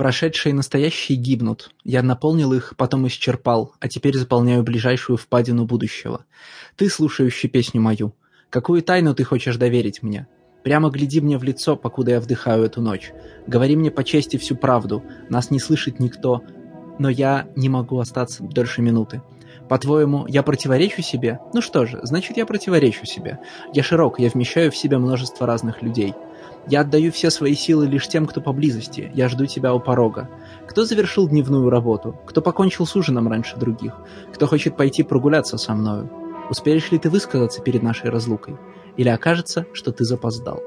Прошедшие и настоящие гибнут. Я наполнил их, потом исчерпал, а теперь заполняю ближайшую впадину будущего. Ты, слушающий песню мою, какую тайну ты хочешь доверить мне? Прямо гляди мне в лицо, покуда я вдыхаю эту ночь. Говори мне по чести всю правду, нас не слышит никто, но я не могу остаться дольше минуты. По-твоему, я противоречу себе? Ну что же, значит, я противоречу себе. Я широк, я вмещаю в себя множество разных людей. Я отдаю все свои силы лишь тем, кто поблизости. Я жду тебя у порога. Кто завершил дневную работу? Кто покончил с ужином раньше других? Кто хочет пойти прогуляться со мною? Успеешь ли ты высказаться перед нашей разлукой? Или окажется, что ты запоздал?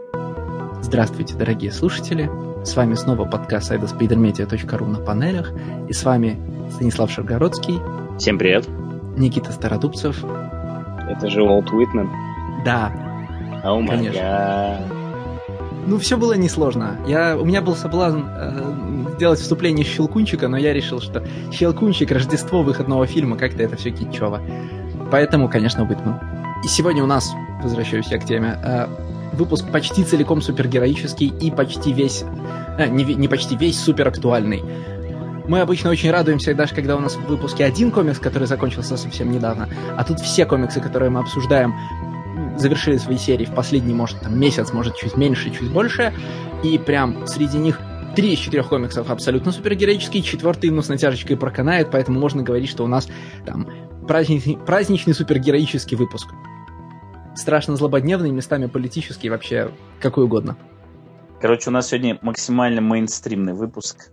Здравствуйте, дорогие слушатели. С вами снова подкаст spidermedia.ru на панелях. И с вами Станислав Шергородский. Всем привет. Никита Стародубцев. Это же Уолт Уитмен. Да. О май гад. Ну, все было несложно. У меня был соблазн сделать вступление Щелкунчика, но я решил, что Щелкунчик — Рождество выходного фильма, как-то это все китчево. Поэтому, конечно, Уитмен. И сегодня у нас, возвращаюсь я к теме, выпуск почти целиком супергероический и почти весь... Не почти весь, суперактуальный. Мы обычно очень радуемся, даже когда у нас в выпуске один комикс, который закончился совсем недавно, а тут все комиксы, которые мы обсуждаем, завершили свои серии в последний, может, там, месяц, может, чуть меньше, чуть больше, и прям среди них 3 из 4 комиксов абсолютно супергероические, 4-й, ну, с натяжечкой проканает, поэтому можно говорить, что у нас там праздничный супергероический выпуск. Страшно злободневный, местами политический, вообще какой угодно. Короче, у нас сегодня максимально мейнстримный выпуск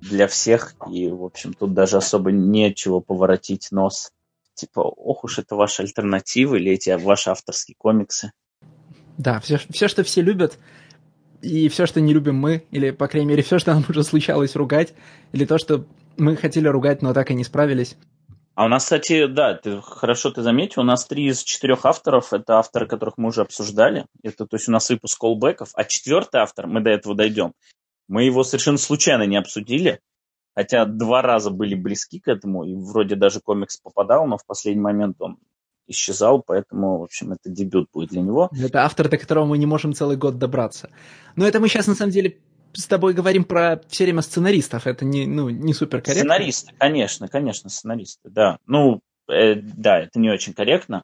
для всех, и, в общем, тут даже особо нечего поворотить нос. Типа, ох уж это ваши альтернативы или эти ваши авторские комиксы. Да, все, что все любят, и все, что не любим мы, или, по крайней мере, все, что нам уже случалось ругать, или то, что мы хотели ругать, но так и не справились. А у нас, кстати, да, ты заметил, у нас 3 из 4 авторов — это авторы, которых мы уже обсуждали. Это, то есть, у нас выпуск коллбэков, а 4-й автор, мы до этого дойдем, мы его совершенно случайно не обсудили. Хотя 2 раза были близки к этому, и вроде даже комикс попадал, но в последний момент он исчезал, поэтому, в общем, это дебют будет для него. Это автор, до которого мы не можем целый год добраться. Но это мы сейчас, на самом деле, с тобой говорим про все время сценаристов, это не суперкорректно. Сценаристы, конечно, сценаристы, да. Да, это не очень корректно.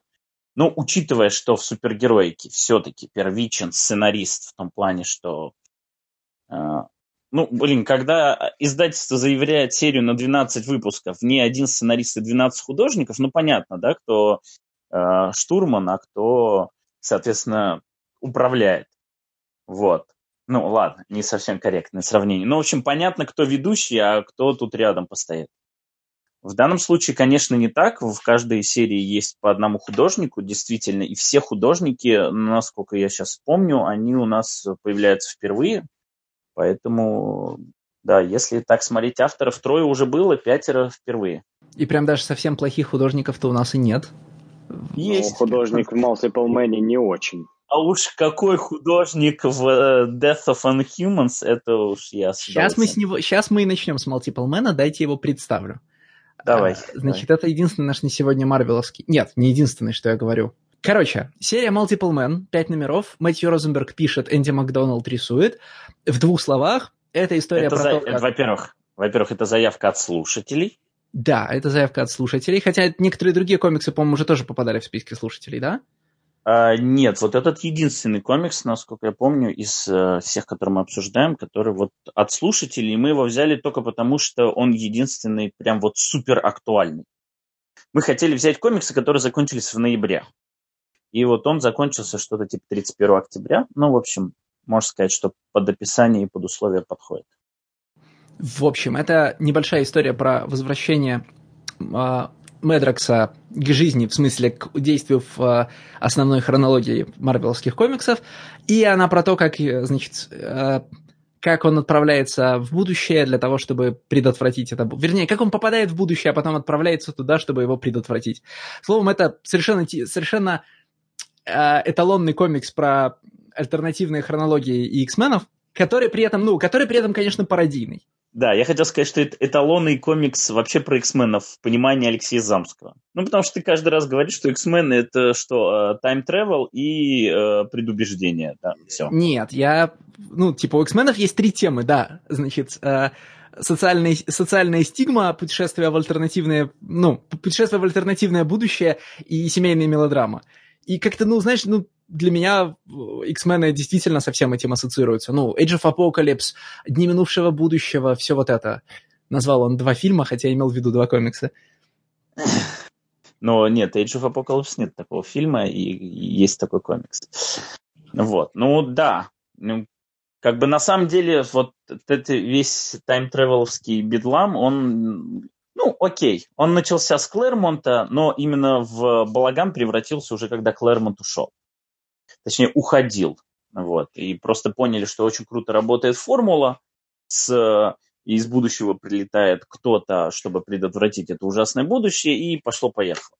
Но учитывая, что в супергероике все-таки первичен сценарист в том плане, что... когда издательство заявляет серию на 12 выпусков, не один сценарист и 12 художников, понятно, да, кто штурман, а кто, соответственно, управляет. Вот. Ладно, не совсем корректное сравнение. Но, в общем, понятно, кто ведущий, а кто тут рядом постоит. В данном случае, конечно, не так. В каждой серии есть по одному художнику, действительно. И все художники, насколько я сейчас помню, они у нас появляются впервые. Поэтому, да, если так смотреть, авторов 3 уже было, 5 впервые. И прям даже совсем плохих художников-то у нас и нет. Есть. Художник в Multiple Man не очень. А уж какой художник в Death of Inhumans, это уж я сейчас мы и начнем с Multiple Man, дайте его представлю. Давай. Значит, это единственный наш на сегодня марвеловский... Нет, не единственный, что я говорю. Короче, серия Multiple Man, 5 номеров, Мэттью Розенберг пишет, Энди Макдоналд рисует. В 2 словах, это история это про то, как... Во-первых, это заявка от слушателей. Да, это заявка от слушателей, хотя некоторые другие комиксы, по-моему, уже тоже попадали в списки слушателей, да? Нет, вот этот единственный комикс, насколько я помню, из всех, которые мы обсуждаем, который вот от слушателей, мы его взяли только потому, что он единственный прям вот супер актуальный. Мы хотели взять комиксы, которые закончились в ноябре. И вот он закончился что-то типа 31 октября. В общем, можно сказать, что под описание и под условия подходит. В общем, это небольшая история про возвращение Мэдрокса к жизни, в смысле к действию в основной хронологии марвеловских комиксов. И она про то, как он отправляется в будущее для того, чтобы предотвратить это... Вернее, как он попадает в будущее, а потом отправляется туда, чтобы его предотвратить. Словом, это совершенно эталонный комикс про альтернативные хронологии и X-менов, который при этом, конечно, пародийный. Да, я хотел сказать, что это эталонный комикс вообще про X-менов в понимании Алексея Замского. Ну, потому что ты каждый раз говоришь, что X-мены это что, тайм-тревел и предубеждение, да, все. Нет, у X-менов есть три темы, да, значит, социальная стигма, путешествие в альтернативное будущее и семейная мелодрама. И как-то, для меня X-мены действительно со всем этим ассоциируются. Age of Apocalypse, Дни минувшего будущего, все вот это. Назвал он два фильма, хотя имел в виду два комикса. Но нет, Age of Apocalypse нет такого фильма, и есть такой комикс. Вот, да. На самом деле, вот это весь тайм-тревеловский бедлам, он... окей, он начался с Клэрмонта, но именно в балаган превратился уже, когда Клэрмонт ушел. Точнее, уходил. Вот. И просто поняли, что очень круто работает формула. Из будущего прилетает кто-то, чтобы предотвратить это ужасное будущее, и пошло-поехало.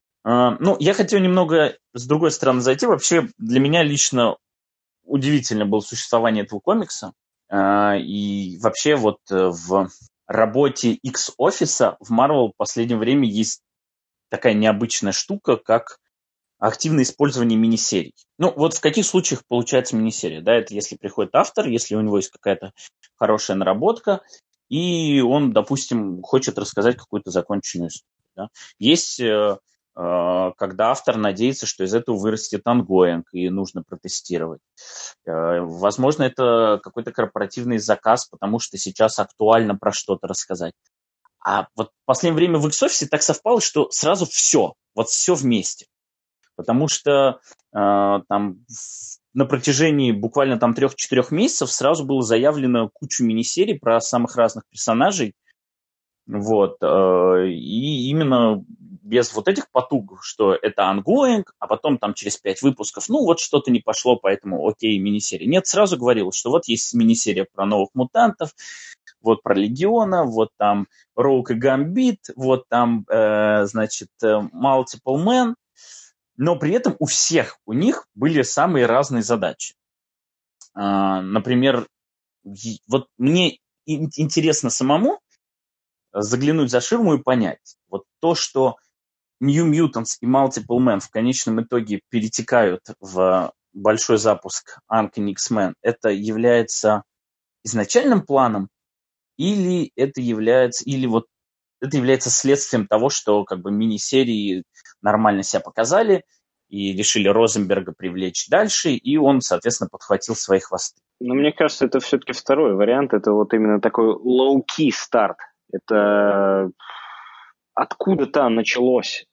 Я хотел немного с другой стороны зайти. Вообще, для меня лично удивительно было существование этого комикса. И вообще вот в работе X-офиса в Marvel в последнее время есть такая необычная штука, как активное использование мини-серий. В каких случаях получается мини-серия? Да, это если приходит автор, если у него есть какая-то хорошая наработка, и он, допустим, хочет рассказать какую-то законченную историю. Да? Есть, когда автор надеется, что из этого вырастет ongoing, и нужно протестировать. Возможно, это какой-то корпоративный заказ, потому что сейчас актуально про что-то рассказать. А вот в последнее время в X-офисе так совпало, что сразу все, все вместе. Потому что на протяжении буквально 3-4 месяцев сразу было заявлено кучу мини-серий про самых разных персонажей. Вот. И именно без вот этих потуг, что это ongoing, а потом через 5 выпусков, что-то не пошло, поэтому окей, мини-серия. Нет, сразу говорилось, что вот есть мини-серия про новых мутантов, вот про Легиона, вот там Роук и Гамбит, вот там, Multiple Man. Но при этом у них были самые разные задачи. Например, вот мне интересно самому заглянуть за ширму и понять, вот то, что New Mutants и Multiple Man в конечном итоге перетекают в большой запуск Anken X-Man, это является изначальным планом или это является следствием того, что мини-серии нормально себя показали и решили Розенберга привлечь дальше, и он, соответственно, подхватил свои хвосты. Но мне кажется, это все-таки второй вариант. Это вот именно такой low-key старт. Это откуда-то началась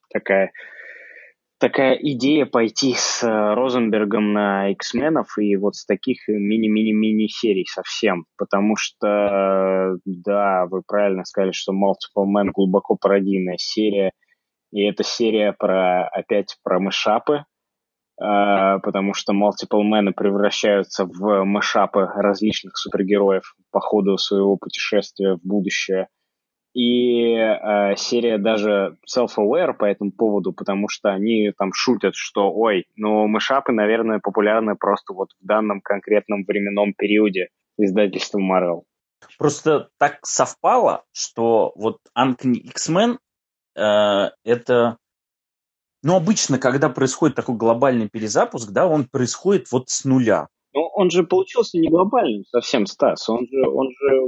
такая идея пойти с Розенбергом на X-менов и вот с таких мини-мини-мини-серий совсем. Потому что, да, вы правильно сказали, что Multiple Man глубоко пародийная серия. И это серия про мышапы. Потому что Multiple Men превращаются в мышапы различных супергероев по ходу своего путешествия в будущее. И серия даже self-aware по этому поводу, потому что они там шутят, что мышапы, наверное, популярны просто вот в данном конкретном временном периоде издательства Marvel. Просто так совпало, что вот Anken X-Man это... обычно, когда происходит такой глобальный перезапуск, да, он происходит вот с нуля. Но он же получился не глобальным совсем, Стас, он же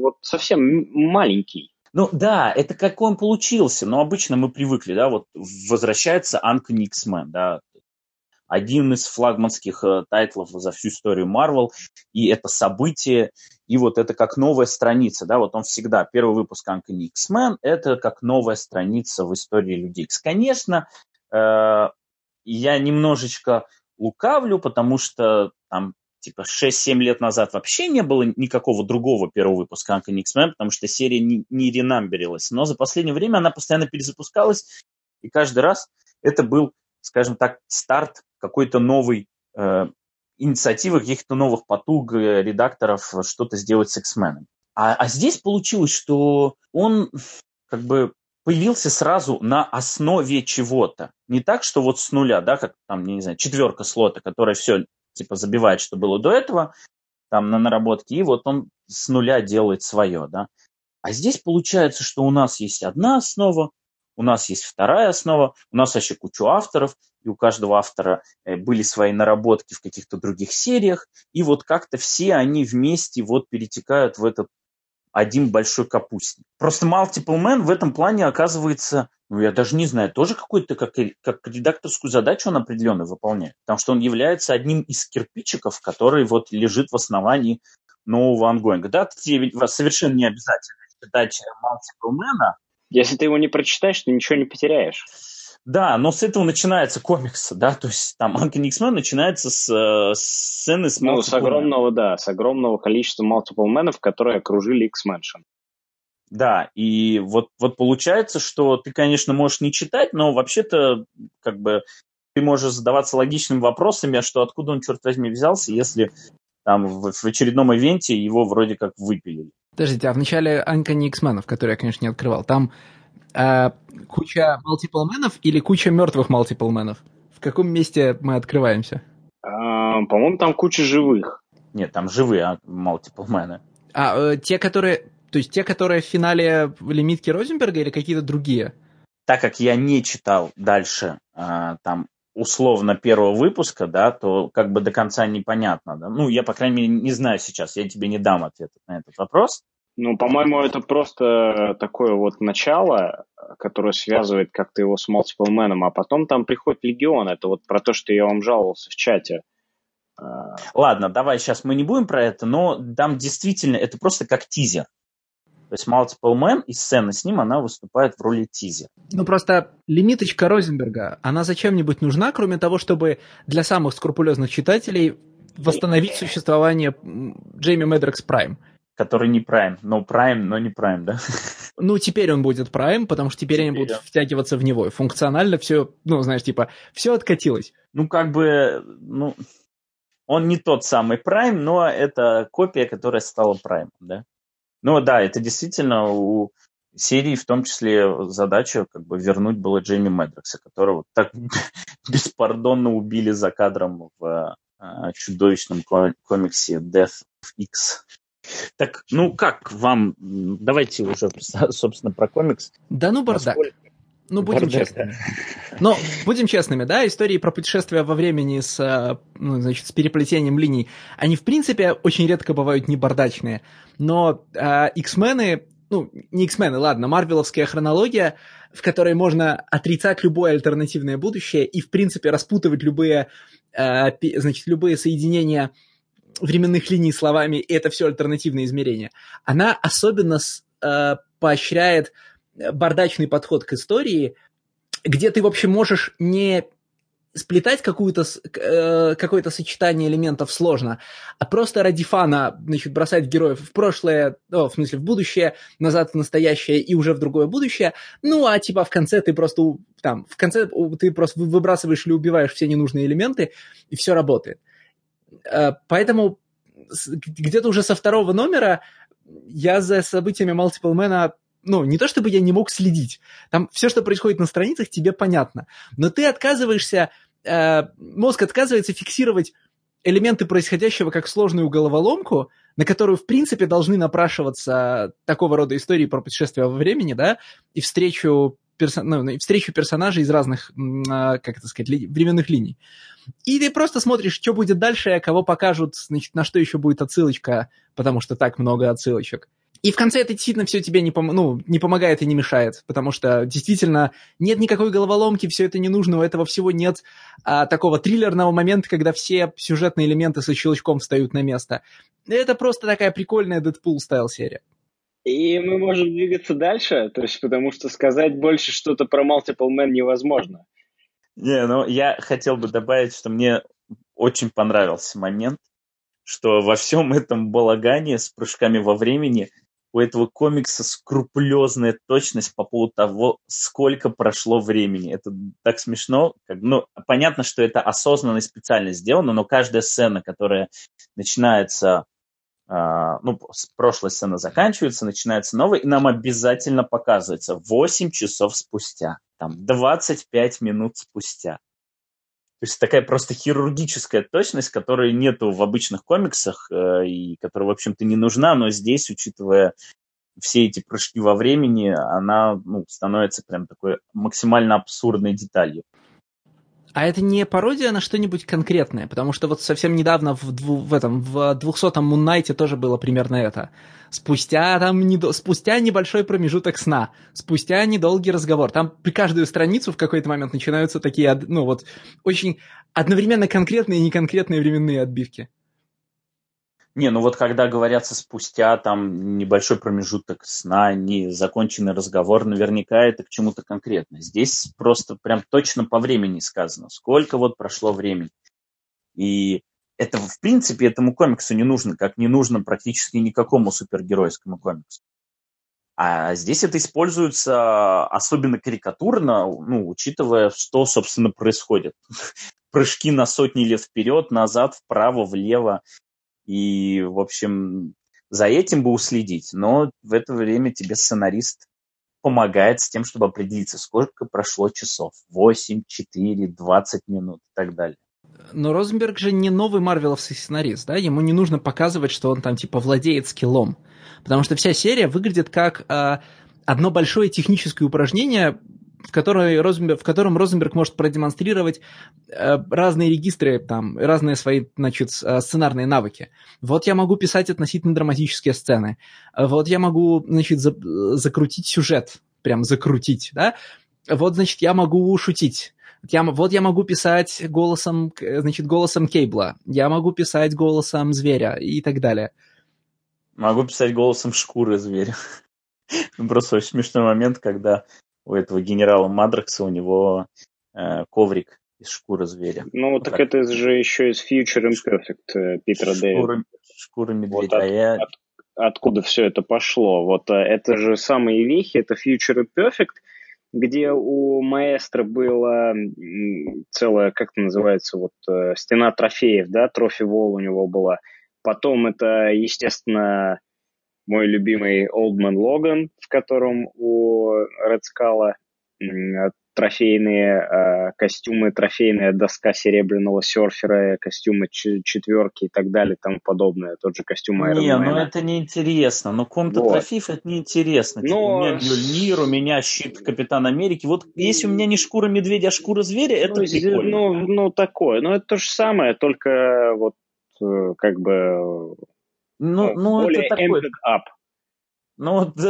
вот совсем маленький. Да, это как он получился, но обычно мы привыкли, да, вот возвращается Anken X-Man, да, один из флагманских тайтлов за всю историю Marvel, и это событие, и вот это как новая страница, да, вот он всегда, первый выпуск Anken X-Man, это как новая страница в истории Люди Икс. Конечно, я немножечко лукавлю, потому что там 6-7 лет назад вообще не было никакого другого первого выпуска Anken X-Man, потому что серия не ренамберилась. Но за последнее время она постоянно перезапускалась, и каждый раз это был, скажем так, старт какой-то новой инициативы, каких-то новых потуг редакторов что-то сделать с X-Men. А здесь получилось, что он появился сразу на основе чего-то. Не так, что вот с нуля, да, как там, не знаю, четверка слота, которая все забивает, что было до этого, там на наработке, и вот он с нуля делает свое, да. А здесь получается, что у нас есть одна основа, у нас есть вторая основа, у нас вообще кучу авторов, и у каждого автора были свои наработки в каких-то других сериях, и вот как-то все они вместе вот перетекают в этот один большой капустник. Просто Multiple Man в этом плане оказывается, ну я даже не знаю, тоже какую-то как редакторскую задачу он определенно выполняет, потому что он является одним из кирпичиков, который вот лежит в основании нового ангоинга. Да, совершенно не обязательно читать Multiple Man. Если ты его не прочитаешь, ты ничего не потеряешь. Да, но с этого начинается комикс, да, то есть там Anken X-Man начинается с сцены с Multiple Man. Ну, с огромного, да, с огромного количества Multiple Man, которые окружили X-Mansion. Да, и вот получается, что ты, конечно, можешь не читать, но вообще-то, как бы, ты можешь задаваться логичными вопросами, что откуда он, черт возьми, взялся, если там в очередном ивенте его вроде как выпилили. Подождите, а в начале Анкани Иксменов, которые я, конечно, не открывал, там куча мультиплменов или куча мертвых мультиплменов? В каком месте мы открываемся? По-моему, там куча живых. Нет, там живые мультиплмены. Те, которые в финале лимитки Розенберга или какие-то другие? Так как я не читал дальше там условно первого выпуска, да, то как бы до конца непонятно. Да? Ну, я, по крайней мере, не знаю сейчас, я тебе не дам ответ на этот вопрос. Ну, по-моему, это просто такое вот начало, которое связывает как-то его с Multiple Man, а потом там приходит Легион. Это вот про то, что я вам жаловался в чате. Ладно, давай сейчас мы не будем про это, но там действительно это просто как тизер. То есть Multiple Man и сцена с ним, она выступает в роли тизера. Ну просто лимиточка Розенберга, она зачем-нибудь нужна, кроме того, чтобы для самых скрупулезных читателей восстановить существование Джейми Мэдрокс Прайм. Который не Прайм, но не Прайм, да? Ну теперь он будет Прайм, потому что теперь они будут втягиваться в него. Функционально все, ну знаешь, типа, все откатилось. Ну как бы, ну он не тот самый Прайм, но это копия, которая стала Праймом, да? Ну да, это действительно у серии в том числе задача как бы вернуть было Джейми Мэдрокса, которого так беспардонно убили за кадром в чудовищном комиксе Death of X. Так, ну как вам? Давайте уже, собственно, про комикс. Да ну бардак. Ну, будем честными. Но будем честными, да, истории про путешествия во времени с переплетением линий, они, в принципе, очень редко бывают не бардачные. Но X-мены, ну, не X-мены, ладно, марвеловская хронология, в которой можно отрицать любое альтернативное будущее и, в принципе, распутывать любые соединения временных линий словами, и это все альтернативные измерения, она особенно поощряет бардачный подход к истории, где ты, в общем, можешь не сплетать какое-то сочетание элементов сложно, а просто ради фана, значит, бросать героев в прошлое, в будущее, назад в настоящее и уже в другое будущее, ну, а типа в конце ты просто выбрасываешь или убиваешь все ненужные элементы, и все работает. Поэтому где-то уже со второго номера я за событиями Multiple Man не то чтобы я не мог следить. Там все, что происходит на страницах, тебе понятно. Но ты отказываешься, мозг отказывается фиксировать элементы происходящего как сложную головоломку, на которую, в принципе, должны напрашиваться такого рода истории про путешествия во времени, да, и встречу персонажей из разных, временных линий. И ты просто смотришь, что будет дальше, кого покажут, значит, на что еще будет отсылочка, потому что так много отсылочек. И в конце это действительно все тебе не помогает и не мешает, потому что действительно нет никакой головоломки, все это не нужно, у этого всего нет такого триллерного момента, когда все сюжетные элементы со щелчком встают на место. Это просто такая прикольная Дэдпул-стайл серия. И мы можем двигаться дальше, то есть потому что сказать больше что-то про Multiple Man невозможно. Не, я хотел бы добавить, что мне очень понравился момент, что во всем этом балагане с прыжками во времени у этого комикса скрупулезная точность по поводу того, сколько прошло времени. Это так смешно. Понятно, что это осознанно и специально сделано, но каждая сцена, которая начинается... прошлая сцена заканчивается, начинается новая, и нам обязательно показывается 8 часов спустя, там 25 минут спустя. То есть такая просто хирургическая точность, которой нету в обычных комиксах и которая, в общем-то, не нужна, но здесь, учитывая все эти прыжки во времени, она становится прям такой максимально абсурдной деталью. А это не пародия на что-нибудь конкретное? Потому что вот совсем недавно в 200-м Moon Knight'е тоже было примерно это. Спустя небольшой промежуток сна, спустя недолгий разговор. Там при каждую страницу в какой-то момент начинаются такие, очень одновременно конкретные и неконкретные временные отбивки. Когда говорятся спустя там небольшой промежуток сна, незаконченный разговор, наверняка это к чему-то конкретно. Здесь просто прям точно по времени сказано, сколько прошло времени. И это, в принципе, этому комиксу не нужно, как не нужно практически никакому супергеройскому комиксу. А здесь это используется особенно карикатурно, учитывая, что, собственно, происходит. Прыжки на сотни лет вперед, назад, вправо, влево. И, в общем, за этим бы уследить. Но в это время тебе сценарист помогает с тем, чтобы определиться, сколько прошло часов. 8, 4, 20 минут и так далее. Но Розенберг же не новый марвеловский сценарист, да? Ему не нужно показывать, что он там типа владеет скиллом. Потому что вся серия выглядит как одно большое техническое упражнение, в котором Розенберг может продемонстрировать разные регистры, там, разные свои, сценарные навыки. Вот я могу писать относительно драматические сцены. Вот я могу, закрутить сюжет. Прям закрутить, да? Вот, я могу шутить. Я могу писать голосом Кейбла. Я могу писать голосом зверя и так далее. Могу писать голосом шкуры зверя. Просто очень смешной момент, когда у этого генерала Мадрокса, у него коврик из шкуры зверя. Так это же еще из Future Imperfect Питера Дэвида. Шкура медведя. Откуда все это пошло? Это же самые лихи, это Future Imperfect, где у маэстро была целая, как это называется, стена трофеев, да, Trophy Wall у него была. Потом это, естественно, мой любимый Old Man Logan, в котором у Ред Скала трофейные костюмы, трофейная доска серебряного серфера, костюмы четверки и так далее, и тому подобное. Тот же костюм Iron Man. Это неинтересно. Комната трофеев это неинтересно. У меня Мьёльнир, у меня щит Капитана Америки. Если у меня не шкура медведя, а шкура зверя, это прикольно. Такое. Это то же самое, только это такой... да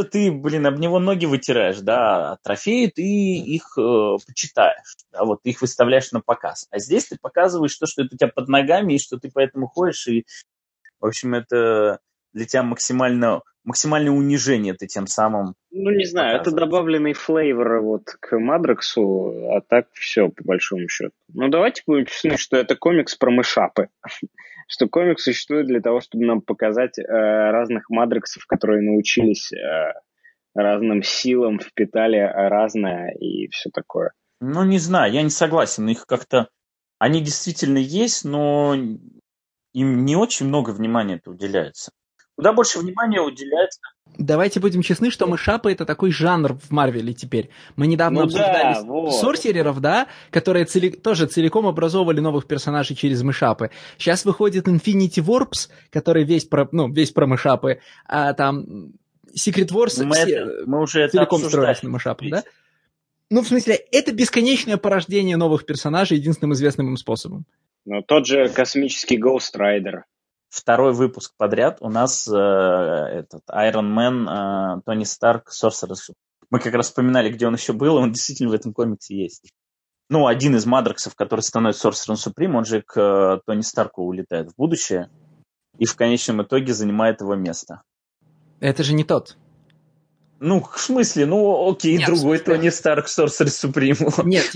ты, об него ноги вытираешь, да, а трофеи ты их почитаешь, да, их выставляешь на показ. А здесь ты показываешь то, что это у тебя под ногами, и что ты поэтому ходишь, и, в общем, это для тебя максимальное унижение ты тем самым... не знаю, показываешь. Это добавленный флейвор к Мадроксу, а так все, по большому счету. Давайте будем честны, что это комикс про мышапы. Что комикс существует для того, чтобы нам показать разных мадрексов, которые научились разным силам, впитали разное и все такое. Не знаю, я не согласен. Их как-то... Они действительно есть, но им не очень много внимания-то уделяется. Куда больше внимания уделяется... Давайте будем честны, что мышапы — это такой жанр в Марвеле теперь. Мы недавно обсуждали сорсереров, да, которые тоже целиком образовывали новых персонажей через мышапы. Сейчас выходит Infinity Warps, который весь про мышапы, а там Secret Wars мы уже целиком строились на мышапы, да? Это бесконечное порождение новых персонажей единственным известным им способом. Тот же космический Ghost Rider. Второй выпуск подряд у нас этот Iron Man, Тони Старк, Sorcerer Supreme. Мы как раз вспоминали, где он еще был, и он действительно в этом комиксе есть. Один из Мадроксов, который становится Sorcerer Supreme, он же к Тони Старку улетает в будущее и в конечном итоге занимает его место. Это же не тот. В смысле, окей, нет, другой Тони Старк, Sorcerer Supreme. Нет,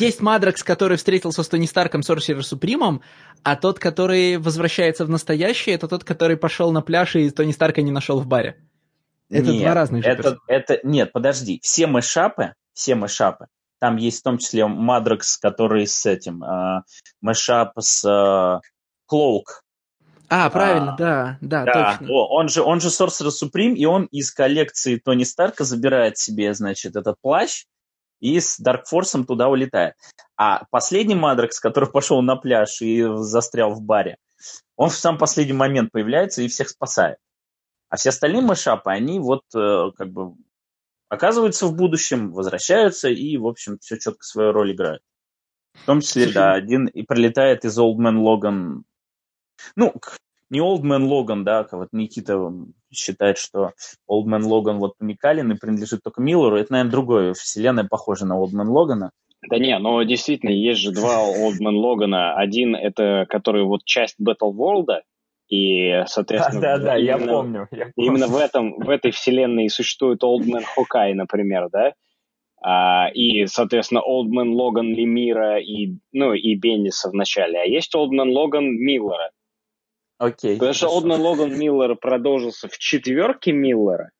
есть Мадрокс, который встретился с Тони Старком, Sorcerer Supreme, а тот, который возвращается в настоящее, это тот, который пошел на пляж и Тони Старка не нашел в баре. Это два разных же. Нет, подожди, все мышапы, там есть в том числе Мадрокс, который с этим, мышап с Клоук. Правильно, да, точно. Он же Sorcerer Supreme, и он из коллекции Тони Старка забирает себе, этот плащ и с Dark Force'ом туда улетает. А последний Мадрокс, который пошел на пляж и застрял в баре, он в самый последний момент появляется и всех спасает. А все остальные мэшапы, они вот как бы оказываются в будущем, возвращаются и, в общем, все четко свою роль играют. В том числе, да, один и прилетает из Old Man Logan. Ну, не Old Man Logan, да, вот Никита считает, что Old Man Logan вот уникален и принадлежит только Миллеру. Это, наверное, другое. Вселенная похожа на Old Man Logan. Да не, но действительно, есть же два Old Man Logan. Один, это который вот часть Battle World, и, соответственно... Да-да-да, я помню. Именно в этой вселенной существует Old Man Hawkeye, например, да? И, соответственно, Old Man Logan Лемира и Бенниса в начале. А есть Old Man Logan Миллера. Окей. Потому что Old Man Logan Миллера продолжился в четверке Миллера.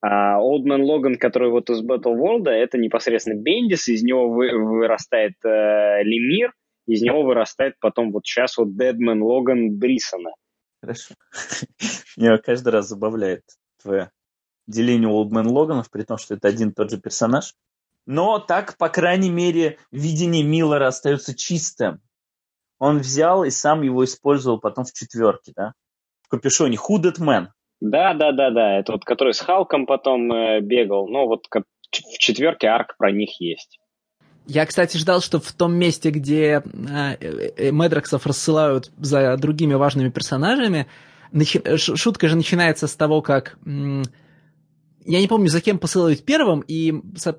А Old Man Logan, который вот из Battle World, это непосредственно Бендис, из него вырастает Лемир, из него вырастает потом вот сейчас вот Deadman Logan Брисона. Хорошо. Меня каждый раз забавляет твое деление Old Man Logan'ов, при том, что это один и тот же персонаж. Но так, по крайней мере, видение Миллера остается чистым. Он взял и сам его использовал потом в четверке, да? В капюшоне. Who That Man? Да. Это вот, который с Халком потом бегал. Ну, вот в четверке арк про них есть. Я, кстати, ждал, что в том месте, где Мэдроксов рассылают за другими важными персонажами, шутка же начинается с того, как... Я не помню, за кем посылают первым, и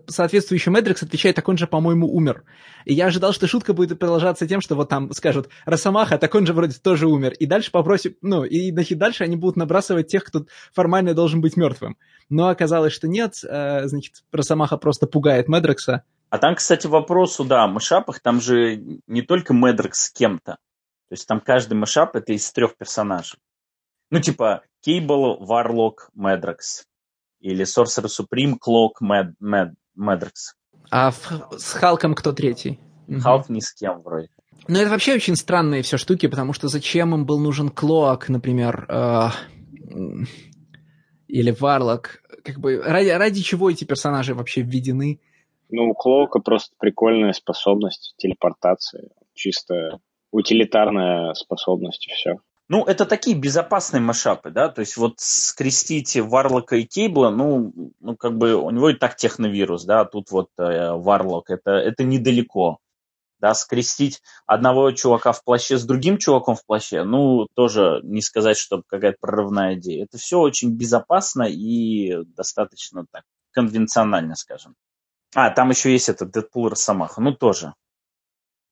соответствующий Мэдрокс отвечает: так он же, по-моему, умер. И я ожидал, что шутка будет продолжаться тем, что вот там скажут: Росомаха, так он же вроде тоже умер. И дальше попросим, значит, дальше они будут набрасывать тех, кто формально должен быть мертвым. Но оказалось, что нет, значит, Росомаха просто пугает Мэдрокса. А там, кстати, вопрос, о мэшапах, там же не только Мэдрокс с кем-то. То есть там каждый мэшап — это из трех персонажей. Ну, типа Кейбл, Варлок, Мэдрокс. Или Sorcerer Supreme, Клок, Мэдрокс. А с Халком кто третий? Халк ни с кем вроде. Ну, это вообще очень странные все штуки, потому что зачем им был нужен Клоак, например, или Варлок? Как бы ради чего эти персонажи вообще введены? Ну, у Клоука просто прикольная способность телепортации. Чисто утилитарная способность и все. Ну, это такие безопасные машапы, да, то есть вот скрестите Варлока и Кейбла, ну как бы у него и так техновирус, да, а тут вот Варлок, это недалеко, да, скрестить одного чувака в плаще с другим чуваком в плаще, ну, тоже не сказать, что какая-то прорывная идея. Это все очень безопасно и достаточно так конвенционально, скажем. А, там еще есть этот Дэдпул и Росомаха, ну, тоже.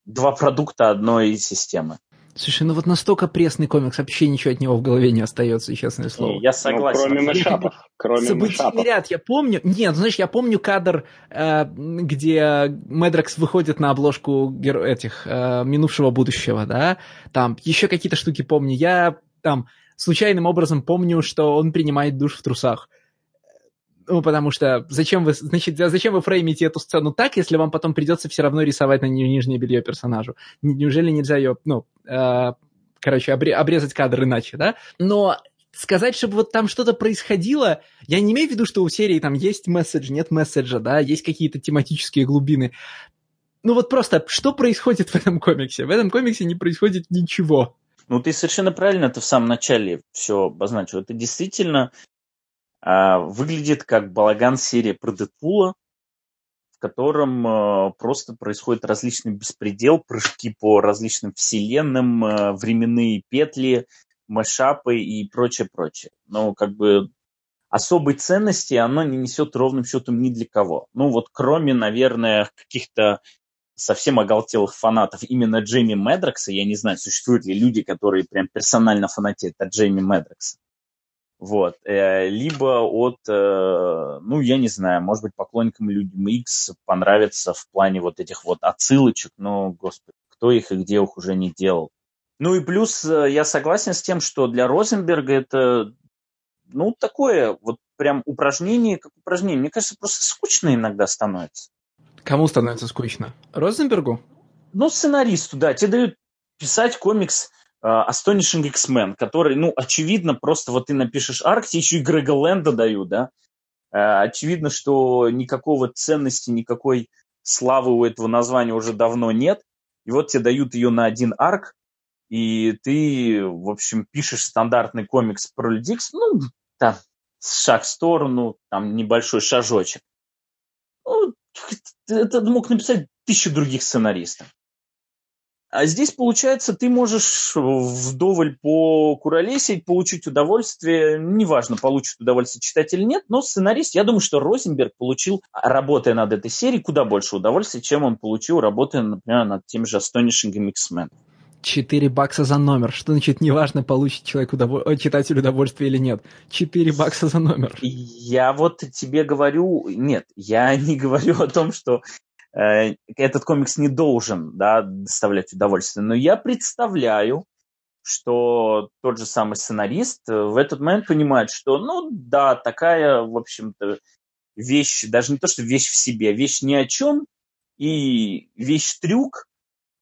Два продукта одной системы. Слушай, ну вот настолько пресный комикс, вообще ничего от него в голове не остается, честное слово. Я согласен. Ну, кроме событийный ряд, я помню. Нет, знаешь, я помню кадр, где Мэдрокс выходит на обложку минувшего будущего, да. Там еще какие-то штуки помню. Я там случайным образом помню, что он принимает душ в трусах. Ну, потому что зачем вы фреймите эту сцену так, если вам потом придется все равно рисовать на нее нижнее белье персонажу? Неужели нельзя ее, обрезать кадр иначе, да? Но сказать, чтобы вот там что-то происходило, я не имею в виду, что у серии там есть месседж, нет месседжа, да, есть какие-то тематические глубины. Ну, вот просто, что происходит в этом комиксе? В этом комиксе не происходит ничего. Ну, ты совершенно правильно это в самом начале все обозначил. Это действительно... выглядит как балаган серии про Дэдпула, в котором просто происходит различный беспредел, прыжки по различным вселенным, временные петли, мэшапы и прочее-прочее. Но как бы особой ценности оно не несет ровным счетом ни для кого. Ну вот кроме, наверное, каких-то совсем оголтелых фанатов именно Джейми Мэдрокса, я не знаю, существуют ли люди, которые прям персонально фанатеют от Джейми Мэдрокса. Вот. Либо от, я не знаю, может быть, поклонникам Людям Икс понравится в плане вот этих вот отсылочек, но, господи, кто их и где их уже не делал. Ну и плюс я согласен с тем, что для Розенберга это, такое вот прям упражнение, как упражнение. Мне кажется, просто скучно иногда становится. Кому становится скучно? Розенбергу? Ну, сценаристу, да. Тебе дают писать комикс Astonishing X-Man, который, очевидно, просто вот ты напишешь арк, тебе еще и Грега Лэнда дают, да? Очевидно, что никакого ценности, никакой славы у этого названия уже давно нет. И вот тебе дают ее на один арк, и ты, в общем, пишешь стандартный комикс про людей, ну, там, шаг в сторону, там, небольшой шажочек. Ну, это мог написать 1000 других сценаристов. А здесь, получается, ты можешь вдоволь покуролесить, получить удовольствие. Неважно, получит удовольствие читатель или нет, но сценарист, я думаю, что Розенберг получил, работая над этой серией, куда больше удовольствия, чем он получил, работая, например, над тем же Astonishing X-Men. $4 за номер. Что значит неважно, получит человек читатель удовольствие или нет? $4 за номер. Я вот тебе говорю... Нет, я не говорю о том, что... этот комикс не должен, да, доставлять удовольствие. Но я представляю, что тот же самый сценарист в этот момент понимает, что, ну да, такая, в общем-то, вещь, даже не то, что вещь в себе, вещь ни о чем, и вещь-трюк,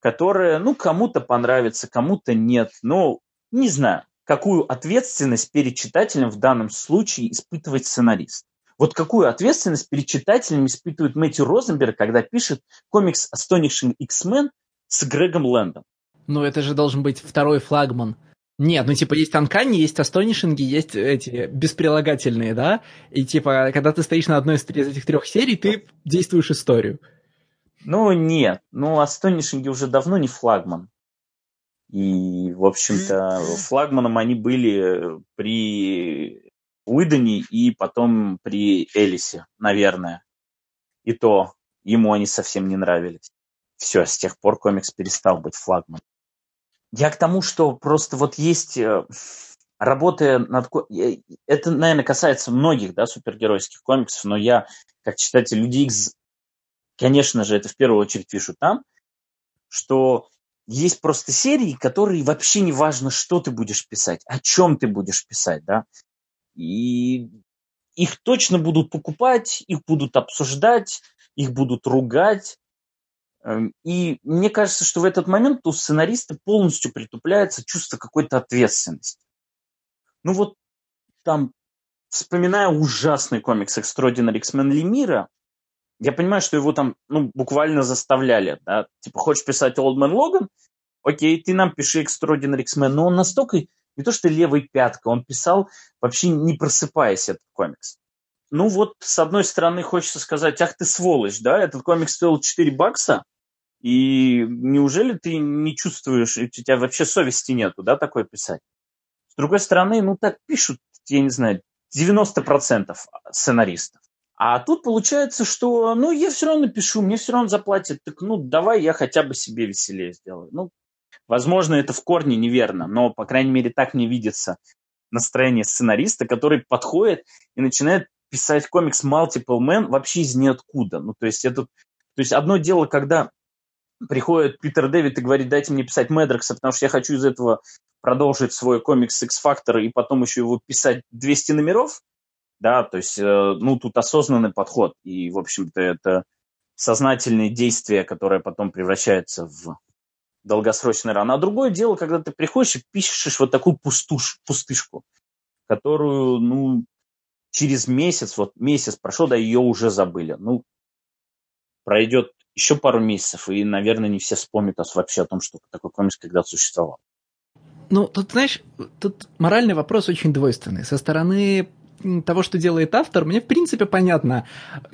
которая, ну, кому-то понравится, кому-то нет. Но не знаю, какую ответственность перед читателем в данном случае испытывает сценарист. Вот какую ответственность перед читателями испытывает Мэттью Розенберг, когда пишет комикс Astonishing X-Men с Грегом Лэндом? Ну, это же должен быть второй флагман. Нет, ну, типа, есть Анкани, есть Astonishing, есть эти бесприлагательные, да? И, типа, когда ты стоишь на одной из этих трех серий, ты действуешь историю. Ну, нет. Ну, Astonishing уже давно не флагман. И, в общем-то, флагманом они были при... Уидони и потом при Элисе, наверное. И то ему они совсем не нравились. Все, с тех пор комикс перестал быть флагманом. Я к тому, что просто вот есть работы над... Это, наверное, касается многих, да, супергеройских комиксов, но я, как читатель Людей Икс, конечно же, это в первую очередь пишу там, что есть просто серии, которые вообще не важно, что ты будешь писать, о чем ты будешь писать, да. И их точно будут покупать, их будут обсуждать, их будут ругать. И мне кажется, что в этот момент у сценариста полностью притупляется чувство какой-то ответственности. Ну вот там, вспоминая ужасный комикс Extraordinary X-Men Лемира, я понимаю, что его там буквально заставляли. Да? Типа, хочешь писать Old Man Logan? Окей, ты нам пиши Extraordinary X-Men. Но он настолько... Не то, что левой пяткой, он писал, вообще не просыпаясь, этот комикс. Ну вот, с одной стороны, хочется сказать, ах ты сволочь, да, этот комикс стоил $4, и неужели ты не чувствуешь, у тебя вообще совести нету, да, такое писать? С другой стороны, ну так пишут, я не знаю, 90% сценаристов. А тут получается, что, ну, я все равно пишу, мне все равно заплатят, так, ну, давай я хотя бы себе веселее сделаю, ну. Возможно, это в корне неверно, но, по крайней мере, так мне видится настроение сценариста, который подходит и начинает писать комикс Multiple Man вообще из ниоткуда. Ну, то есть, одно дело, когда приходит Питер Дэвид и говорит, дайте мне писать Мэдрокса, потому что я хочу из этого продолжить свой комикс X-Factor и потом еще его писать 200 номеров. Да, то есть, ну, тут осознанный подход. И, в общем-то, это сознательные действия, которые потом превращаются в... долгосрочный ран. А другое дело, когда ты приходишь и пишешь вот такую пустышку, которую, ну, через месяц прошел, да, ее уже забыли. Ну, пройдет еще пару месяцев, и, наверное, не все вспомнят вообще о том, что такой комикс когда-то существовал. Ну, тут, знаешь, моральный вопрос очень двойственный. Со стороны того, что делает автор, мне в принципе понятно.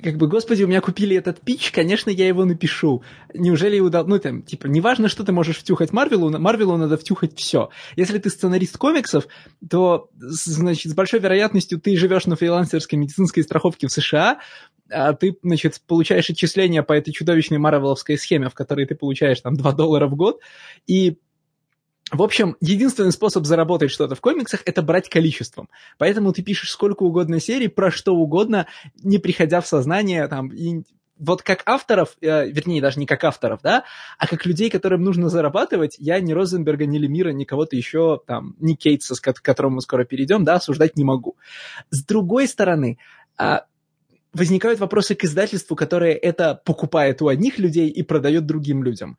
Как бы, господи, у меня купили этот пич, конечно, я его напишу. Неужели ну, там, типа, неважно, что ты можешь втюхать Марвелу надо втюхать все. Если ты сценарист комиксов, то, значит, с большой вероятностью ты живешь на фрилансерской медицинской страховке в США, а ты, значит, получаешь отчисления по этой чудовищной марвеловской схеме, в которой ты получаешь, там, $2 в год, и в общем, единственный способ заработать что-то в комиксах – это брать количеством. Поэтому ты пишешь сколько угодно серий, про что угодно, не приходя в сознание. Там, и вот как авторов, вернее, даже не как авторов, да, а как людей, которым нужно зарабатывать, я ни Розенберга, ни Лемира, ни кого-то еще, там, ни Кейтса, к которому мы скоро перейдем, да, осуждать не могу. С другой стороны… возникают вопросы к издательству, которое это покупает у одних людей и продает другим людям.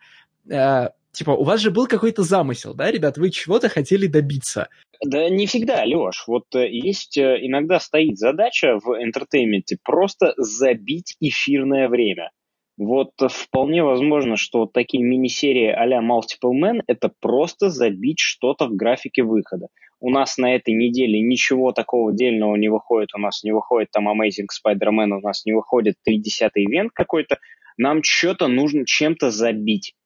Типа, у вас же был какой-то замысел, да, ребят? Вы чего-то хотели добиться. Да не всегда, Леш. Вот есть, иногда стоит задача в энтертейменте просто забить эфирное время. Вот вполне возможно, что такие мини-серии а-ля Multiple Man — это просто забить что-то в графике выхода. У нас на этой неделе ничего такого дельного не выходит. У нас не выходит там Amazing Spider-Man, у нас не выходит 30-й ивент какой-то. Нам что-то нужно чем-то забить.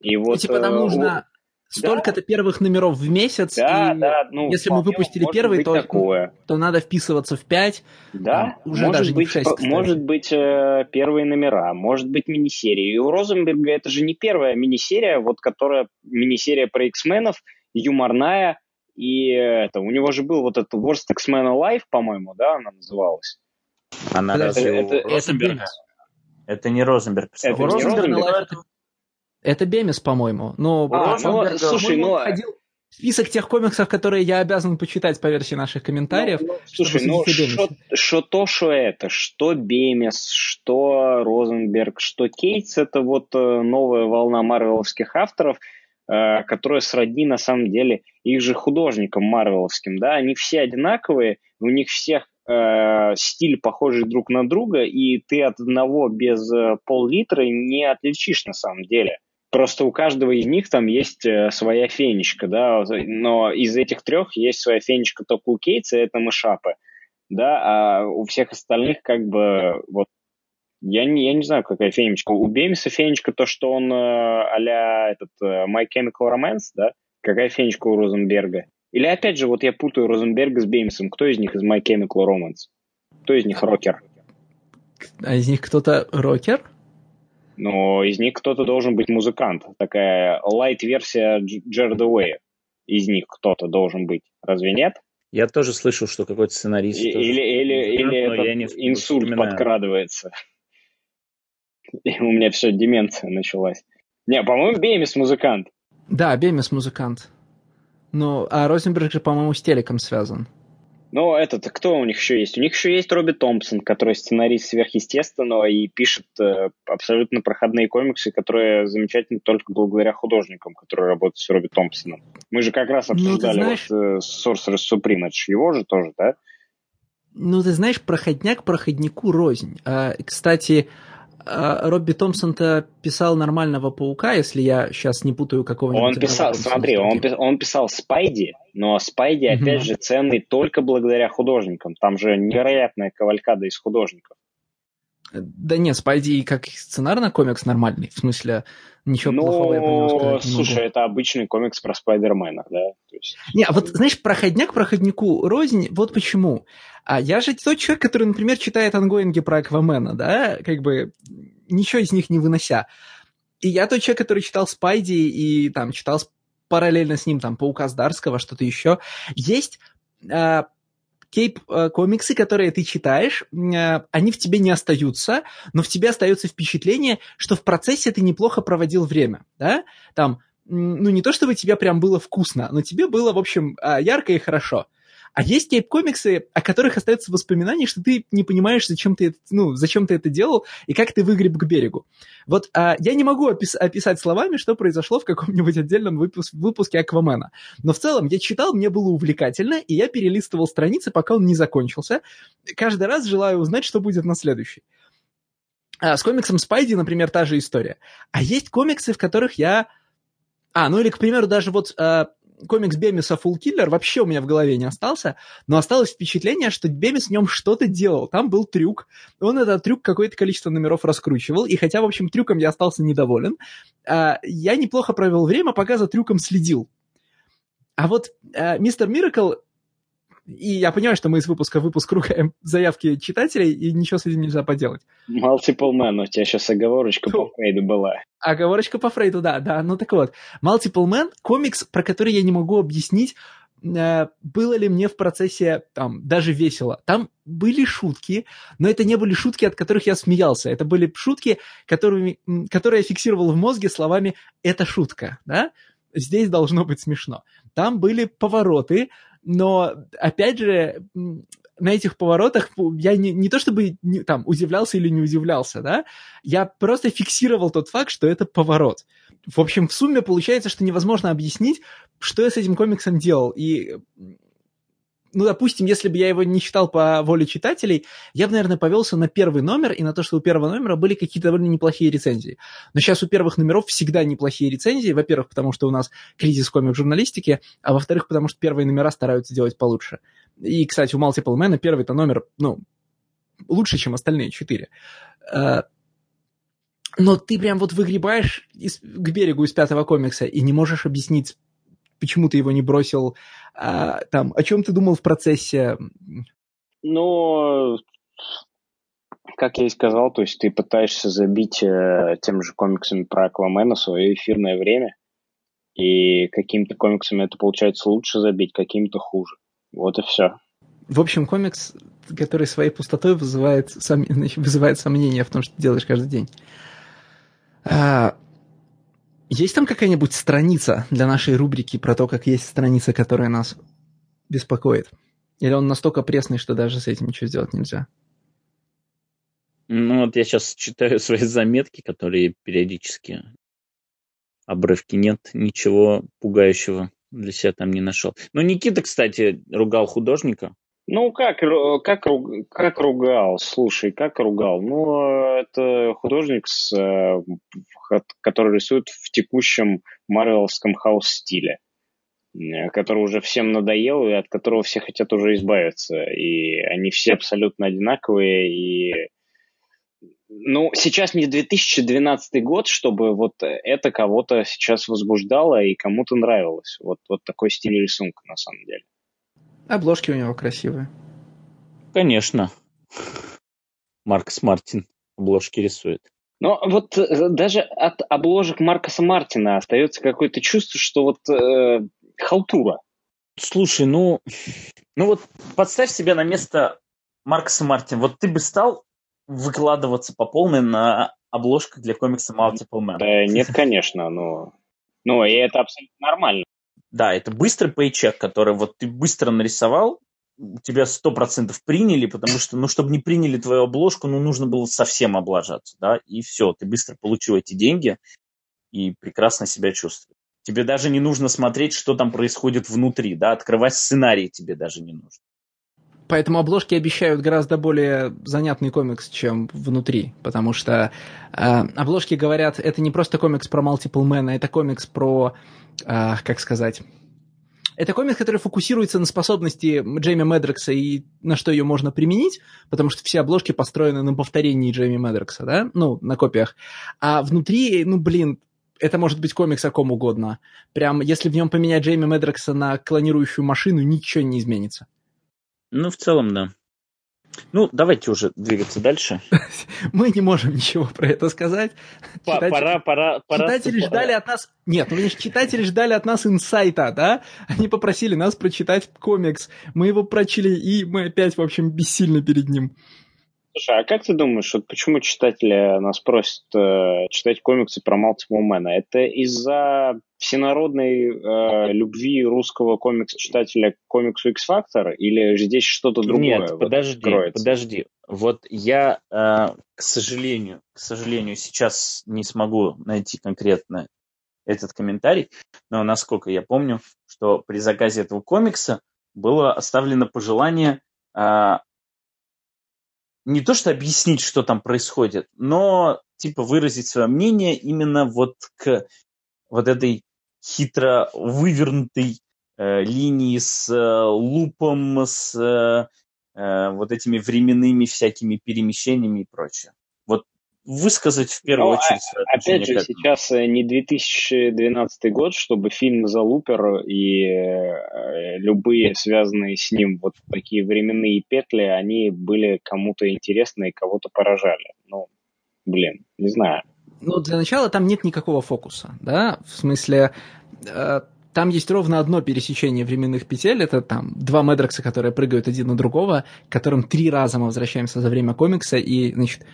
И вот... Типа нам нужно столько-то первых номеров в месяц. Да, и да. Ну, если мы выпустили первый, то надо вписываться в 5. Да, уже может, даже быть, не в 6, может быть, первые номера, может быть, мини-серии. И у Розенберга это же не первая мини-серия, вот которая мини-серия про X-менов, юморная. И это, у него же был вот этот Worst X-Men Alive, по-моему, да, она называлась. Она это Розенберг. Это не Розенберг. Это не Розенберг. Это Бемис, по-моему. Но Розенберг, слушай, входил в список тех комиксов, которые я обязан почитать по версии наших комментариев. Слушай, ну что то, что это, что Бемис, что Розенберг, что Кейтс, это вот новая волна марвеловских авторов, которые сродни, на самом деле, их же художникам марвеловским, да, они все одинаковые, у них всех стиль похожий друг на друга, и ты от одного без пол-литра не отличишь, на самом деле. Просто у каждого из них там есть своя фенечка, да, но из этих трех есть своя фенечка только у Кейтса, это Мэшапы, да, а у всех остальных как бы вот. Я не знаю, какая фенечка. У Бемиса фенечка то, что он а-ля этот, My Chemical Romance, да? Какая фенечка у Розенберга? Или опять же, вот я путаю Розенберга с Бемисом. Кто из них из My Chemical Romance? Кто из них рокер? А из них кто-то рокер? Ну, из них кто-то должен быть музыкант. Такая лайт-версия Джерда Уэя. Из них кто-то должен быть. Разве нет? Я тоже слышал, что какой-то сценарист... Или этот инсульт подкрадывается. И у меня все, деменция началась. Не, по-моему, Бемис музыкант. Да, Бемис музыкант. Ну, а Розенберг же, по-моему, с телеком связан. Ну, этот, кто у них еще есть? У них еще есть Робби Томпсон, который сценарист «Сверхъестественного» и пишет абсолютно проходные комиксы, которые замечательны только благодаря художникам, которые работают с Робби Томпсоном. Мы же как раз обсуждали Sorcerer Supreme, это же его же тоже, да? Ну, ты знаешь, проходняк проходнику рознь. Кстати... Робби Томпсон-то писал нормального Паука, если я сейчас не путаю какого-нибудь... Он писал, смотри, он писал Спайди, но Спайди, опять же, ценный только благодаря художникам. Там же невероятная кавалькада из художников. Да нет, Спайди как сценарный комикс нормальный, в смысле, ничего плохого я про него сказать не могу. Слушай, это обычный комикс про Спайдермена, да? То есть... Не, вот знаешь, проходняк проходнику рознь, вот почему. А я же тот человек, который, например, читает ангоинги про Аквамена, да, как бы ничего из них не вынося. И я тот человек, который читал Спайди и там читал параллельно с ним там Паука Здарского, что-то еще. Есть... кейп-комиксы, которые ты читаешь, они в тебе не остаются, но в тебе остается впечатление, что в процессе ты неплохо проводил время, да? Там, ну, не то чтобы тебе прям было вкусно, но тебе было, в общем, ярко и хорошо. А есть кейп-комиксы, о которых остается воспоминание, что ты не понимаешь, зачем ты это делал и как ты выгреб к берегу. Вот я не могу описать словами, что произошло в каком-нибудь отдельном выпуске Аквамена. Но в целом я читал, мне было увлекательно, и я перелистывал страницы, пока он не закончился. Каждый раз желаю узнать, что будет на следующий. С комиксом Спайди, например, та же история. А есть комиксы, в которых я... ну или, к примеру, даже вот... Комикс Бемиса «Full Killer» вообще у меня в голове не остался, но осталось впечатление, что Бемис в нем что-то делал. Там был трюк. Он этот трюк какое-то количество номеров раскручивал, и хотя, в общем, трюком я остался недоволен, я неплохо провел время, пока за трюком следил. А вот «Мистер Миракл», и я понимаю, что мы из выпуска в выпуск ругаем заявки читателей, и ничего с этим нельзя поделать. Multiple Man, у тебя сейчас оговорочка по Фрейду была. Оговорочка по Фрейду, да. Ну так вот, Multiple Man, комикс, про который я не могу объяснить, было ли мне в процессе там даже весело. Там были шутки, но это не были шутки, от которых я смеялся. Это были шутки, которые я фиксировал в мозге словами «это шутка», да? Здесь должно быть смешно. Там были повороты, но, опять же, на этих поворотах я не то чтобы там удивлялся или не удивлялся, да, я просто фиксировал тот факт, что это поворот. В общем, в сумме получается, что невозможно объяснить, что я с этим комиксом делал, и ну, допустим, если бы я его не читал по воле читателей, я бы, наверное, повелся на первый номер и на то, что у первого номера были какие-то довольно неплохие рецензии. Но сейчас у первых номеров всегда неплохие рецензии. Во-первых, потому что у нас кризис комик-журналистики, а во-вторых, потому что первые номера стараются делать получше. И, кстати, у Multiple Man первый-то номер, ну, лучше, чем остальные четыре. Но ты прям вот выгребаешь к берегу из пятого комикса и не можешь объяснить, почему ты его не бросил, там, о чем ты думал в процессе? Ну, как я и сказал, то есть ты пытаешься забить тем же комиксами про Аквамена свое эфирное время, и какими-то комиксами это получается лучше забить, какими-то хуже. Вот и все. В общем, комикс, который своей пустотой вызывает сомнения в том, что ты делаешь каждый день. Есть там какая-нибудь страница для нашей рубрики про то, как есть страница, которая нас беспокоит? Или он настолько пресный, что даже с этим ничего сделать нельзя? Ну, вот я сейчас читаю свои заметки, которые периодически... Обрывки нет, ничего пугающего для себя там не нашел. Но Никита, кстати, ругал художника. Ну, как ругал, слушай, как ругал. Ну, это художник, который рисует в текущем марвеловском хаос-стиле, который уже всем надоел и от которого все хотят уже избавиться. И они все абсолютно одинаковые. И... Ну, сейчас не 2012 год, чтобы вот это кого-то сейчас возбуждало и кому-то нравилось. Вот такой стиль рисунка, на самом деле. Обложки у него красивые. Конечно. Маркос Мартин обложки рисует. Но вот даже от обложек Маркоса Мартина остается какое-то чувство, что вот халтура. Слушай, ну вот подставь себя на место Маркоса Мартина. Вот ты бы стал выкладываться по полной на обложках для комикса Multiple Man? Да, нет, конечно, но... Ну, и это абсолютно нормально. Да, это быстрый пейчек, который вот ты быстро нарисовал, тебя 100% приняли, потому что, ну, чтобы не приняли твою обложку, ну, нужно было совсем облажаться, да, и все, ты быстро получил эти деньги и прекрасно себя чувствуешь. Тебе даже не нужно смотреть, что там происходит внутри, да, открывать сценарий тебе даже не нужно. Поэтому обложки обещают гораздо более занятный комикс, чем внутри, потому что обложки говорят, это не просто комикс про Multiple Man, а это комикс про, как сказать, это комикс, который фокусируется на способности Джейми Мэдрокса и на что ее можно применить, потому что все обложки построены на повторении Джейми Мэдрокса, да, ну, на копиях, а внутри, ну, блин, это может быть комикс о ком угодно, прям если в нем поменять Джейми Мэдрокса на клонирующую машину, ничего не изменится. Ну, в целом, да. Ну, давайте уже двигаться дальше. Мы не можем ничего про это сказать. Читатели ждали от нас... Нет, ну, читатели ждали от нас инсайта, да? Они попросили нас прочитать комикс. Мы его прочли, и мы опять, в общем, бессильны перед ним. Слушай, а как ты думаешь, вот почему читатели нас просят читать комиксы про Multiwoman? Это из-за всенародной любви русского комикс-читателя к комиксу X-Factor, или здесь что-то другое? Нет, вот, подожди. Вот я, к сожалению, сейчас не смогу найти конкретно этот комментарий, но насколько я помню, что при заказе этого комикса было оставлено пожелание не то что объяснить, что там происходит, но типа выразить свое мнение именно вот к вот этой хитро вывернутой линии с лупом, с вот этими временными всякими перемещениями и прочее. Вот высказать в первую очередь... Опять же, сейчас не 2012 год, чтобы фильм «Залупер» и любые связанные с ним вот такие временные петли, они были кому-то интересны и кого-то поражали. Ну, блин, не знаю. Ну, для начала там нет никакого фокуса, да, в смысле, там есть ровно одно пересечение временных петель, это там два Мэдрокса, которые прыгают один на другого, к которым три раза мы возвращаемся за время комикса, и, значит,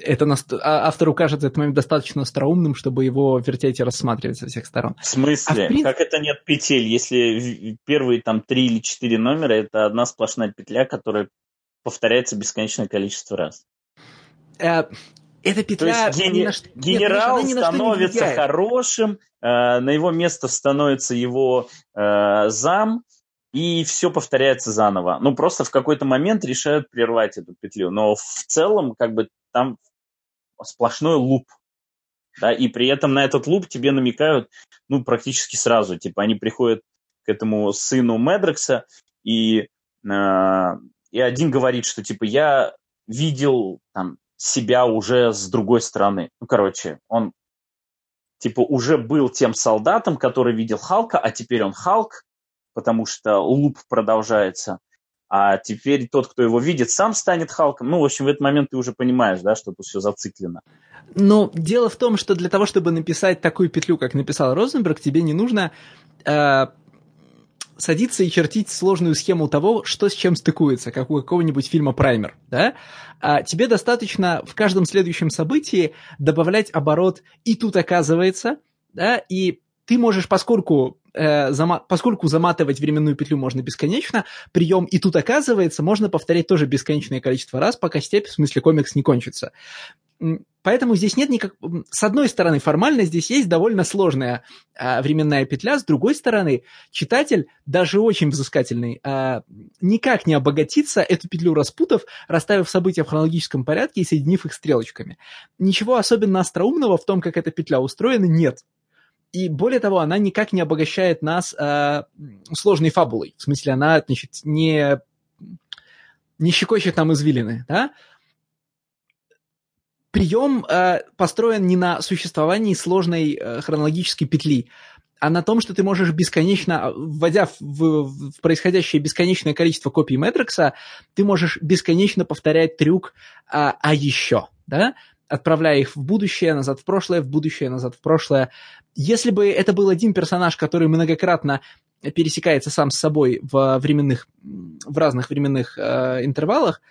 это автору кажется этот момент достаточно остроумным, чтобы его вертеть и рассматривать со всех сторон. В смысле? Как это нет петель, если первые там 3 или 4 номера, это одна сплошная петля, которая повторяется бесконечное количество раз? Эта петля... То есть генерал становится хорошим, на его место становится его зам, И все повторяется заново. Ну, просто в какой-то момент решают прервать эту петлю. Но в целом, как бы, там сплошной луп. Да? И при этом на этот луп тебе намекают, ну, практически сразу. Типа, они приходят к этому сыну Мэдрокса, и один говорит, что, типа, я видел там себя уже с другой стороны. Ну, короче, он, типа, уже был тем солдатом, который видел Халка, а теперь он Халк, потому что луп продолжается, а теперь тот, кто его видит, сам станет Халком. Ну, в общем, в этот момент ты уже понимаешь, да, что тут все зациклено. Но дело в том, что для того, чтобы написать такую петлю, как написал Розенберг, тебе не нужно садиться и чертить сложную схему того, что с чем стыкуется, как у какого-нибудь фильма «Праймер». Да? А тебе достаточно в каждом следующем событии добавлять оборот «и тут оказывается», да, и ты можешь, поскольку заматывать временную петлю можно бесконечно, прием «и тут оказывается» можно повторять тоже бесконечное количество раз, пока степь, в смысле комикс, не кончится. Поэтому здесь нет никак... С одной стороны, формально здесь есть довольно сложная временная петля, с другой стороны, читатель, даже очень взыскательный, никак не обогатится, эту петлю распутав, расставив события в хронологическом порядке и соединив их стрелочками. Ничего особенно остроумного в том, как эта петля устроена, нет. И более того, она никак не обогащает нас сложной фабулой. В смысле, она, значит, не щекочет нам извилины. Да? Прием построен не на существовании сложной хронологической петли, а на том, что ты можешь бесконечно, вводя в происходящее бесконечное количество копий Мэдрокса, ты можешь бесконечно повторять трюк «а еще». Да? Отправляя их в будущее, назад в прошлое, в будущее, назад в прошлое. Если бы это был один персонаж, который многократно пересекается сам с собой в разных временных интервалах,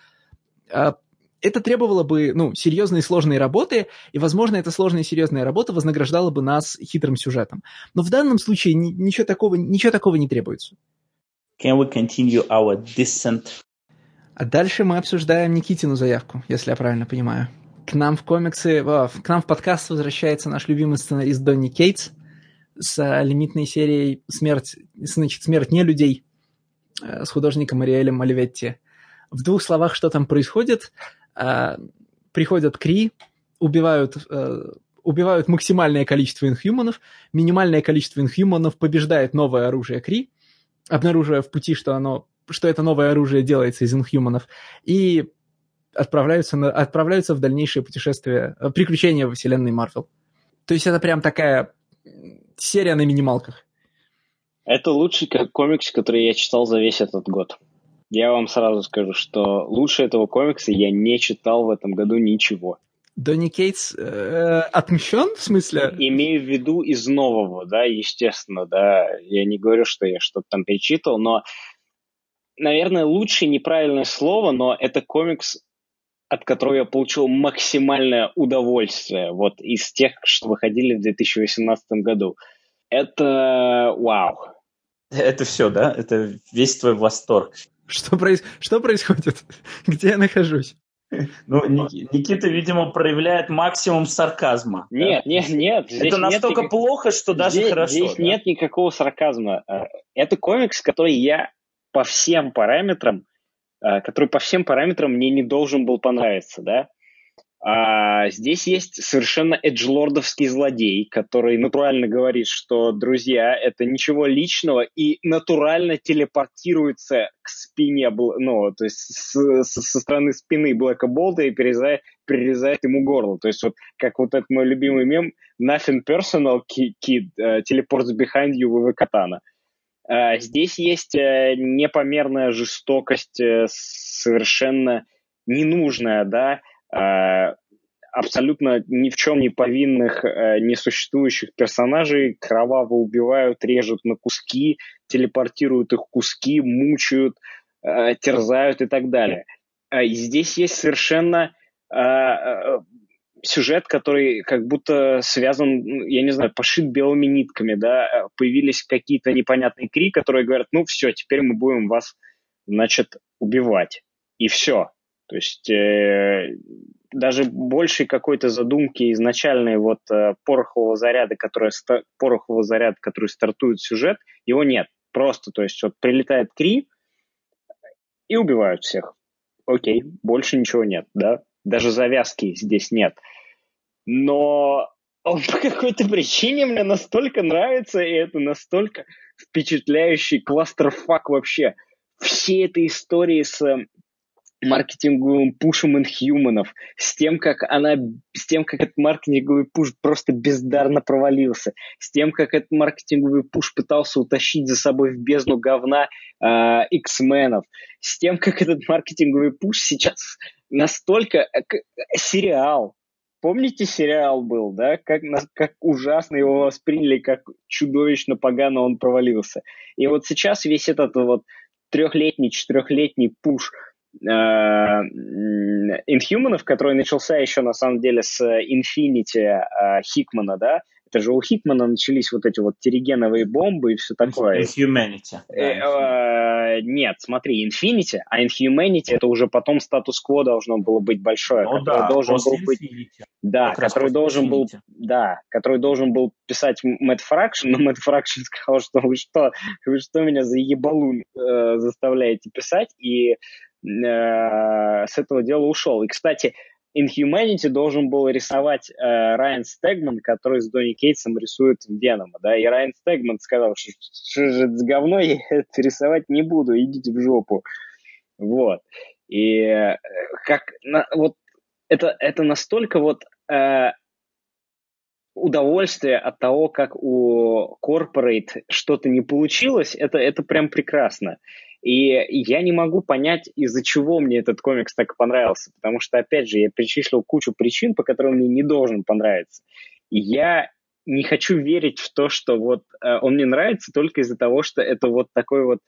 это требовало бы, ну, серьезной и сложной работы, и, возможно, эта сложная и серьезная работа вознаграждала бы нас хитрым сюжетом. Но в данном случае ничего такого не требуется. Can we continue our descent? А дальше мы обсуждаем Никитину заявку, если я правильно понимаю. К нам в подкаст возвращается наш любимый сценарист Донни Кейтс с лимитной серией «Смерть не людей» с художником Ариэлем Оливетти. В двух словах, что там происходит? Приходят Кри, убивают максимальное количество инхьюманов, минимальное количество инхьюманов побеждает новое оружие Кри, обнаруживая в пути, что это новое оружие делается из инхьюманов, и отправляются в дальнейшее путешествие, приключения во вселенной Марвел. То есть это прям такая серия на минималках. Это лучший комикс, который я читал за весь этот год. Я вам сразу скажу, что лучше этого комикса я не читал в этом году ничего. Донни Кейтс отмщен, в смысле? Имею в виду из нового, да, естественно, да. Я не говорю, что я что-то там перечитывал, но, наверное, лучшее неправильное слово, но это комикс, от которого я получил максимальное удовольствие, вот, из тех, что выходили в 2018 году. Это вау. Это все, да? Это весь твой восторг. Что происходит? Где я нахожусь? Ну, Никита, видимо, проявляет максимум сарказма. Нет. Здесь это настолько плохо, что даже здесь, хорошо. Здесь да? Нет никакого сарказма. Это комикс, который который по всем параметрам мне не должен был понравиться, да. Здесь есть совершенно эджлордовский злодей, который натурально говорит, что, друзья, это ничего личного, и натурально телепортируется к спине, ну, то есть со стороны спины Блэка Болта и перерезает ему горло. То есть вот как вот этот мой любимый мем «Nothing personal, kid, teleports behind you with a katana». Здесь есть непомерная жестокость, совершенно ненужная, да, абсолютно ни в чем не повинных, несуществующих персонажей кроваво убивают, режут на куски, телепортируют их куски, мучают, терзают и так далее. Здесь есть совершенно сюжет, который как будто связан, я не знаю, пошит белыми нитками, да, появились какие-то непонятные Кри, которые говорят, ну все, теперь мы будем вас, значит, убивать. И все. То есть даже больше какой-то задумки изначальной вот порохового заряда, который стартует сюжет, его нет. Просто, то есть, вот прилетает Кри и убивают всех. Окей, больше ничего нет, да? Даже завязки здесь нет. Но он по какой-то причине мне настолько нравится, и это настолько впечатляющий кластерфак вообще. Все этой истории с маркетинговым пушем инхьюманов, с тем, как этот маркетинговый пуш просто бездарно провалился, с тем, как этот маркетинговый пуш пытался утащить за собой в бездну говна X-менов, с тем, как этот маркетинговый пуш сейчас настолько сериал. Помните, сериал был, да? Как ужасно его восприняли, как чудовищно погано он провалился. И вот сейчас весь этот вот трехлетний, четырехлетний пуш Инхьюманов, который начался еще на самом деле с Infinity Хикмана, да? Это же у Хикмана начались вот эти вот терригеновые бомбы и все такое. Inhumanity. Нет, смотри, Infinity, а Inhumanity это уже потом статус-кво должно было быть большое, ну, который да, должен был быть, да, который должен был, да, который должен был писать Мэтт Фракшн, но Мэтт Фракшн сказал, что вы что меня за ебалун заставляете писать, и с этого дела ушел. И, кстати, Inhumanity должен был рисовать Райан Стегман, который с Донни Кейтсом рисует Венома, да, и Райан Стегман сказал, что же это говно, я это рисовать не буду, идите в жопу. Вот. И вот это настолько вот удовольствие от того, как у Corporate что-то не получилось, это прям прекрасно. И я не могу понять, из-за чего мне этот комикс так понравился, потому что, опять же, я перечислил кучу причин, по которым мне не должен понравиться. И я не хочу верить в то, что вот он мне нравится только из-за того, что это вот такой вот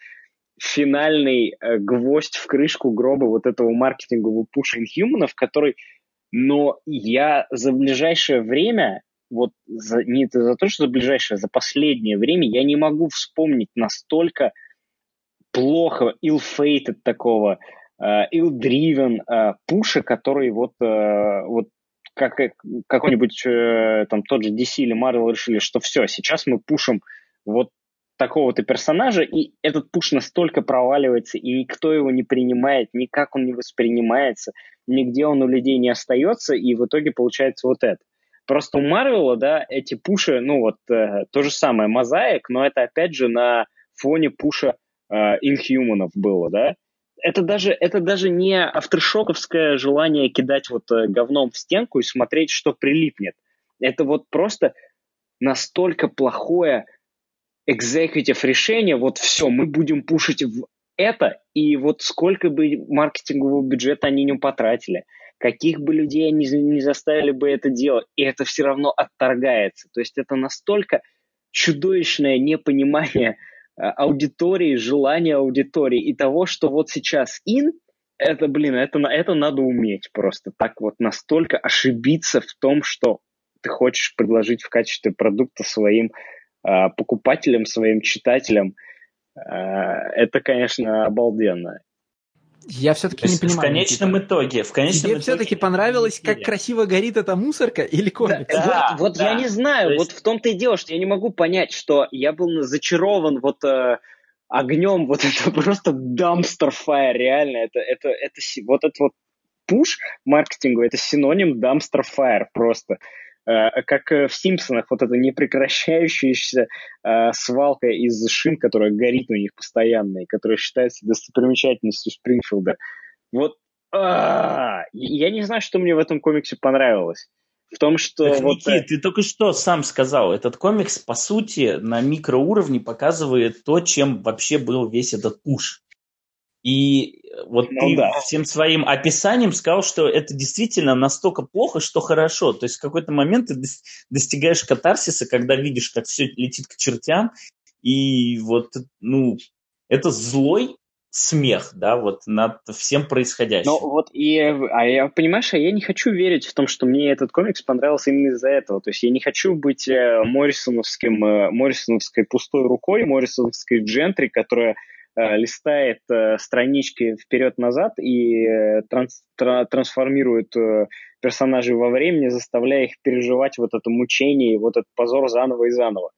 финальный гвоздь в крышку гроба вот этого маркетингового пуша Инхьюманов, который, но я за ближайшее время, вот за, не за то, что за ближайшее, за последнее время я не могу вспомнить настолько плохо, ill-fated такого, ill-driven пуша, который вот как какой-нибудь там тот же DC или Marvel решили, что все, сейчас мы пушим вот такого-то персонажа, и этот пуш настолько проваливается, и никто его не принимает, никак он не воспринимается, нигде он у людей не остается, и в итоге получается вот это. Просто у Marvel, да, эти пуши, ну вот то же самое, мозаик, но это опять же на фоне пуша Инхьюманов было, да? Это даже не авторшоковское желание кидать вот говном в стенку и смотреть, что прилипнет. Это вот просто настолько плохое экзекьютив решение, вот все, мы будем пушить в это, и вот сколько бы маркетингового бюджета они не потратили, каких бы людей они не заставили бы это делать, и это все равно отторгается. То есть это настолько чудовищное непонимание аудитории, желания аудитории и того, что вот сейчас это, блин, это надо уметь просто. Так вот настолько ошибиться в том, что ты хочешь предложить в качестве продукта своим покупателям, своим читателям. Это, конечно, обалденно. Я все-таки не понимаю. В конечном итоге. Тебе все-таки понравилось, как красиво горит эта мусорка или комикс? Да, вот я не знаю. То есть... Вот в том-то и дело, что я не могу понять, что я был зачарован вот огнем. Вот это просто dumpster fire, реально. Это вот этот вот пуш маркетинговый, это синоним dumpster fire просто. Как в «Симпсонах», вот эта непрекращающаяся свалка из шин, которая горит у них постоянно, и которая считается достопримечательностью Спрингфилда. Вот я не знаю, что мне в этом комиксе понравилось. В том, что... Так, вот... Никит, ты только что сам сказал, этот комикс, по сути, на микроуровне показывает то, чем вообще был весь этот пуш. И вот ты всем своим описанием сказал, что это действительно настолько плохо, что хорошо. То есть в какой-то момент ты достигаешь катарсиса, когда видишь, как все летит к чертям. И вот, ну, это злой смех, да, вот над всем происходящим. Ну, вот, понимаешь, я не хочу верить в том, что мне этот комикс понравился именно из-за этого. То есть я не хочу быть моррисоновской пустой рукой, моррисоновской джентри, которая листает странички вперед-назад и трансформирует персонажей во времени, заставляя их переживать вот это мучение и вот этот позор заново и заново.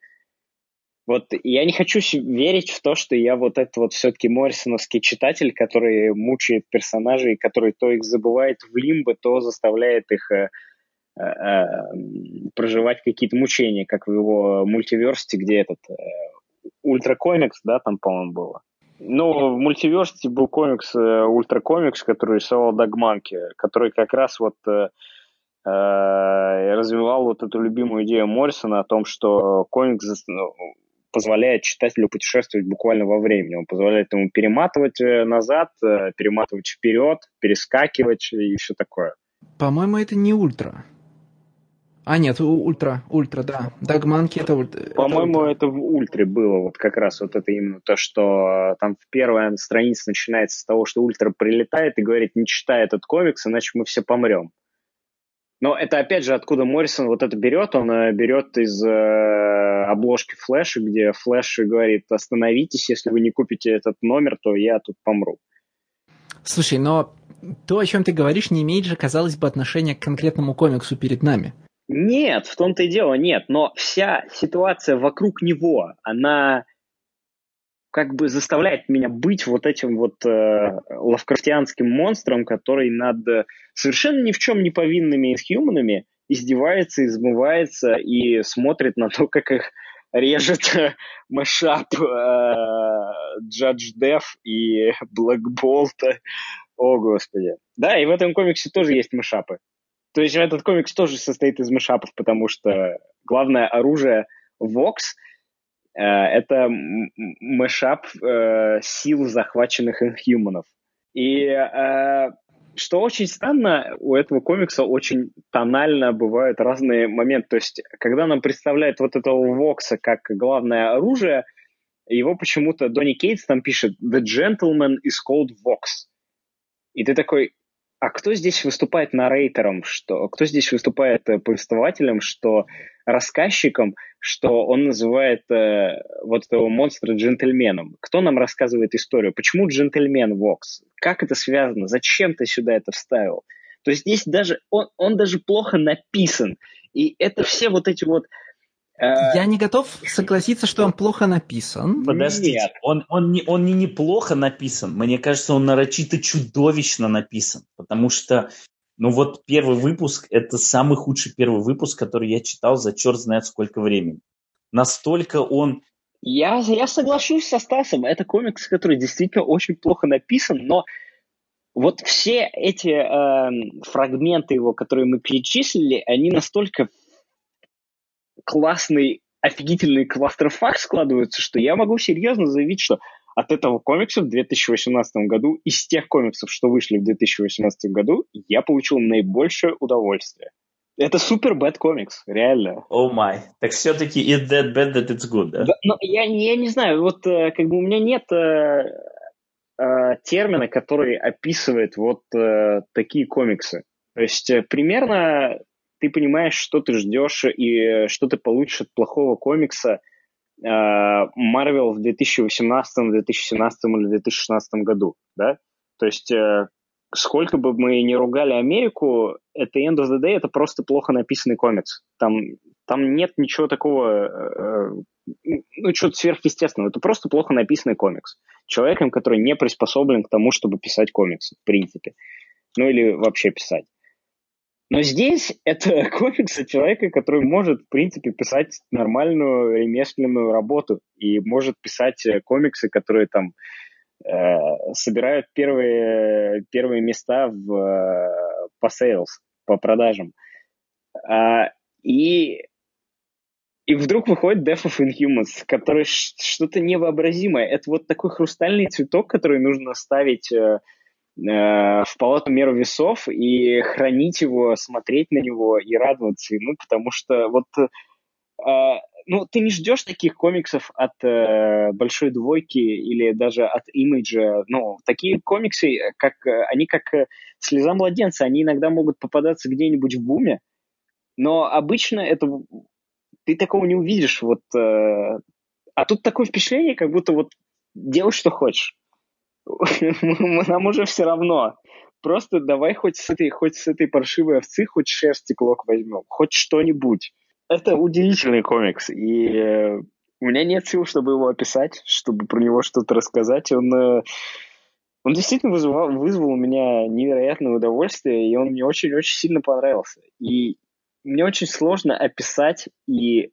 Вот я не хочу верить в то, что я вот этот вот все-таки моррисоновский читатель, который мучает персонажей, который то их забывает в лимбо, то заставляет их проживать какие-то мучения, как в его мультиверсте, где этот ультракомикс, да, там, по-моему, было. Ну, в мультиверсте был комикс ультракомикс, который рисовал Даг Манки, который как раз вот развивал вот эту любимую идею Моррисона о том, что комикс позволяет читателю путешествовать буквально во времени. Он позволяет ему перематывать назад, перематывать вперед, перескакивать и все такое. По-моему, это не ультра. А, нет, ультра, да. Дагманки это ультра. По-моему, это в ультре было вот как раз вот это именно то, что там первая страница начинается с того, что ультра прилетает и говорит, не читай этот комикс, иначе мы все помрем. Но это, опять же, откуда Моррисон вот это берет. Он берет из обложки Флэша, где Флэш говорит, остановитесь, если вы не купите этот номер, то я тут помру. Слушай, но то, о чем ты говоришь, не имеет же, казалось бы, отношения к конкретному комиксу перед нами. Нет, в том-то и дело нет. Но вся ситуация вокруг него, она как бы заставляет меня быть вот этим вот лавкрафтианским монстром, который над совершенно ни в чем не повинными инхьюманами издевается, измывается и смотрит на то, как их режет мэшап Джадж Деф и Black Bolt. О, господи. Да, и в этом комиксе тоже есть мэшапы. То есть этот комикс тоже состоит из мэшапов, потому что главное оружие Vox — это мэшап сил захваченных инхьюманов. И что очень странно, у этого комикса очень тонально бывают разные моменты. То есть, когда нам представляют вот этого Вокса как главное оружие, его почему-то Донни Кейтс там пишет «The gentleman is called Vox». И ты такой, а кто здесь выступает нарейтором? Кто здесь выступает повествователем, что рассказчиком, что он называет вот этого монстра джентльменом? Кто нам рассказывает историю? Почему джентльмен Вокс? Как это связано? Зачем ты сюда это вставил? То есть здесь даже он даже плохо написан. И это все вот эти вот... Я не готов согласиться, что он плохо написан. Подождите, он не неплохо написан. Мне кажется, он нарочито чудовищно написан. Потому что, ну вот первый выпуск, это самый худший первый выпуск, который я читал за черт знает сколько времени. Настолько он... Я соглашусь со Стасом. Это комикс, который действительно очень плохо написан, но вот все эти фрагменты его, которые мы перечислили, они настолько... классный, офигительный кластер-факт складывается, что я могу серьезно заявить, что от этого комикса в 2018 году, из тех комиксов, что вышли в 2018 году, я получил наибольшее удовольствие. Это супер bad комикс, реально. О май. Так все-таки it's that bad that it's good, да? Да, но я не знаю, вот как бы у меня нет термина, который описывает вот такие комиксы. То есть примерно... ты понимаешь, что ты ждешь и что ты получишь от плохого комикса Marvel в 2018, 2017 или 2016 году, да? То есть сколько бы мы ни ругали Америку, это End of the Day, это просто плохо написанный комикс. Там нет ничего такого, ну, чего-то сверхъестественного. Это просто плохо написанный комикс. Человеком, который не приспособлен к тому, чтобы писать комиксы, в принципе. Ну, или вообще писать. Но здесь это комикс от человека, который может, в принципе, писать нормальную ремесленную работу и может писать комиксы, которые там собирают первые места по сейлс, по продажам. И вдруг выходит Death of Inhumans, который что-то невообразимое. Это вот такой хрустальный цветок, который нужно ставить... в палату меру весов и хранить его, смотреть на него и радоваться ему, потому что вот ты не ждешь таких комиксов от Большой Двойки или даже от Имиджа. Ну, такие комиксы, они как слеза младенца, они иногда могут попадаться где-нибудь в буме, но обычно это ты такого не увидишь. Вот, а тут такое впечатление, как будто вот делай, что хочешь. Нам уже все равно. Просто давай хоть с этой паршивой овцы, хоть шерсти клок возьмем, хоть что-нибудь. Это удивительный комикс. И У меня нет сил, чтобы его описать, чтобы про него что-то рассказать. Он действительно вызвал у меня невероятное удовольствие, и он мне очень-очень сильно понравился. И мне очень сложно описать и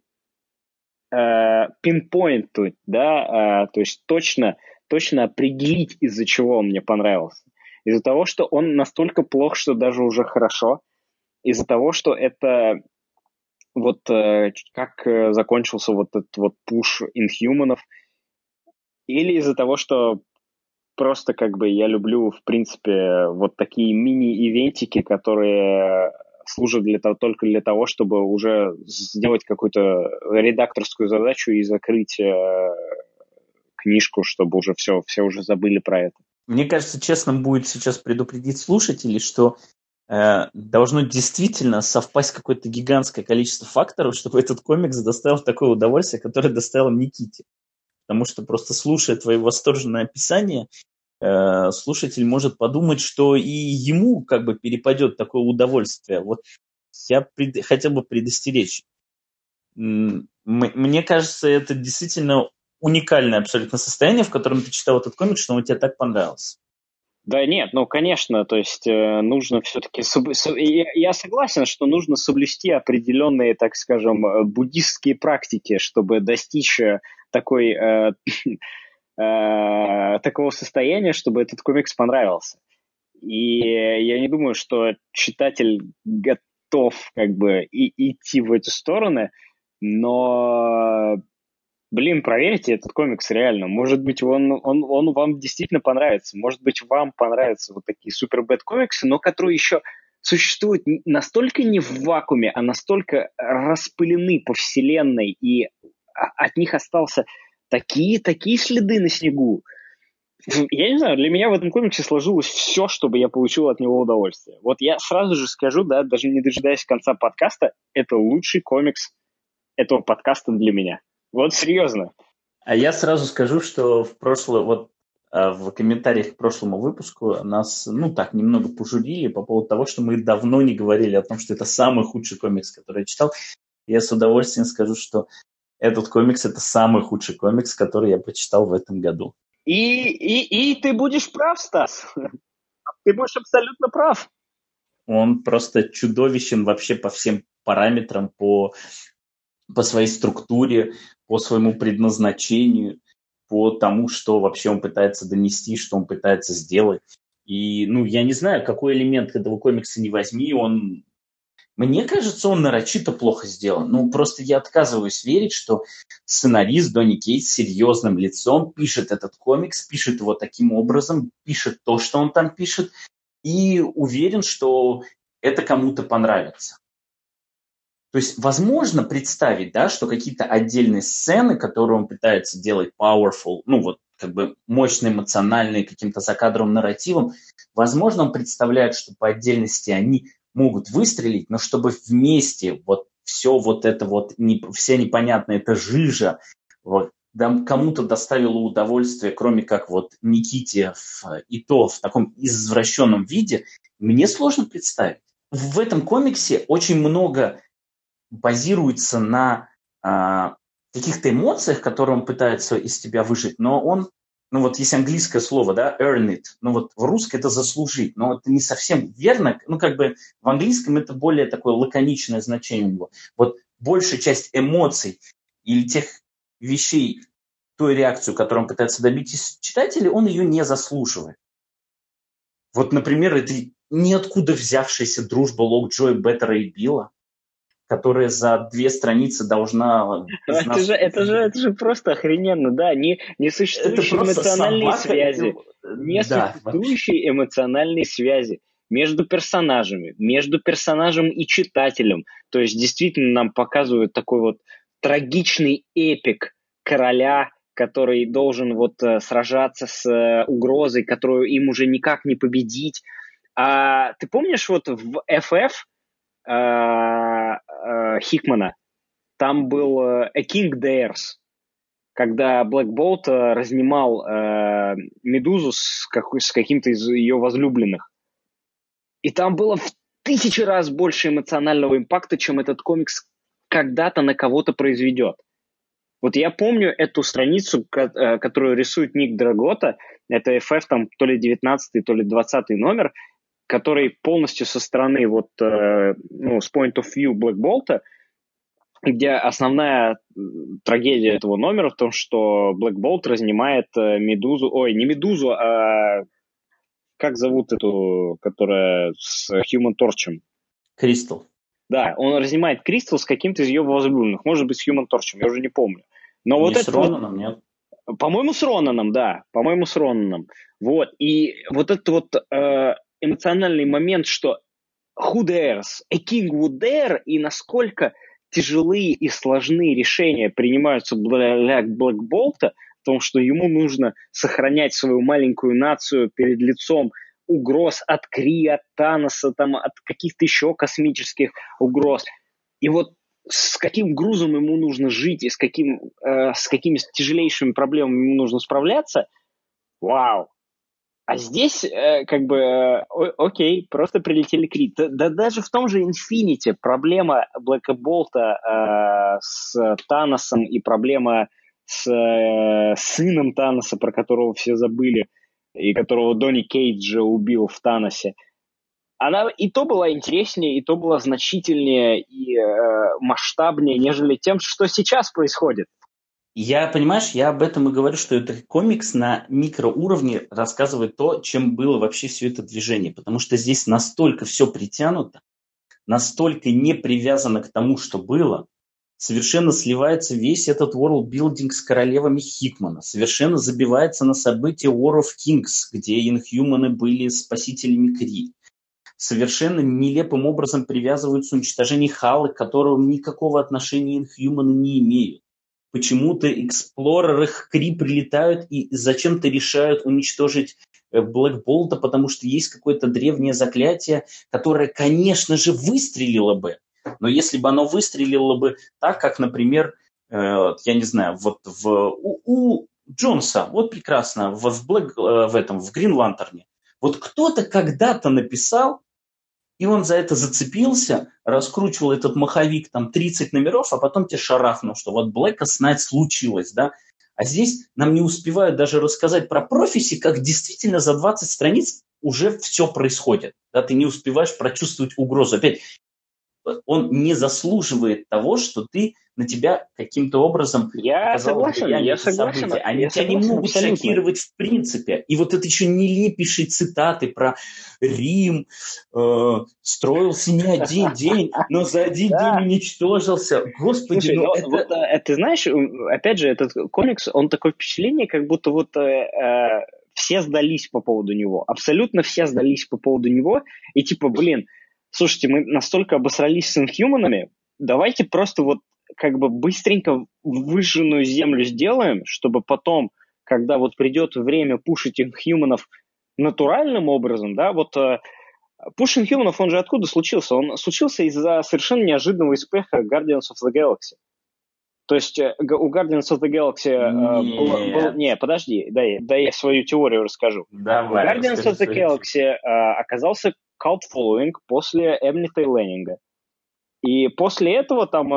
пинпоинтуть, да, то есть точно определить, из-за чего он мне понравился. Из-за того, что он настолько плох, что даже уже хорошо. Из-за того, что это вот как закончился вот этот вот пуш Inhuman'ов. Или из-за того, что просто как бы я люблю, в принципе, вот такие мини-ивентики, которые служат только для того, чтобы уже сделать какую-то редакторскую задачу и закрыть книжку, чтобы уже все уже забыли про это. Мне кажется, честным будет сейчас предупредить слушателей, что должно действительно совпасть какое-то гигантское количество факторов, чтобы этот комикс доставил такое удовольствие, которое доставил Никите. Потому что просто слушая твое восторженное описание, слушатель может подумать, что и ему как бы перепадет такое удовольствие. Вот я хотел бы предостеречь. Мне кажется, это действительно уникальное абсолютно состояние, в котором ты читал этот комикс, что он тебе так понравился. Да нет, ну, конечно, то есть нужно все-таки... Я согласен, что нужно соблюсти определенные, так скажем, буддистские практики, чтобы достичь такого состояния, чтобы этот комикс понравился. И я не думаю, что читатель готов как бы идти в эту сторону, но... Блин, проверьте этот комикс реально. Может быть, он вам действительно понравится. Может быть, вам понравятся вот такие супербэт-комиксы, но которые еще существуют настолько не в вакууме, а настолько распылены по вселенной, и от них остался такие следы на снегу. Я не знаю, для меня в этом комиксе сложилось все, чтобы я получил от него удовольствие. Вот я сразу же скажу, да, даже не дожидаясь конца подкаста, это лучший комикс этого подкаста для меня. Вот серьезно. А я сразу скажу, что в комментариях к прошлому выпуску нас, немного пожурили по поводу того, что мы давно не говорили о том, что это самый худший комикс, который я читал. Я с удовольствием скажу, что этот комикс – это самый худший комикс, который я прочитал в этом году. И ты будешь прав, Стас. Ты будешь абсолютно прав. Он просто чудовищен вообще по всем параметрам, по своей структуре, по своему предназначению, по тому, что вообще он пытается донести, что он пытается сделать. И, я не знаю, какой элемент этого комикса не возьми, он... Мне кажется, он нарочито плохо сделан. Просто я отказываюсь верить, что сценарист Донни Кейтс серьезным лицом пишет этот комикс, пишет его таким образом, пишет то, что он там пишет, и уверен, что это кому-то понравится. То есть, возможно представить, да, что какие-то отдельные сцены, которые он пытается делать powerful, мощно эмоциональные, каким-то закадровым нарративом, возможно, он представляет, что по отдельности они могут выстрелить, но чтобы вместе вся непонятная эта жижа кому-то доставила удовольствие, кроме как Никите, и то в таком извращенном виде, мне сложно представить. В этом комиксе очень много базируется на каких-то эмоциях, которые он пытается из тебя выжить, но он, есть английское слово, да, earn it, в русском это заслужить, но это не совсем верно, в английском это более такое лаконичное значение у него. Большая часть эмоций или тех вещей, той реакцию, которую он пытается добить из читателей, он ее не заслуживает. Например, это ниоткуда взявшаяся дружба Локджоя, Беттера и Билла, которая за 2 страницы должна... Это же просто охрененно, да, несуществующие эмоциональные связи. Несуществующие эмоциональные связи между персонажами, между персонажем и читателем. То есть действительно нам показывают такой трагичный эпик короля, который должен сражаться с угрозой, которую им уже никак не победить. А ты помнишь в FF Хикмана, там был A King Dares, когда Black Bolt разнимал Медузу с каким-то из ее возлюбленных. И там было в 1000 раз больше эмоционального импакта, чем этот комикс когда-то на кого-то произведет. Вот я помню эту страницу, которую рисует Ник Драгота, это FF там то ли 19-й, то ли 20-й номер, который полностью со стороны вот, ну, с point of view Black Bolt'а, где основная трагедия этого номера в том, что Black Bolt разнимает Медузу, ой, не Медузу, а как зовут эту, которая с Human Torch'ем? Кристал. Да, он разнимает Кристал с каким-то из ее возлюбленных, может быть, с Human Torch'ем, я уже не помню. Но не вот с это Ронаном, вот... нет? По-моему, с Ронаном, да, по-моему, с Ронаном. Вот, и вот этот вот эмоциональный момент, что who dares, a king would dare, и насколько тяжелые и сложные решения принимаются для Black Bolt'а, в том, что ему нужно сохранять свою маленькую нацию перед лицом угроз от Кри, от Таноса, там, от каких-то еще космических угроз. И вот с каким грузом ему нужно жить и с какими тяжелейшими проблемами ему нужно справляться, вау! А здесь, как бы, окей, просто прилетели Крит. Да даже в том же Infinity проблема Блэка Болта с Таносом и проблема с сыном Таноса, про которого все забыли, и которого Донни Кейтс же убил в Таносе, она и то была интереснее, и то была значительнее и масштабнее, нежели тем, что сейчас происходит. Я, понимаешь, я об этом и говорю, что этот комикс на микроуровне рассказывает то, чем было вообще все это движение, потому что здесь настолько все притянуто, настолько не привязано к тому, что было, совершенно сливается весь этот world-building с королевами Хикмана, совершенно забивается на события War of Kings, где инхьюманы были спасителями Кри. Совершенно нелепым образом привязываются уничтожение Хала, к которому никакого отношения инхьюманы не имеют. Почему-то эксплореры Кри прилетают и зачем-то решают уничтожить Блэк Болта, потому что есть какое-то древнее заклятие, которое, конечно же, выстрелило бы. Но если бы оно выстрелило бы так, как, например, я не знаю, вот у Джонса, вот прекрасно, в Грин Лантерне. Вот кто-то когда-то написал, и он за это зацепился, раскручивал этот маховик там 30 номеров, а потом тебе шарахнул, что вот Блэка Снайд случилось, да. А здесь нам не успевают даже рассказать про профиси, как действительно за 20 страниц уже все происходит. Да, ты не успеваешь прочувствовать угрозу. Опять, он не заслуживает того, что ты на тебя каким-то образом оказалось влияние эти события. Они тебя не могут шокировать в принципе. И вот это еще нелепейшие цитаты про Рим строился не один день, но за один день уничтожился. Господи, слушай, ты знаешь, опять же, этот комикс, он такое впечатление, как будто вот... все сдались по поводу него. Абсолютно все сдались по поводу него. И типа, блин, слушайте, мы настолько обосрались с инхьюманами, давайте просто вот как бы быстренько выжженную землю сделаем, чтобы потом, когда вот придет время пушить инхьюманов натуральным образом, да, вот пуш инхьюманов, он же откуда случился? Он случился из-за совершенно неожиданного успеха Guardians of the Galaxy. То есть у Guardians of the Galaxy... я свою теорию расскажу. Давай, Guardians of the Galaxy оказался cult-following после Эммета и Леннинга. И после этого там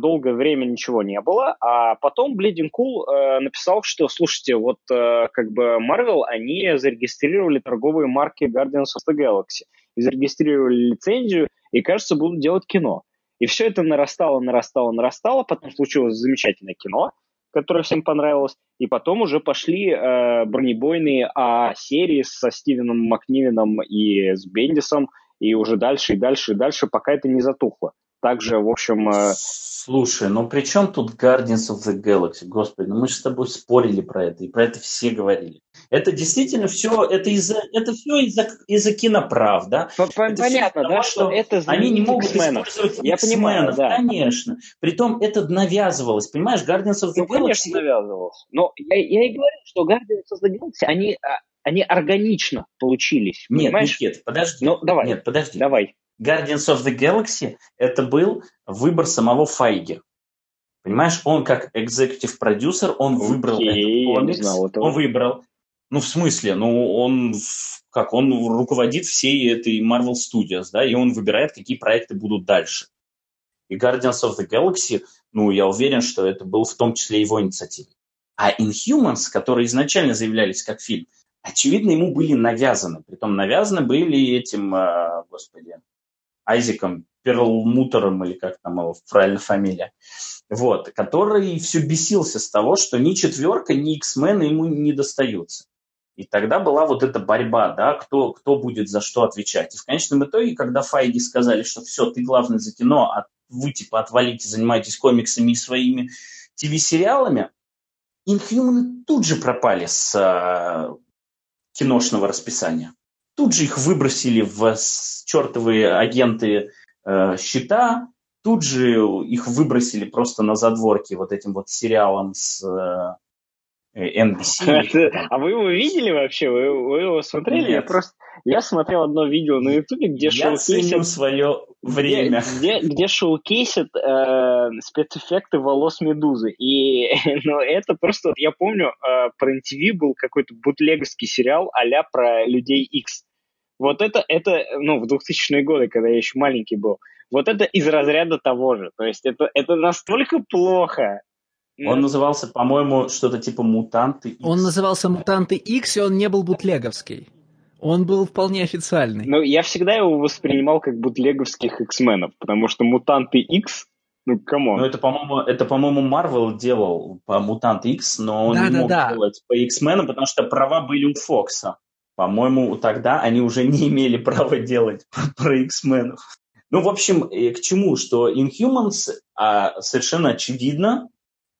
долгое время ничего не было, а потом Bleeding Cool написал, что, слушайте, вот как бы Marvel, они зарегистрировали торговые марки Guardians of the Galaxy, и зарегистрировали лицензию, и, кажется, будут делать кино. И все это нарастало, потом случилось замечательное кино, которое всем понравилось, и потом уже пошли бронебойные серии со Стивеном Макнивеном и с Бендисом, и уже дальше, пока это не затухло. Также, в общем... Слушай, ну при чем тут Guardians of the Galaxy? Господи, ну мы же с тобой спорили про это, и про это все говорили. Это действительно все, это все из-за киноправ, да? Понятно, да, что это они не могут использовать X-менов, да. Конечно. Притом это навязывалось, понимаешь, Guardians of the Galaxy... Конечно, навязывалось. Но я и говорю, что Guardians of the Galaxy, они органично получились. Нет, Никит, подожди. Ну, давай. Нет, подожди. Давай. Guardians of the Galaxy – это был выбор самого Файги. Понимаешь, он как экзекутив-продюсер, он выбрал этот комикс, он выбрал. Ну, в смысле, он руководит всей этой Marvel Studios, да, и он выбирает, какие проекты будут дальше. И Guardians of the Galaxy, ну, я уверен, что это был в том числе его инициатива. А Inhumans, которые изначально заявлялись как фильм, очевидно, ему были навязаны. Притом навязаны были этим, Айзеком Перлмутером, или как там его правильно фамилия, вот, который все бесился с того, что ни четверка, ни X-Men ему не достаются. И тогда была вот эта борьба, да, кто будет за что отвечать. И в конечном итоге, когда Файги сказали, что все, ты главный за кино, а вы типа отвалите, занимаетесь комиксами и своими ТВ-сериалами, Inhumans тут же пропали с киношного расписания. Тут же их выбросили в чертовые агенты щита, тут же их выбросили просто на задворки вот этим вот сериалом с NBC. А вы его видели вообще? Вы его смотрели? Я смотрел одно видео на Ютубе, где шоукейсят спецэффекты волос Медузы. И ну, это просто, я помню, про MTV был какой-то бутлеговский сериал а-ля про Людей Икс. Вот это, ну, в 2000-е годы, когда я еще маленький был, вот это из разряда того же. То есть это настолько плохо. Он назывался, по-моему, что-то типа «Мутанты Икс». Он назывался «Мутанты Икс», и он не был бутлеговский. Он был вполне официальный. Ну, я всегда его воспринимал как бутлеговских X-менов, потому что «Мутанты Икс», ну, камон. Ну, это, по-моему, Marvel делал по «Мутанты Икс», но он не мог делать по X-менам, потому что права были у Фокса. По-моему, тогда они уже не имели права делать про X-менов. Ну, в общем, к чему? Что Inhumans совершенно очевидно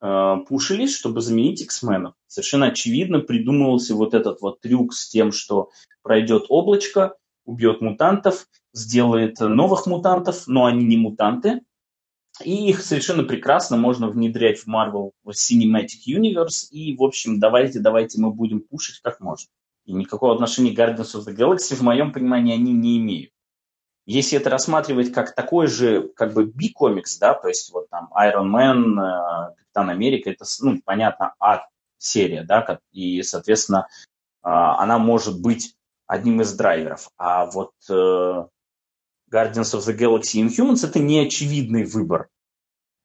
пушились, чтобы заменить X-менов. Совершенно очевидно придумывался вот этот вот трюк с тем, что пройдет облачко, убьет мутантов, сделает новых мутантов, но они не мутанты. И их совершенно прекрасно можно внедрять в Marvel Cinematic Universe. И, в общем, давайте мы будем пушить как можно. И никакого отношения Guardians of the Galaxy, в моем понимании, они не имеют. Если это рассматривать как такой же, как бы, B-комикс, да, то есть вот там Iron Man, Капитан Америка, это, ну, понятно, А-серия, да, и, соответственно, она может быть одним из драйверов. А вот Guardians of the Galaxy и Inhumans – это неочевидный выбор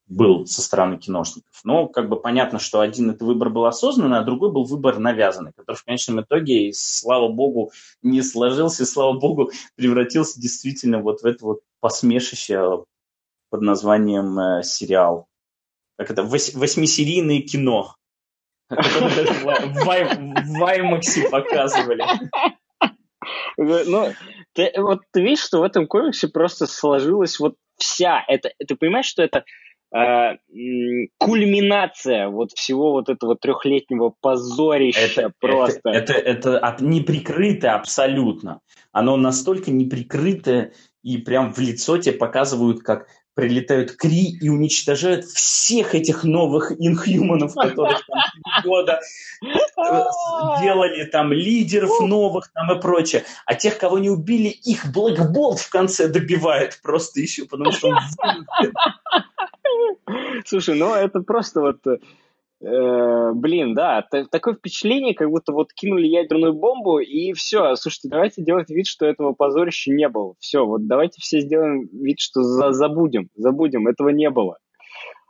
был со стороны киношников. Но, как бы, понятно, что один этот выбор был осознанный, а другой был выбор навязанный, который в конечном итоге, слава богу, не сложился, и, слава богу, превратился действительно вот в это вот посмешище под названием сериал. Как это? Восьмисерийное кино, которое в Ваймаксе показывали. Ну, вот ты видишь, что в этом комиксе просто сложилась вот вся... Ты понимаешь, что это... кульминация вот всего вот этого трехлетнего позорища просто. Это неприкрытое абсолютно. Оно настолько неприкрытое, и прям в лицо тебе показывают, как прилетают Кри и уничтожают всех этих новых инхьюманов, которых там 3 года делали, там, лидеров новых, там, и прочее. А тех, кого не убили, их Black Bolt в конце добивает просто еще, потому что он... Слушай, ну это просто вот, такое впечатление, как будто вот кинули ядерную бомбу и все, слушайте, давайте делать вид, что этого позорища не было, все, вот давайте все сделаем вид, что забудем, этого не было.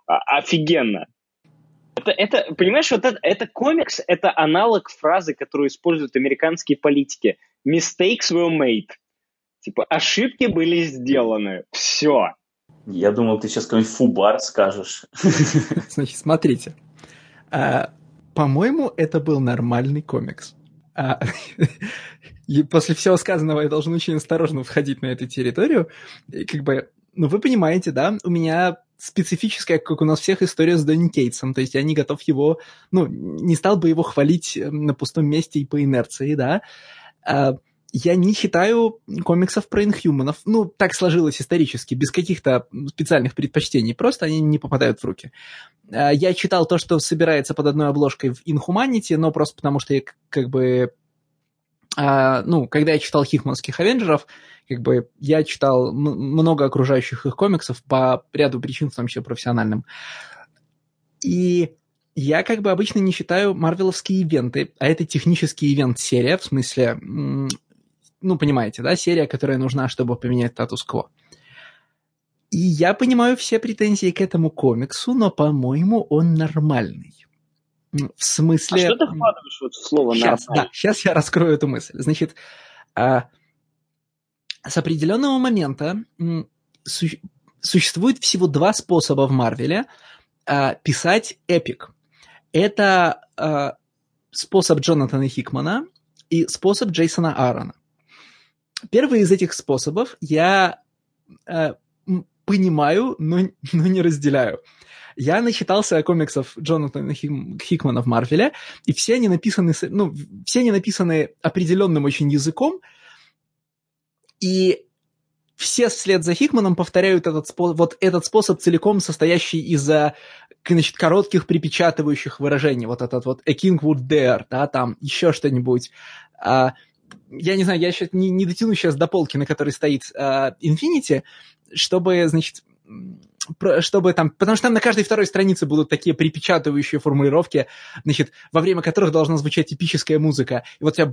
Офигенно. Это понимаешь, вот это комикс, это аналог фразы, которую используют американские политики. Mistakes were made. Типа, ошибки были сделаны, все. Я думал, ты сейчас какой-нибудь фубар скажешь. Значит, смотрите. По-моему, это был нормальный комикс. И после всего сказанного я должен очень осторожно входить на эту территорию. И как бы, ну, вы понимаете, да, у меня специфическая, как у нас всех, история с Донни Кейтсом. То есть я не готов его... Ну, не стал бы его хвалить на пустом месте и по инерции, да. Я не читаю комиксов про инхьюманов. Ну, так сложилось исторически, без каких-то специальных предпочтений. Просто они не попадают в руки. Я читал то, что собирается под одной обложкой в Inhumanity, но просто потому, что я как бы... Ну, когда я читал Хикманских Авенджеров, как бы я читал много окружающих их комиксов по ряду причин, в том числе профессиональным. И я как бы обычно не читаю марвеловские ивенты, а это технический ивент-серия, в смысле... Ну, понимаете, да, серия, которая нужна, чтобы поменять статус-кво. И я понимаю все претензии к этому комиксу, но, по-моему, он нормальный. В смысле... А что ты вкладываешь вот в слово «нормальный»? Да, сейчас я раскрою эту мысль. Значит, с определенного момента существует всего два способа в Марвеле писать эпик. Это способ Джонатана Хикмана и способ Джейсона Аарона. Первый из этих способов я понимаю, но не разделяю. Я начитался комиксов Джонатана Хикмана в Марвеле, и все они написаны, определенным очень языком, и все вслед за Хикманом повторяют этот способ, целиком состоящий из коротких припечатывающих выражений. Вот этот вот «a king would dare», да, там еще что-нибудь. Я не знаю, я еще не дотяну сейчас до полки, на которой стоит Infinity, чтобы там, потому что там на каждой второй странице будут такие припечатывающие формулировки, во время которых должна звучать эпическая музыка. И вот у тебя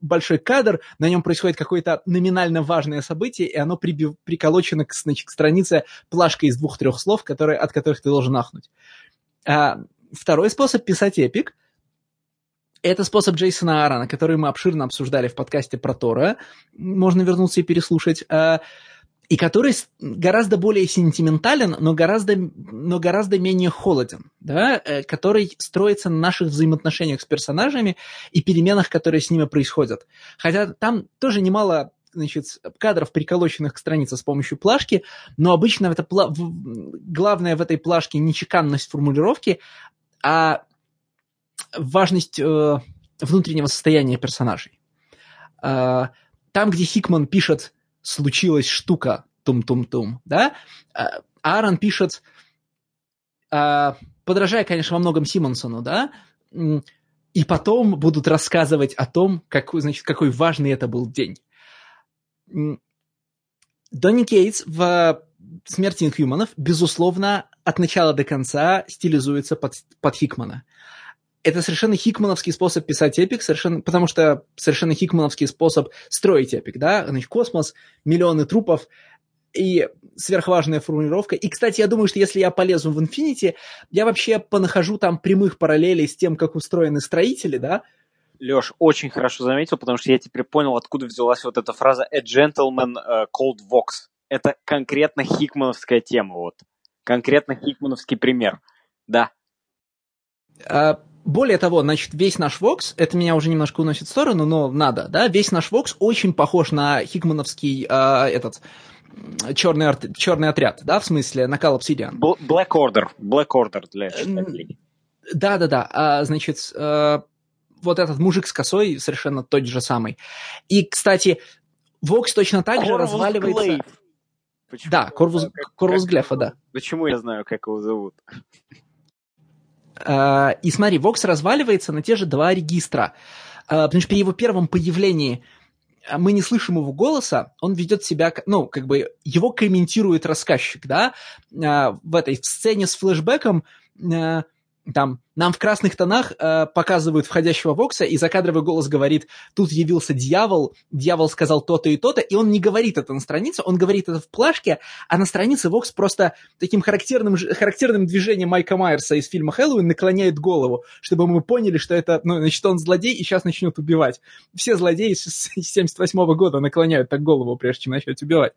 большой кадр, на нем происходит какое-то номинально важное событие, и оно приколочено к странице плашкой из 2-3 слов, от которых ты должен ахнуть. Второй способ писать эпик – это способ Джейсона Аарона, который мы обширно обсуждали в подкасте про Тора. Можно вернуться и переслушать. И который гораздо более сентиментален, но гораздо менее холоден, да? Который строится на наших взаимоотношениях с персонажами и переменах, которые с ними происходят. Хотя там тоже немало кадров, приколоченных к странице с помощью плашки, но обычно главное в этой плашке не чеканность формулировки, а важность внутреннего состояния персонажей. Там, где Хикман пишет «случилась штука, тум-тум-тум», да? Аарон пишет, подражая, конечно, во многом Симонсону, да? И потом будут рассказывать о том, какой важный это был день. Донни Кейтс в «Смерти инхьюманов», безусловно, от начала до конца стилизуется под Хикмана. Это совершенно хикмановский способ писать эпик, потому что совершенно хикмановский способ строить эпик, да, космос, миллионы трупов и сверхважная формулировка. И, кстати, я думаю, что если я полезу в Infinity, я вообще понахожу там прямых параллелей с тем, как устроены строители, да. Леш, очень хорошо заметил, потому что я теперь понял, откуда взялась вот эта фраза «A gentleman called Vox». Это конкретно хикмановская тема, вот. Конкретно хикмановский пример, да. Более того, весь наш Vox, это меня уже немножко уносит в сторону, но надо, да, весь наш Vox очень похож на хикмановский черный отряд, да, в смысле, на Call Obsidian. Black Order для читателей. Да-да-да, вот этот мужик с косой совершенно тот же самый. И, кстати, Vox точно так же разваливается... Почему? Да, Корвус Глефа, да. Почему я знаю, как его зовут? И смотри, Vox разваливается на те же два регистра, потому что при его первом появлении мы не слышим его голоса, он ведет себя, его комментирует рассказчик, да, в этой сцене с флешбэком, там, нам в красных тонах показывают входящего Вокса, и закадровый голос говорит: тут явился дьявол сказал то-то и то-то, и он не говорит это на странице, он говорит это в плашке, а на странице Вокс просто таким характерным движением Майка Майерса из фильма «Хэллоуин» наклоняет голову, чтобы мы поняли, что это, он злодей и сейчас начнет убивать. Все злодеи с 78-го года наклоняют так голову, прежде чем начать убивать.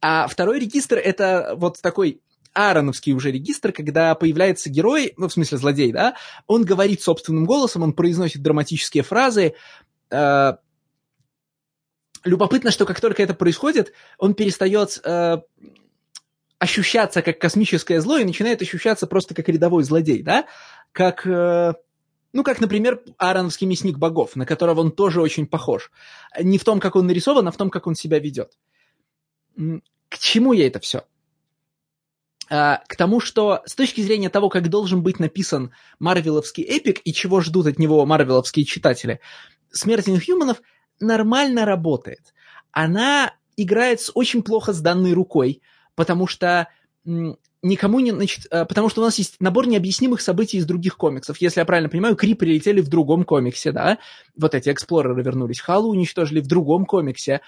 А второй регистр – это вот такой... аароновский уже регистр, когда появляется герой, злодей, да, он говорит собственным голосом, он произносит драматические фразы. Любопытно, что как только это происходит, он перестает ощущаться как космическое зло и начинает ощущаться просто как рядовой злодей, да, как, например, аароновский мясник богов, на которого он тоже очень похож. Не в том, как он нарисован, а в том, как он себя ведет. К чему я это все? К тому, что с точки зрения того, как должен быть написан марвеловский эпик и чего ждут от него марвеловские читатели, «Смерть инхьюманов» нормально работает. Она играет с очень плохо сданной рукой, потому что никому не... Значит, потому что у нас есть набор необъяснимых событий из других комиксов. Если я правильно понимаю, Кри прилетели в другом комиксе, да? Вот эти эксплореры вернулись. Халу уничтожили в другом комиксе.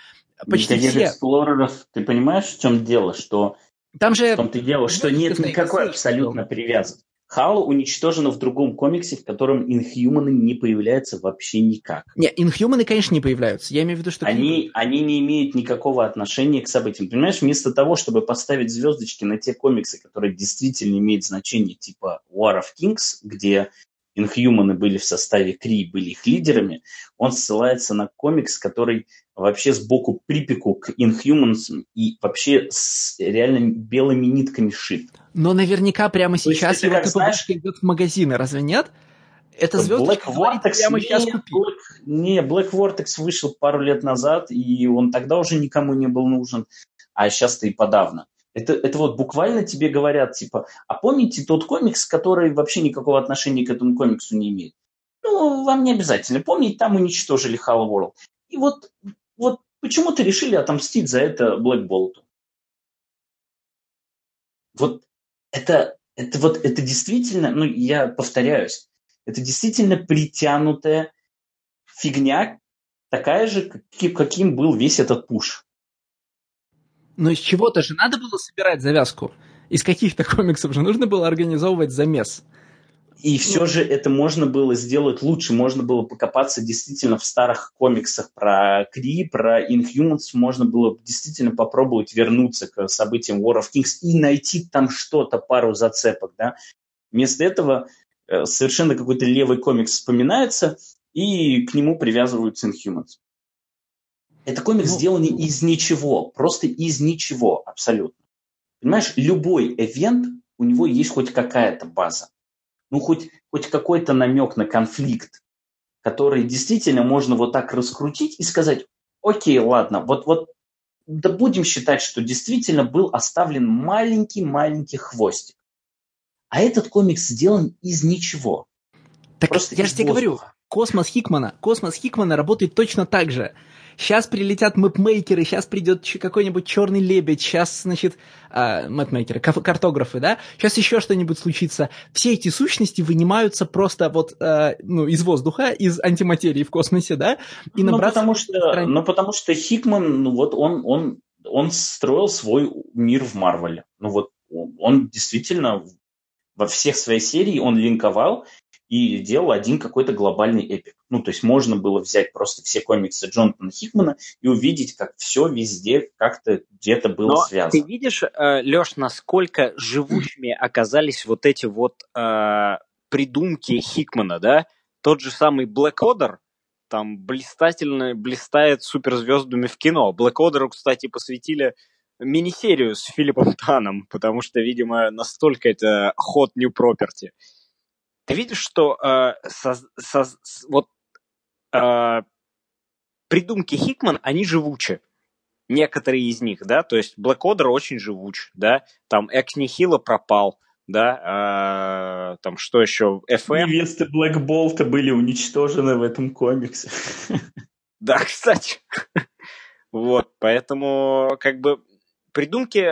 Почти никаких все. Эксплореров... Ты понимаешь, в чем дело? Что... Там же... В том-то дело, что нет никакой абсолютно привязанности. Халу уничтожена в другом комиксе, в котором инхьюманы не появляются вообще никак. Не, инхьюманы, конечно, не появляются. Я имею в виду, что... Они не имеют никакого отношения к событиям. Понимаешь, вместо того, чтобы поставить звездочки на те комиксы, которые действительно имеют значение, типа War of Kings, где инхьюманы были в составе Крии, были их лидерами, он ссылается на комикс, который вообще сбоку припеку к инхьюмансам и вообще с реально белыми нитками шит. Но наверняка прямо сейчас его купочка идет в магазины, разве нет? Это звездочка прямо сейчас купить. Не, Black Vortex вышел пару лет назад, и он тогда уже никому не был нужен, а сейчас-то и подавно. Это вот буквально тебе говорят, типа, а помните тот комикс, который вообще никакого отношения к этому комиксу не имеет? Ну, вам не обязательно помнить, там уничтожили Halo World. И вот почему-то решили отомстить за это Black Bolt. Вот это действительно, ну, я повторяюсь, это действительно притянутая фигня, такая же, каким был весь этот пуш. Но из чего-то же надо было собирать завязку. Из каких-то комиксов же нужно было организовывать замес. И все же это можно было сделать лучше. Можно было покопаться действительно в старых комиксах про Крии, про Inhumans. Можно было действительно попробовать вернуться к событиям War of Kings и найти там что-то, пару зацепок. Да? Вместо этого совершенно какой-то левый комикс вспоминается, и к нему привязываются Inhumans. Это комикс, сделанный из ничего, просто из ничего абсолютно. Понимаешь, любой эвент, у него есть хоть какая-то база, ну хоть какой-то намек на конфликт, который действительно можно вот так раскрутить и сказать, окей, ладно, вот да будем считать, что действительно был оставлен маленький-маленький хвостик. А этот комикс сделан из ничего. Так просто я же тебе говорю, Космос Хикмана работает точно так же. Сейчас прилетят мэпмейкеры, сейчас придет какой-нибудь черный лебедь, сейчас, значит, мэпмейкеры, картографы, да, сейчас еще что-нибудь случится. Все эти сущности вынимаются просто вот из воздуха, из антиматерии в космосе, да, и набрасываются. Потому что Хикман, он строил свой мир в Марвеле. Он действительно во всех своих сериях он линковал и делал один какой-то глобальный эпик. То есть можно было взять просто все комиксы Джонатана Хикмана и увидеть, как все везде как-то где-то было связано. Ты видишь, Леш, насколько живучими оказались вот эти придумки Хикмана, да? Тот же самый Black Order, там блистательно блистает суперзвездами в кино. Black Order'у, кстати, посвятили мини-серию с Филиппом Таном, потому что, видимо, настолько это hot new property. Ты видишь, что придумки Хикман, они живучи. Некоторые из них, да, то есть Black Order очень живуч, да, там Экс Нихило пропал, да, там что еще, FM. Невесты Блэк Болта были уничтожены в этом комиксе. Да, кстати. Вот, поэтому как бы придумки...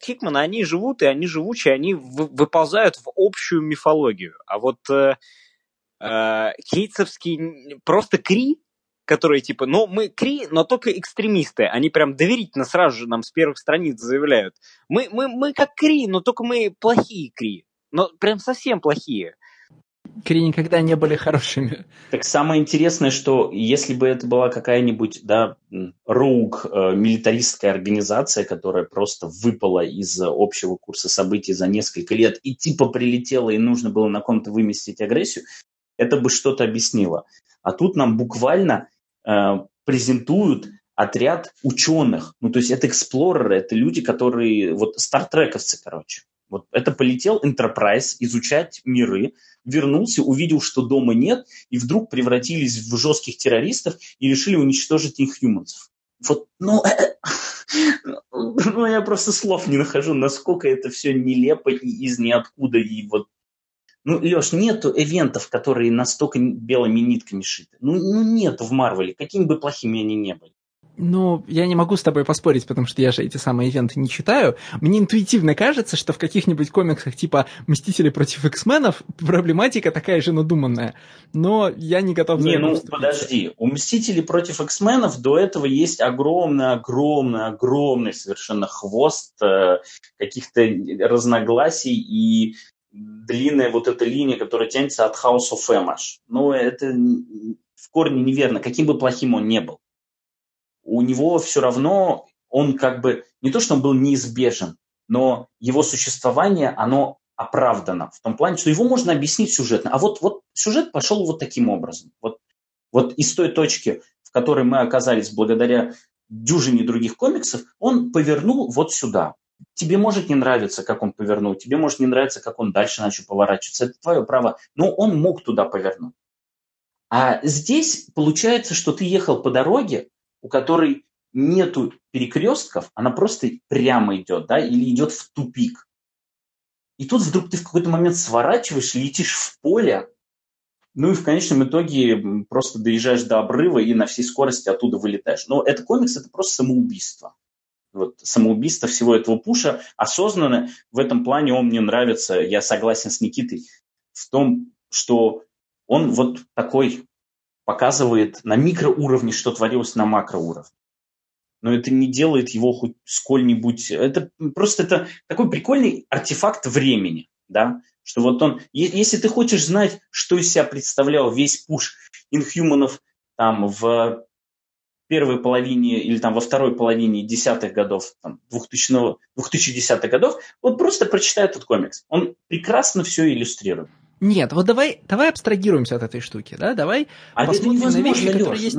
Хикмана, они живут, и они живучие, они выползают в общую мифологию. А вот кейтсовские просто Кри, которые типа, мы Кри, но только экстремисты. Они прям доверительно сразу же нам с первых страниц заявляют. Мы как Кри, но только мы плохие Кри. Но прям совсем плохие. Кри никогда не были хорошими. Так самое интересное, что если бы это была какая-нибудь, роуг милитаристская организация, которая просто выпала из общего курса событий за несколько лет и типа прилетела, и нужно было на ком-то выместить агрессию, это бы что-то объяснило. А тут нам буквально презентуют отряд ученых. То есть это эксплореры, это люди, которые... Вот стартрековцы, короче. Вот это полетел Enterprise изучать миры, вернулся, увидел, что дома нет, и вдруг превратились в жестких террористов и решили уничтожить инхьюмансов. Я просто слов не нахожу, насколько это все нелепо и из ниоткуда. И вот, Леш, нету эвентов, которые настолько белыми нитками шиты. Нету в Марвеле, какими бы плохими они ни были. Ну, я не могу с тобой поспорить, потому что я же эти самые ивенты не читаю. Мне интуитивно кажется, что в каких-нибудь комиксах типа «Мстители против X-менов» проблематика такая же надуманная. Но я не готов... Не, ну подожди. У «Мстителей против X-менов» до этого есть огромный совершенно хвост каких-то разногласий и длинная вот эта линия, которая тянется от House of M. Ну, это в корне неверно. Каким бы плохим он ни был. У него все равно, он как бы, не то, что он был неизбежен, но его существование, оно оправдано в том плане, что его можно объяснить сюжетно. А вот сюжет пошел вот таким образом. Вот из той точки, в которой мы оказались благодаря дюжине других комиксов, он повернул вот сюда. Тебе может не нравиться, как он повернул, тебе может не нравиться, как он дальше начал поворачиваться. Это твое право. Но он мог туда повернуть. А здесь получается, что ты ехал по дороге, у которой нету перекрестков, она просто прямо идет, да, или идет в тупик. И тут вдруг ты в какой-то момент сворачиваешь, летишь в поле, ну и в конечном итоге просто доезжаешь до обрыва и на всей скорости оттуда вылетаешь. Но этот комикс – это просто самоубийство. Вот, самоубийство всего этого пуша осознанно. В этом плане он мне нравится, я согласен с Никитой, в том, что он вот такой... показывает на микроуровне, что творилось на макроуровне. Но это не делает его хоть сколь-нибудь... Это просто это такой прикольный артефакт времени, да? Что вот он... Если ты хочешь знать, что из себя представлял весь пуш инхьюманов там в первой половине или там во второй половине десятых годов, там, 2010-х годов, вот просто прочитай этот комикс. Он прекрасно все иллюстрирует. Нет, вот давай абстрагируемся от этой штуки, да, давай посмотрим на вещи, которые есть.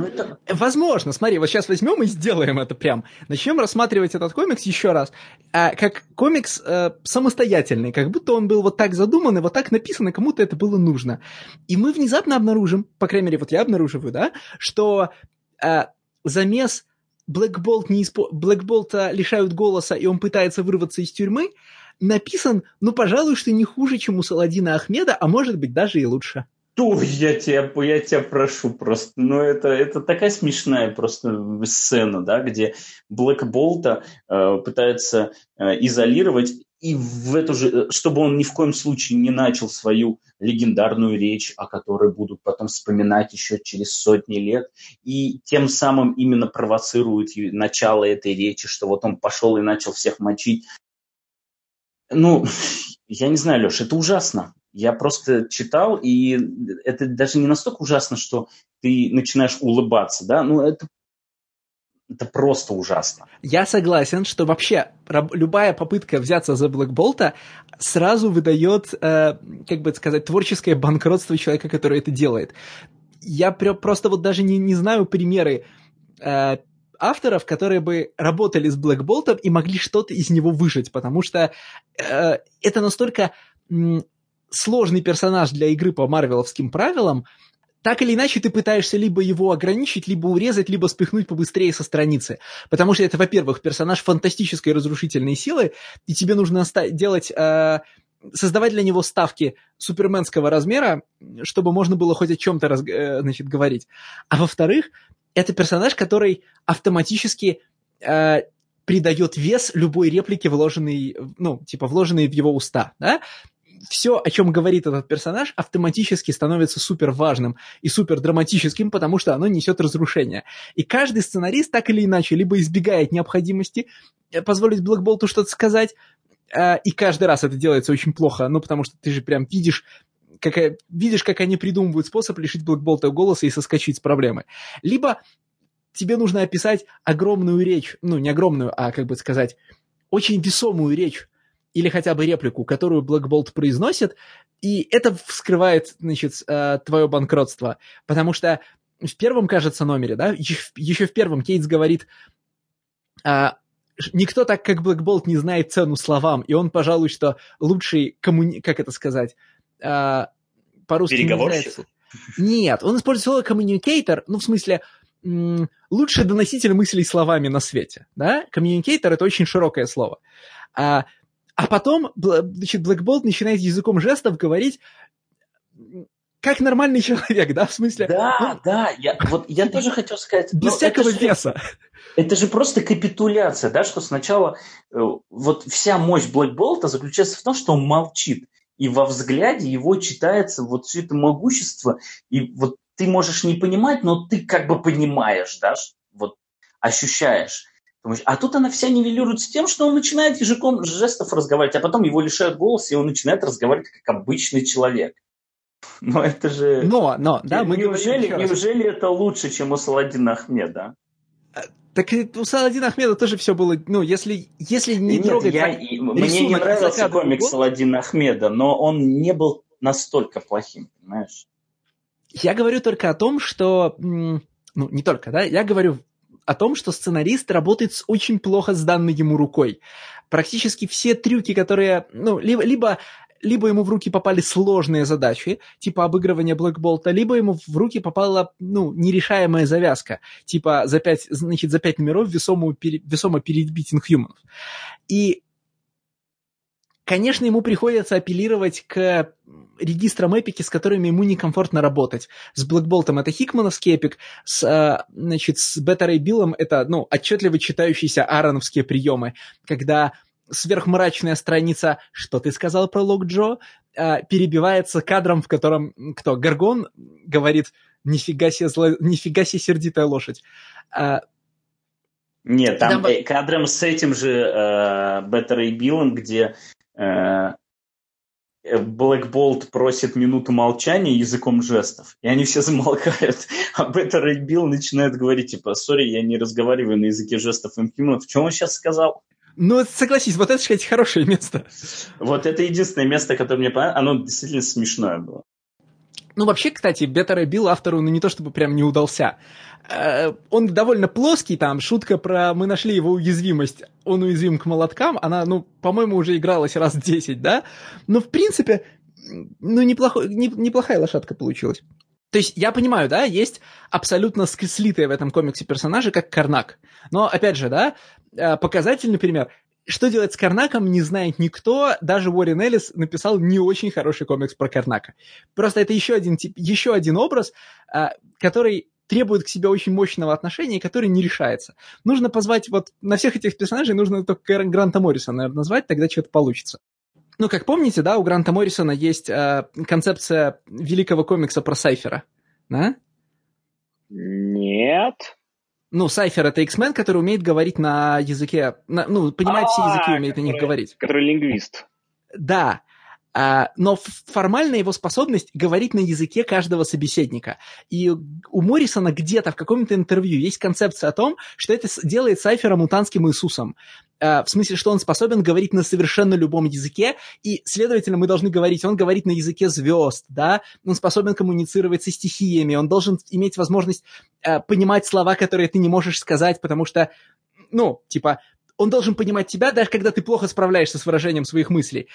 Возможно, смотри, вот сейчас возьмем и сделаем это прям. Начнем рассматривать этот комикс еще раз, как комикс самостоятельный, как будто он был вот так задуман и вот так написан, и кому-то это было нужно. И мы внезапно обнаружим, по крайней мере, вот я обнаруживаю, да, что замес Black Bolt лишают голоса, и он пытается вырваться из тюрьмы, написан, ну, пожалуй, что не хуже, чем у Саладина Ахмеда, а может быть, даже и лучше. Ой, я тебя прошу просто. Ну, это такая смешная просто сцена, да, где Блэк Болта пытаются изолировать, и в эту же, чтобы он ни в коем случае не начал свою легендарную речь, о которой будут потом вспоминать еще через сотни лет, и тем самым именно провоцируют начало этой речи, что вот он пошел и начал всех мочить. Ну, я не знаю, Леш, это ужасно. Я просто читал, и это даже не настолько ужасно, что ты начинаешь улыбаться, да? Ну, это просто ужасно. Я согласен, что вообще любая попытка взяться за Блэк Болта сразу выдает, как бы сказать, творческое банкротство человека, который это делает. Я просто вот даже не знаю примеры авторов, которые бы работали с Блэк Болтом и могли что-то из него выжать, потому что это настолько сложный персонаж для игры по марвеловским правилам, так или иначе ты пытаешься либо его ограничить, либо урезать, либо спихнуть побыстрее со страницы, потому что это, во-первых, персонаж фантастической разрушительной силы, и тебе нужно создавать для него ставки суперменского размера, чтобы можно было хоть о чем-то говорить. А во-вторых, это персонаж, который автоматически придает вес любой реплике, вложенной в его уста, да? Все, о чем говорит этот персонаж, автоматически становится супер важным и супер драматическим, потому что оно несет разрушение. И каждый сценарист так или иначе либо избегает необходимости позволить Блэк Болту что-то сказать, и каждый раз это делается очень плохо, ну, потому что ты же прям видишь, как они придумывают способ лишить Блэк Болта голоса и соскочить с проблемы. Либо тебе нужно описать огромную речь, ну, не огромную, а, как бы сказать, очень весомую речь, или хотя бы реплику, которую Блэк Болт произносит, и это вскрывает, значит, твое банкротство. Потому что в первом, кажется, номере, да, еще в первом Кейтс говорит... Никто так, как Блэк Болт, не знает цену словам, и он, пожалуй, что лучший как это сказать? По-русски переговорщик? Нет, он использует слово «коммуникатор», ну, в смысле, лучший доноситель мыслей словами на свете, да? «Коммуникатор» — это очень широкое слово. А потом, значит, Блэк Болт начинает языком жестов говорить как нормальный человек, да, в смысле? Да, да, я тоже хотел сказать. Без всякого веса. Это же просто капитуляция, да, что сначала вот вся мощь Black Bolt'а заключается в том, что он молчит, и во взгляде его читается вот все это могущество, и вот ты можешь не понимать, но ты как бы понимаешь, да, вот ощущаешь. А тут она вся нивелируется тем, что он начинает языком жестов разговаривать, а потом его лишают голоса, и он начинает разговаривать как обычный человек. Но это же... Но, да, неужели это лучше, чем у Саладина Ахмеда? Так и у Саладина Ахмеда тоже все было... Ну, если не Нет, трогать... Мне не нравился комик Саладина Ахмеда, но он не был настолько плохим, понимаешь? Я говорю только о том, что... Ну, не только, да? Я говорю о том, что сценарист работает с очень плохо сданной ему рукой. Практически все трюки, которые... Ну, либо ему в руки попали сложные задачи, типа обыгрывания Black Bolt'а, либо ему в руки попала, нерешаемая завязка, типа за 5 номеров весомо перебить Inhuman'ов. И, конечно, ему приходится апеллировать к регистрам эпики, с которыми ему некомфортно работать. С Black Bolt'ом это хикмановский эпик, с Беттером Биллом это, отчетливо читающиеся аароновские приемы, когда... сверхмрачная страница «Что ты сказал про Локджо?» перебивается кадром, в котором Горгон говорит «Нифига себе сердитая лошадь». Нет, там кадром с этим же Беттером Биллом, где Black Bolt просит минуту молчания языком жестов, и они все замолкают, а Беттер Бил начинает говорить, типа «Сори, я не разговариваю на языке жестов Inhuman'ов». Что он сейчас сказал? Ну, согласись, вот это, кстати, хорошее место. Вот это единственное место, которое мне понравилось. Оно действительно смешное было. Ну, вообще, кстати, Беттер Бил автору не то чтобы прям не удался. Он довольно плоский, там, шутка про «мы нашли его уязвимость». Он уязвим к молоткам. Она, по-моему, уже игралась раз 10, да? Но, в принципе, неплохая лошадка получилась. То есть, я понимаю, да, есть абсолютно слитые в этом комиксе персонажи, как Карнак. Но, опять же, да, показательный пример. Что делать с Карнаком, не знает никто. Даже Уоррен Эллис написал не очень хороший комикс про Карнака. Просто это еще один образ, который требует к себе очень мощного отношения, и который не решается. Нужно позвать вот на всех этих персонажей, нужно только Гранта Моррисона, наверное, назвать, тогда что-то получится. Ну, как помните, да, у Гранта Моррисона есть концепция великого комикса про Сайфера, да? Нет. Ну, Сайфер — это X-Man, который умеет говорить на языке... понимает все языки, умеет на них говорить. Который лингвист. Да. Но формально его способность говорить на языке каждого собеседника. И у Моррисона где-то в каком-то интервью есть концепция о том, что это делает Сайфера мутантским Иисусом. В смысле, что он способен говорить на совершенно любом языке, и, следовательно, мы должны говорить, он говорит на языке звезд, да, он способен коммуницировать со стихиями, он должен иметь возможность понимать слова, которые ты не можешь сказать, потому что, он должен понимать тебя, даже когда ты плохо справляешься с выражением своих мыслей.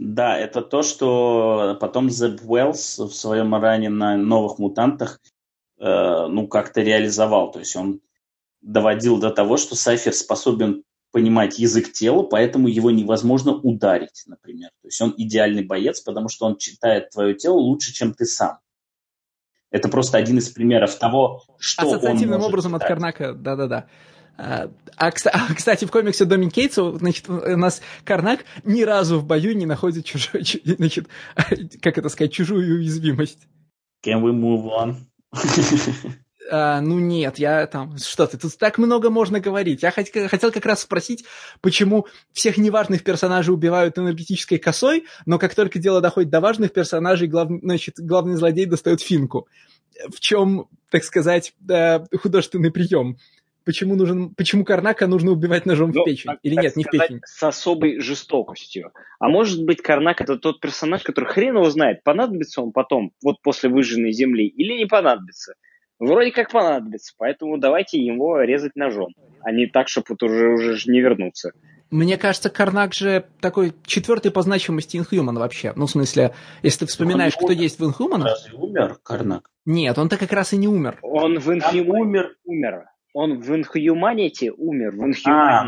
Да, это то, что потом Зеб Уэллс в своем ране на «Новых мутантах» как-то реализовал. То есть он доводил до того, что Сайфер способен понимать язык тела, поэтому его невозможно ударить, например. То есть он идеальный боец, потому что он читает твое тело лучше, чем ты сам. Это просто один из примеров того, что он может ассоциативным образом читать. От Карнака, да-да-да. Кстати, в комиксе Донни Кейтса, у нас Карнак ни разу в бою не находит чужую уязвимость. Can we move on? Нет, я там... Что ты, тут так много можно говорить. Я хотел как раз спросить, почему всех неважных персонажей убивают энергетической косой, но как только дело доходит до важных персонажей, главный злодей достает финку. В чем, так сказать, художественный прием? Почему Карнака нужно убивать ножом в печень? Или нет, не в печень? С особой жестокостью. А может быть, Карнак — это тот персонаж, который хрен его знает, понадобится он потом, вот после выжженной земли, или не понадобится? Вроде как понадобится, поэтому давайте его резать ножом, а не так, чтобы вот уже не вернуться. Мне кажется, Карнак же такой 4-й по значимости Inhuman вообще. Ну, в смысле, если ты вспоминаешь, кто есть в Inhuman... Разве умер Карнак? Нет, он-то как раз и не умер. Он в Inhuman умер. Он в Inhumanity умер. В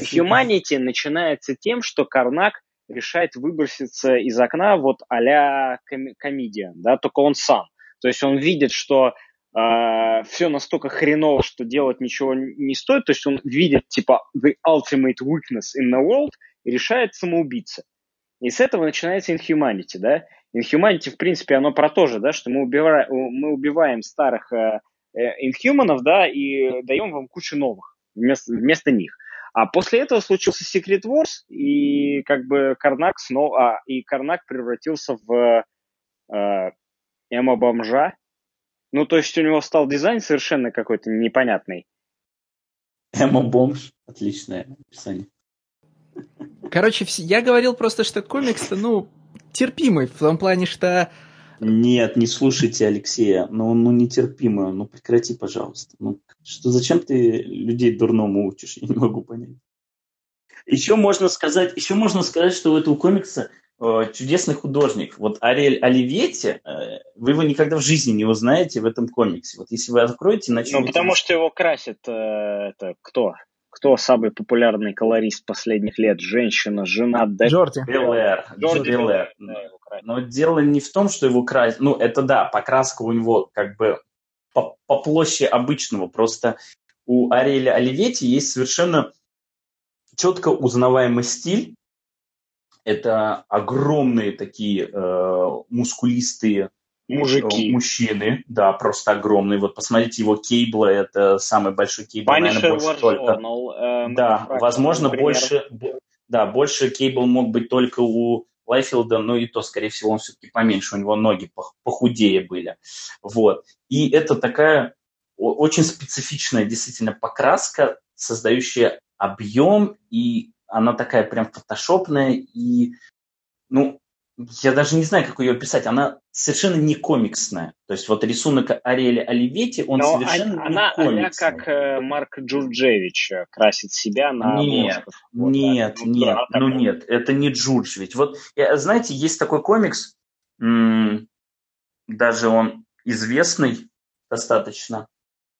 Inhumanity начинается тем, что Карнак решает выброситься из окна вот а-ля комедиан, да, только он сам. То есть он видит, что все настолько хреново, что делать ничего не стоит. То есть он видит типа the ultimate weakness in the world и решает самоубиться. И с этого начинается Inhumanity, да. Inhumanity, в принципе, оно про то же, да, что мы убиваем старых инхьюманов, да, и даем вам кучу новых вместо них. А после этого случился Secret Wars, и как бы Карнак снова, и Карнак превратился в эмо-бомжа. Ну, то есть у него стал дизайн совершенно какой-то непонятный. Эмо-бомж. Отличное описание. Короче, я говорил просто, что комикс-то, ну, терпимый, в том плане, что... Нет, не слушайте Алексея, ну нетерпимый, ну прекрати, пожалуйста. Ну, что, зачем ты людей дурному учишь, я не могу понять. Еще можно сказать, что у этого комикса чудесный художник. Вот Ариэль Оливьетти, вы его никогда в жизни не узнаете в этом комиксе. Вот если вы откроете... Ну, потому что его красит это кто? Кто самый популярный колорист последних лет? Женщина, жена... Джорди Беллер. Джорди Беллер. Но дело не в том, что его красят... Ну, это да, покраска у него как бы по площади обычного. Просто у Ариэля Оливьетти есть совершенно четко узнаваемый стиль. Это огромные такие мускулистые мужики. Мужчины. Да, просто огромные. Вот посмотрите, его Кейбла, это самый большой Кейбл. Punisher, War Journal. Да, возможно, например. больше Кейбл мог быть только у Лайфилда, но и то, скорее всего, он все-таки поменьше, у него ноги похудее были. Вот. И это такая очень специфичная действительно покраска, создающая объем, и она такая прям фотошопная, и, ну, я даже не знаю, как ее описать, она совершенно не комиксная. То есть вот рисунок Ариэля Оливьетти, он но совершенно не комиксный. Она как Марк Джурджевич красит себя на... Нет, это не Джурджевич. Вот, знаете, есть такой комикс, даже он известный достаточно,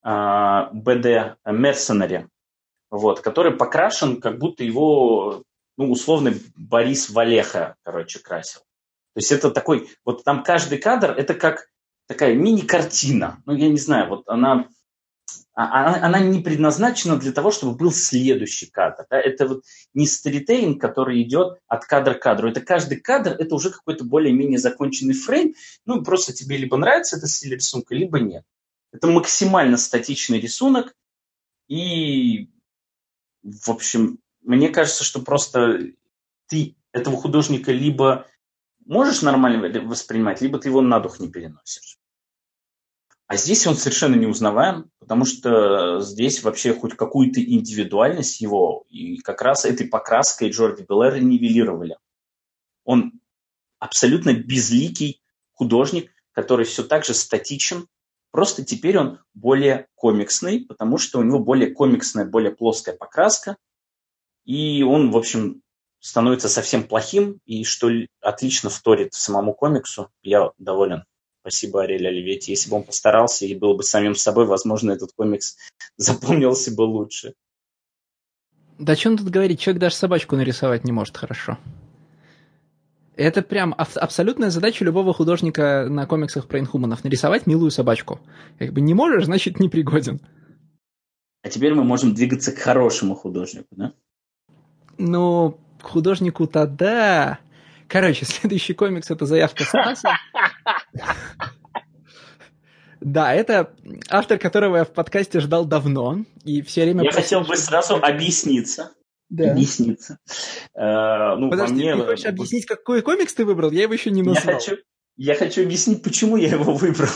БД Mercenary, вот, который покрашен, как будто его, ну, условный Борис Валеха, короче, красил. То есть это такой, вот там каждый кадр, это как такая мини-картина. Ну, я не знаю, вот она не предназначена для того, чтобы был следующий кадр. Да? Это вот не сторитейлинг, который идет от кадра к кадру. Это каждый кадр, это уже какой-то более-менее законченный фрейм. Ну, просто тебе либо нравится этот стиль рисунка, либо нет. Это максимально статичный рисунок. И, в общем, мне кажется, что просто ты этого художника либо... можешь нормально воспринимать, либо ты его на дух не переносишь. А здесь он совершенно неузнаваем, потому что здесь вообще хоть какую-то индивидуальность его и как раз этой покраской Джорди Беллера нивелировали. Он абсолютно безликий художник, который все так же статичен, просто теперь он более комиксный, потому что у него более комиксная, более плоская покраска, и он, в общем... становится совсем плохим, и что отлично вторит самому комиксу. Я доволен. Спасибо, Ариэль Оливьетти. Если бы он постарался и был бы самим собой, возможно, этот комикс запомнился бы лучше. Да что он тут говорит? Человек даже собачку нарисовать не может хорошо. Это прям абсолютная задача любого художника на комиксах про инхуманов. Нарисовать милую собачку. Как бы не можешь, значит, непригоден. А теперь мы можем двигаться к хорошему художнику, да? Ну, художнику-то да. Короче, следующий комикс — это заявка Стаса. Да, это автор, которого я в подкасте ждал давно. И все время... Я хотел бы сразу объясниться. Да. Объясниться. Подожди, ты хочешь объяснить, какой комикс ты выбрал? Я его еще не назвал. Я хочу объяснить, почему я его выбрал.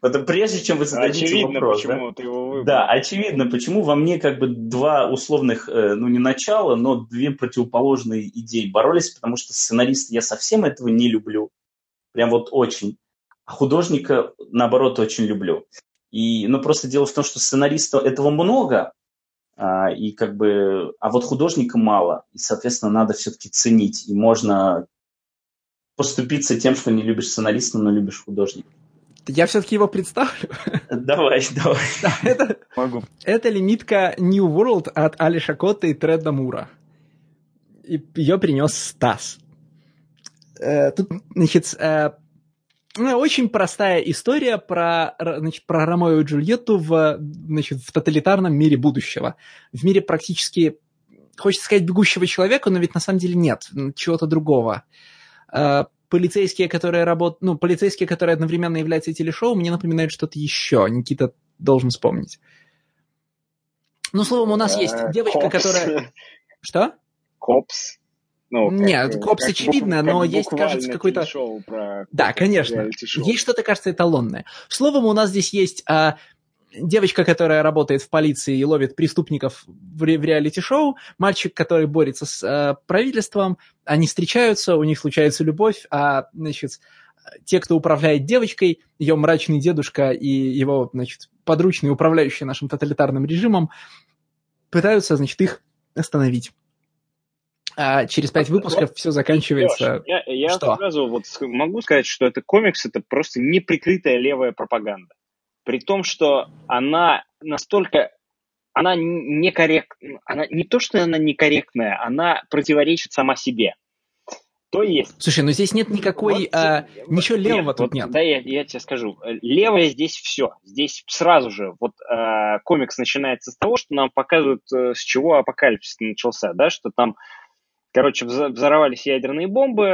Потом, прежде чем вы зададите очевидно, вопрос, почему да? Ты его выбрал. Да, очевидно, почему во мне как бы два условных, ну не начала, но две противоположные идеи боролись, потому что сценариста я совсем этого не люблю, прям вот очень, а художника наоборот очень люблю. И, ну просто дело в том, что сценариста этого много, и как бы, а вот художника мало, и соответственно надо все-таки ценить, и можно поступиться тем, что не любишь сценариста, но любишь художника. Я все-таки его представлю. Давай. Да, это, могу. Это лимитка New World от Алиша Кота и Треда Мура. ее принес Стас. Тут, значит, очень простая история про, значит, про Ромео и Джульетту в, значит, в тоталитарном мире будущего. В мире практически, хочется сказать, бегущего человека, но ведь на самом деле нет, чего-то другого. Полицейские, которые работают... Ну, полицейские, которые одновременно являются и телешоу, мне напоминают что-то еще. Никита должен вспомнить. Ну, словом, у нас есть девочка, Копс. Которая... Что? Копс. Ну, как, нет, Копс очевидно, но есть, кажется, какой-то... Про... Да, конечно. Есть что-то, кажется, эталонное. Словом, у нас здесь есть девочка, которая работает в полиции и ловит преступников в реалити-шоу, мальчик, который борется с правительством, они встречаются, у них случается любовь, а, значит, те, кто управляет девочкой, ее мрачный дедушка и его, значит, подручные, управляющие нашим тоталитарным режимом, пытаются, значит, их остановить. А через 5 выпусков вот, все заканчивается... Леш, я сразу вот могу сказать, что это комикс, это просто неприкрытая левая пропаганда. При том, что она настолько... Она некорректная. Она не то, что она некорректная, она противоречит сама себе. То есть... Слушай, ну здесь нет никакой... Вот, ничего вот, левого нет, тут вот, нет. Да, я тебе скажу. Левое здесь все. Здесь сразу же вот комикс начинается с того, что нам показывают, с чего апокалипсис начался, да, что там... Короче, взорвались ядерные бомбы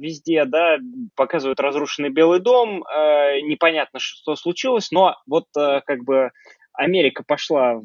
везде, да, показывают разрушенный Белый дом, непонятно, что случилось, но вот как бы Америка пошла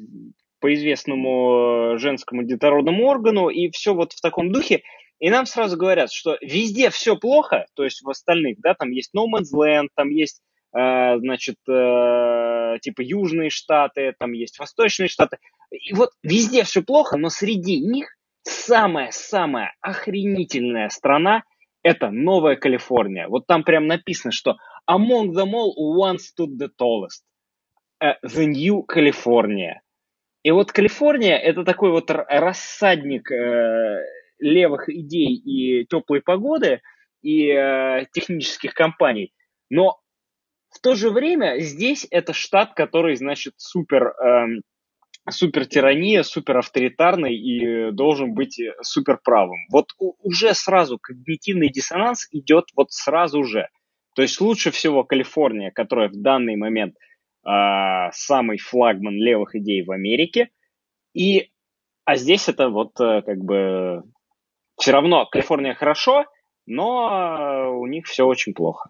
по известному женскому детородному органу, и все вот в таком духе, и нам сразу говорят, что везде все плохо, то есть в остальных, да, там есть No Man's Land, там есть, значит, типа Южные Штаты, там есть Восточные Штаты, и вот везде все плохо, но среди них самая-самая охренительная страна – это Новая Калифорния. Вот там прям написано, что «Among them all, one stood the tallest. The new California». И вот Калифорния – это такой вот рассадник левых идей и теплой погоды, и технических компаний. Но в то же время здесь это штат, который, значит, супер… супертирания, суперавторитарный и должен быть суперправым. Вот уже сразу когнитивный диссонанс идет вот сразу же. То есть лучше всего Калифорния, которая в данный момент самый флагман левых идей в Америке. И, а здесь это вот как бы все равно Калифорния хорошо, но у них все очень плохо.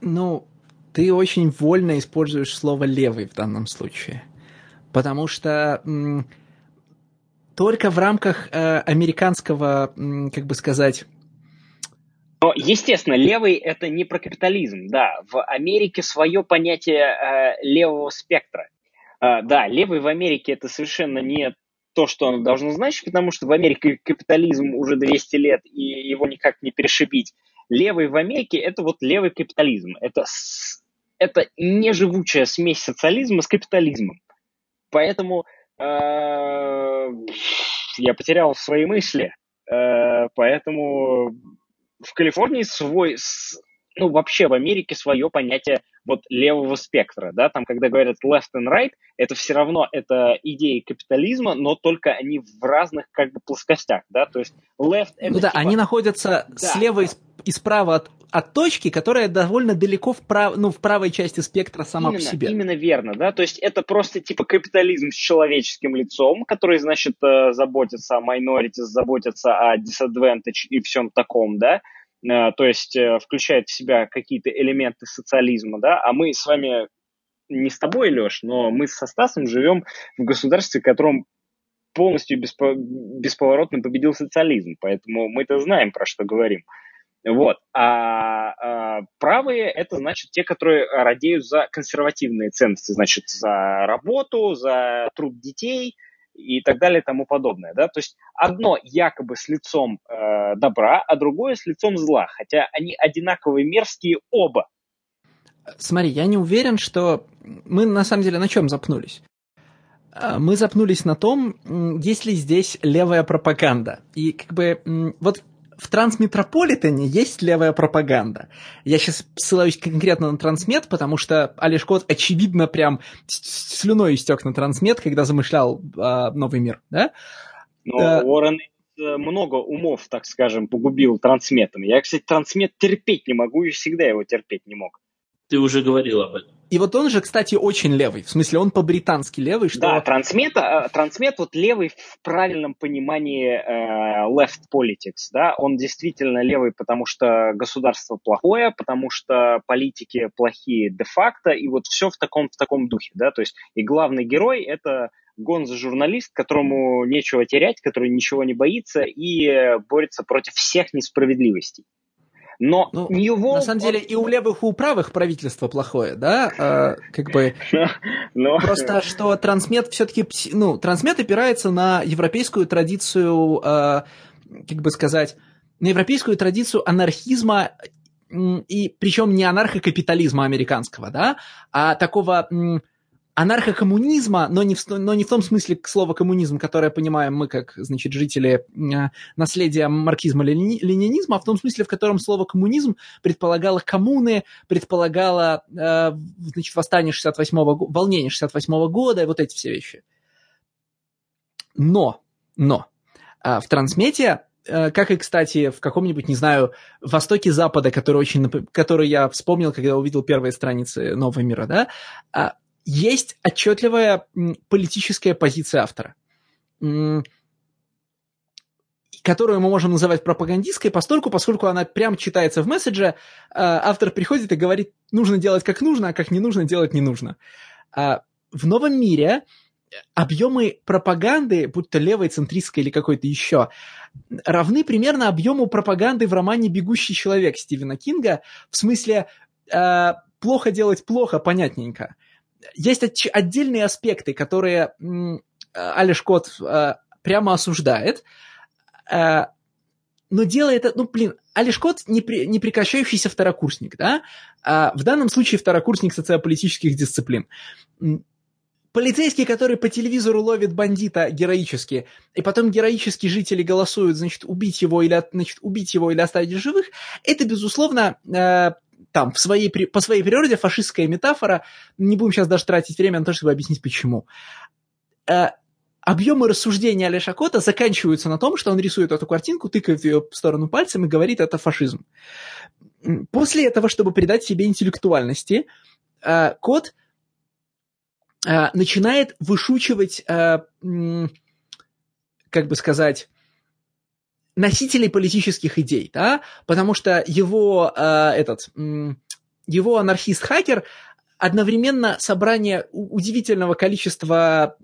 Ну... Ты очень вольно используешь слово «левый» в данном случае, потому что только в рамках американского, как бы сказать... Но, естественно, левый – это не про капитализм, да. В Америке свое понятие левого спектра. Да, левый в Америке – это совершенно не то, что оно должно значить, потому что в Америке капитализм уже 200 лет, и его никак не перешибить. Левый в Америке – это вот левый капитализм. Это неживучая смесь социализма с капитализмом. Поэтому я потерял свои мысли. Поэтому в Калифорнии свой... Ну, вообще в Америке свое понятие вот левого спектра. Да? Там, когда говорят left and right, это все равно это идеи капитализма, но только они в разных как бы плоскостях. Да? То есть left – это... Ну да, типа... они находятся да. слева и справа от точки, которая довольно далеко в правой части спектра сама по себе. Именно верно, да, то есть это просто типа капитализм с человеческим лицом, который, значит, заботится о minorities, заботится о disadvantage и всем таком, да, то есть включает в себя какие-то элементы социализма, да, а мы с вами, не с тобой, Леш, но мы со Стасом живем в государстве, в котором полностью бесповоротно победил социализм, поэтому мы-то знаем, про что говорим. Вот. А правые – это, значит, те, которые радеют за консервативные ценности, значит, за работу, за труд детей и так далее и тому подобное. Да? То есть одно якобы с лицом добра, а другое с лицом зла, хотя они одинаковые мерзкие оба. Смотри, я не уверен, что мы на самом деле на чем запнулись. Мы запнулись на том, есть ли здесь левая пропаганда. И как бы вот... В Трансметрополитене есть левая пропаганда. Я сейчас ссылаюсь конкретно на Трансмет, потому что Алиш Кот, очевидно, прям слюной истек на Трансмет, когда замышлял «Новый мир», да? Но Уоррен много умов, так скажем, погубил трансметом. Я, кстати, трансмет терпеть не могу и всегда его терпеть не мог. Ты уже говорил об этом. И вот он же, кстати, очень левый. В смысле, он по-британски левый. Что... Да, трансмет вот левый в правильном понимании left politics. Да? Он действительно левый, потому что государство плохое, потому что политики плохие де-факто, и вот все в таком духе. Да? То есть и главный герой – это гонзо-журналист, которому нечего терять, который ничего не боится и борется против всех несправедливостей. Но New World... На самом деле и у левых, и у правых правительство плохое, да? Просто что трансмет все-таки... Трансмет опирается на европейскую традицию, на европейскую традицию анархизма, и причем не анархокапитализма американского, да? А такого... анархокоммунизма, но не в том смысле слова коммунизм, которое понимаем мы как, значит, жители наследия марксизма-ленинизма, а в том смысле, в котором слово коммунизм предполагало коммуны, предполагало восстание 68-го, волнение 68-го года и вот эти все вещи. Но в трансмете, как и, кстати, в каком-нибудь, не знаю, Востоке-Запада, который я вспомнил, когда увидел первые страницы «Нового мира», да, есть отчетливая политическая позиция автора, которую мы можем называть пропагандистской, поскольку она прямо читается в месседже, автор приходит и говорит, нужно делать как нужно, а как не нужно делать не нужно. В «Новом мире» объемы пропаганды, будь то левой, центристской или какой-то еще, равны примерно объему пропаганды в романе «Бегущий человек» Стивена Кинга, в смысле «плохо делать плохо», понятненько. Есть отдельные аспекты, которые Алиш Кот прямо осуждает, но делает это... Алиш Кот непрекращающийся второкурсник, да? В данном случае второкурсник социополитических дисциплин. Полицейский, который по телевизору ловит бандита героически, и потом героически жители голосуют, значит, убить его или оставить в живых, это, безусловно... по своей природе фашистская метафора, не будем сейчас даже тратить время на то, чтобы объяснить, почему. Объемы рассуждения Алиша Кота заканчиваются на том, что он рисует эту картинку, тыкает ее в сторону пальцем и говорит, это фашизм. После этого, чтобы придать себе интеллектуальности, Кот начинает вышучивать, носителей политических идей, да, потому что его анархист-хакер одновременно собрание удивительного количества,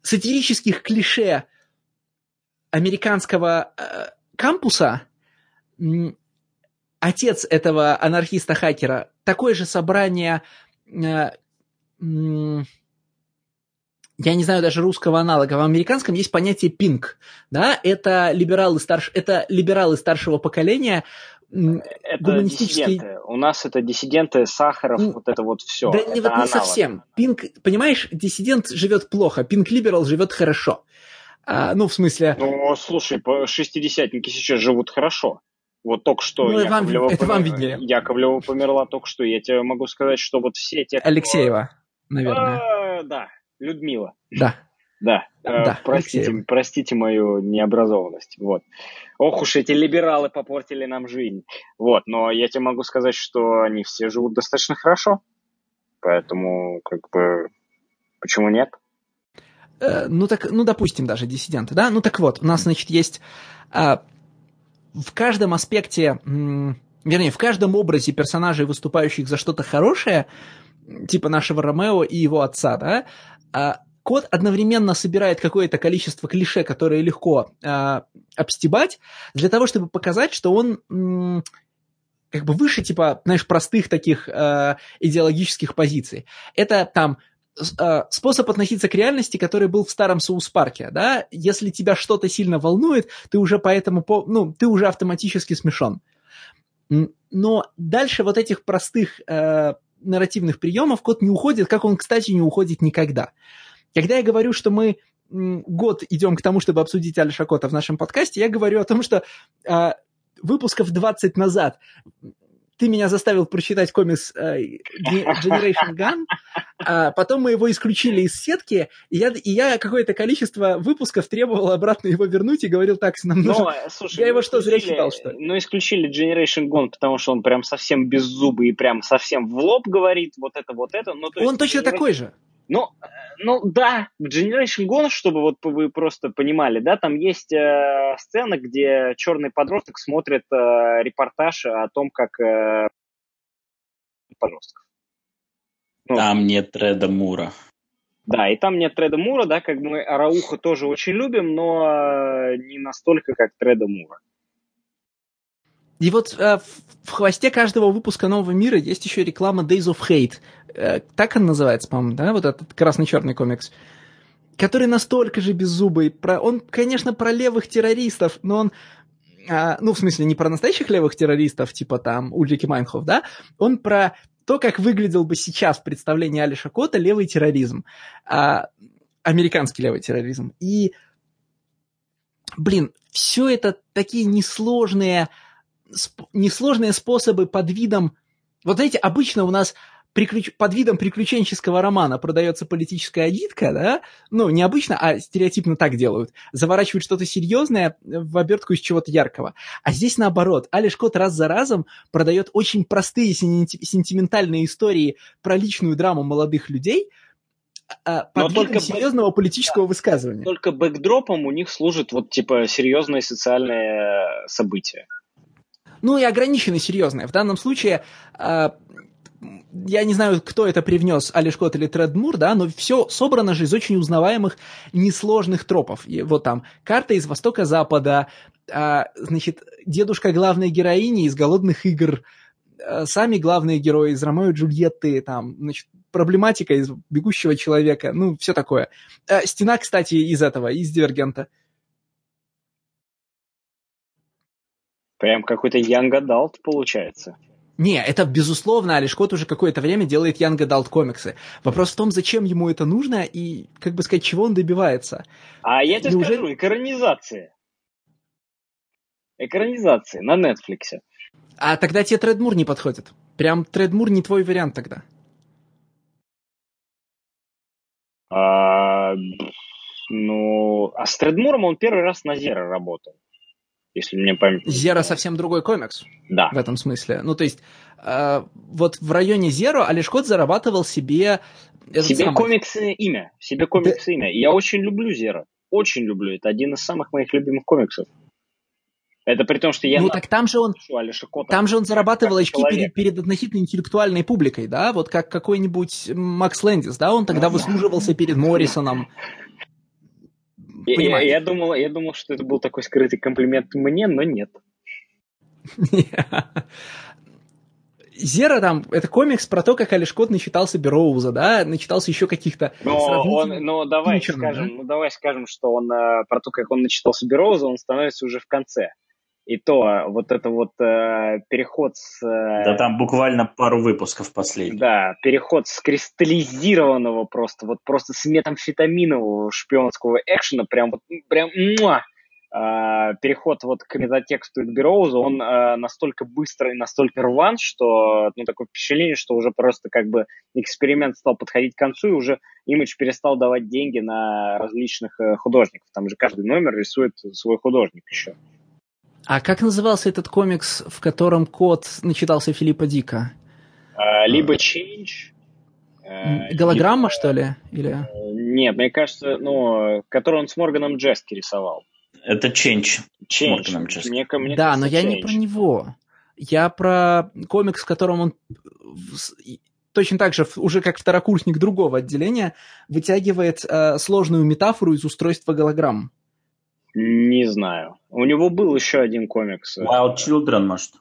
сатирических клише американского кампуса. Отец этого анархиста-хакера такое же собрание, я не знаю даже русского аналога, в американском есть понятие «пинг». Да? Это либералы старшего поколения, гуманистические... Диссиденты. У нас это диссиденты, Сахаров, вот это вот все. Да это не совсем. Пинг, понимаешь, диссидент живет плохо, пинг-либерал живет хорошо. Слушай, шестидесятники сейчас живут хорошо. Вот только что Яковлева померла только что. Я тебе могу сказать, что вот все те... Алексеева, наверное. Да. Людмила. Да. Простите мою необразованность. Вот. Ох уж эти либералы попортили нам жизнь. Вот. Но я тебе могу сказать, что они все живут достаточно хорошо. Поэтому, почему нет? Допустим, даже диссиденты, да? У нас, значит, есть в каждом аспекте, в каждом образе персонажей, выступающих за что-то хорошее, типа нашего Ромео и его отца, да, Кот одновременно собирает какое-то количество клише, которые легко обстебать, для того, чтобы показать, что он выше, простых таких идеологических позиций. Это способ относиться к реальности, который был в старом Соус-парке, да, если тебя что-то сильно волнует, ты уже ты уже автоматически смешон. Но дальше вот этих простых нарративных приемов Кот не уходит, как он, кстати, не уходит никогда. Когда я говорю, что мы год идем к тому, чтобы обсудить Алиша Кота в нашем подкасте, я говорю о том, что выпусков 20 назад ты меня заставил прочитать комикс Generation Gun, потом мы его исключили из сетки, и я какое-то количество выпусков требовал обратно его вернуть и говорил, так, нам нужно... Слушай, я его что, зря читал, что ли? Ну, исключили Generation Gun, потому что он прям совсем беззубый и прям совсем в лоб говорит вот это, но... То есть, он точно такой же. Ну, да, в Generation Gun, чтобы вот вы просто понимали, да, там есть сцена, где черный подросток смотрит репортаж о том, как подростков. Ну, там нет Треда Мура. Да, и там нет Треда Мура, да, как мы Арауха тоже очень любим, но не настолько, как Треда Мура. И вот в хвосте каждого выпуска «Нового мира» есть еще реклама Days of Hate. Так она называется, по-моему, да? Вот этот красно-черный комикс. Который настолько же беззубый. Он, конечно, про левых террористов, но он... Ну, в смысле, не про настоящих левых террористов, типа там Ульрики Майнхоф, да? Он про то, как выглядел бы сейчас в представлении Алиша Кота левый терроризм. Американский левый терроризм. И, блин, все это такие несложные способы под видом... Вот знаете, обычно у нас под видом приключенческого романа продается политическая агитка, да? Ну, не обычно, а стереотипно так делают. Заворачивают что-то серьезное в обертку из чего-то яркого. А здесь наоборот. Алиш Кот раз за разом продает очень простые сентиментальные истории про личную драму молодых людей под видом серьезного политического высказывания. Только бэкдропом у них служат вот типа серьезные социальные события. Ну и ограниченно серьезное. В данном случае, я не знаю, кто это привнес, Алиш Кот или Тред Мур, да, но все собрано же из очень узнаваемых несложных тропов. И вот там карта из Востока-Запада, значит, дедушка главной героини из «Голодных игр», сами главные герои из «Ромео и Джульетты», там, значит, проблематика из «Бегущего человека», ну, все такое. Стена, кстати, из этого, из «Дивергента». Прям какой-то Young Adult получается. Не, это безусловно, Алиш Кот уже какое-то время делает Young Adult комиксы. Вопрос в том, зачем ему это нужно и, как бы сказать, чего он добивается. А я тебе скажу, экранизации. Экранизации на Netflix. А тогда тебе Тред Мур не подходит. Прям Тред Мур не твой вариант тогда. А с Тред Муром он первый раз на Зеро работал. Если мне память... Зеро совсем другой комикс, да, в этом смысле. Ну, то есть, вот в районе Зеро Алиш Кот зарабатывал себе комиксное имя. Я очень люблю Зеро. Очень люблю. Это один из самых моих любимых комиксов. Это при том, что я... Ну, так там же он зарабатывал очки перед относительно интеллектуальной публикой, да? Вот как какой-нибудь Макс Лэндис, да? Он тогда выслуживался перед Моррисоном. Я думал, что это был такой скрытый комплимент мне, но нет. Зеро там, это комикс про то, как Алиш Кот начитался Берроуза, да, начитался еще каких-то... давай скажем, что он про то, как он начитался Берроуза, он становится уже в конце. И то, вот это вот переход с... Да там буквально пару выпусков последних. Да, переход с кристаллизированного просто с метамфетаминового шпионского экшена, прям переход вот к метатексту и к Берроузу, он настолько быстрый, настолько рван, что, ну, такое впечатление, что уже просто как бы эксперимент стал подходить к концу, и уже Image перестал давать деньги на различных художников. Там же каждый номер рисует свой художник еще. А как назывался этот комикс, в котором Кот начитался Филиппа Дика? Либо Change. Голограмма, либо... что ли? Или... Нет, мне кажется, который он с Морганом Джески рисовал. Это Change. Мне да, кажется, но я Change. Не про него. Я про комикс, в котором он точно так же, уже как второкурсник другого отделения, вытягивает сложную метафору из устройства голограмм. Не знаю. У него был еще один комикс. Wild Children, может?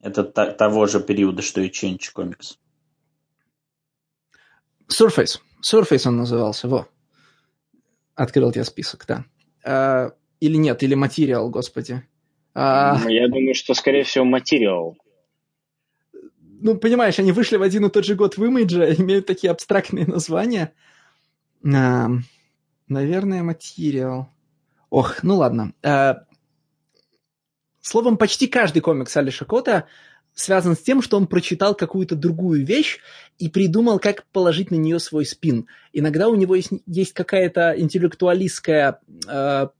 Это того же периода, что и Change комикс. Surface он назывался, во. Открыл тебе список, да. Или нет, или Material, господи. Я думаю, что, скорее всего, Material. Ну, понимаешь, они вышли в один и тот же год в Image, имеют такие абстрактные названия. Наверное, материал. Ох, ну ладно. Словом, почти каждый комикс Алиша Кота связан с тем, что он прочитал какую-то другую вещь и придумал, как положить на нее свой спин. Иногда у него есть какая-то интеллектуалистская, как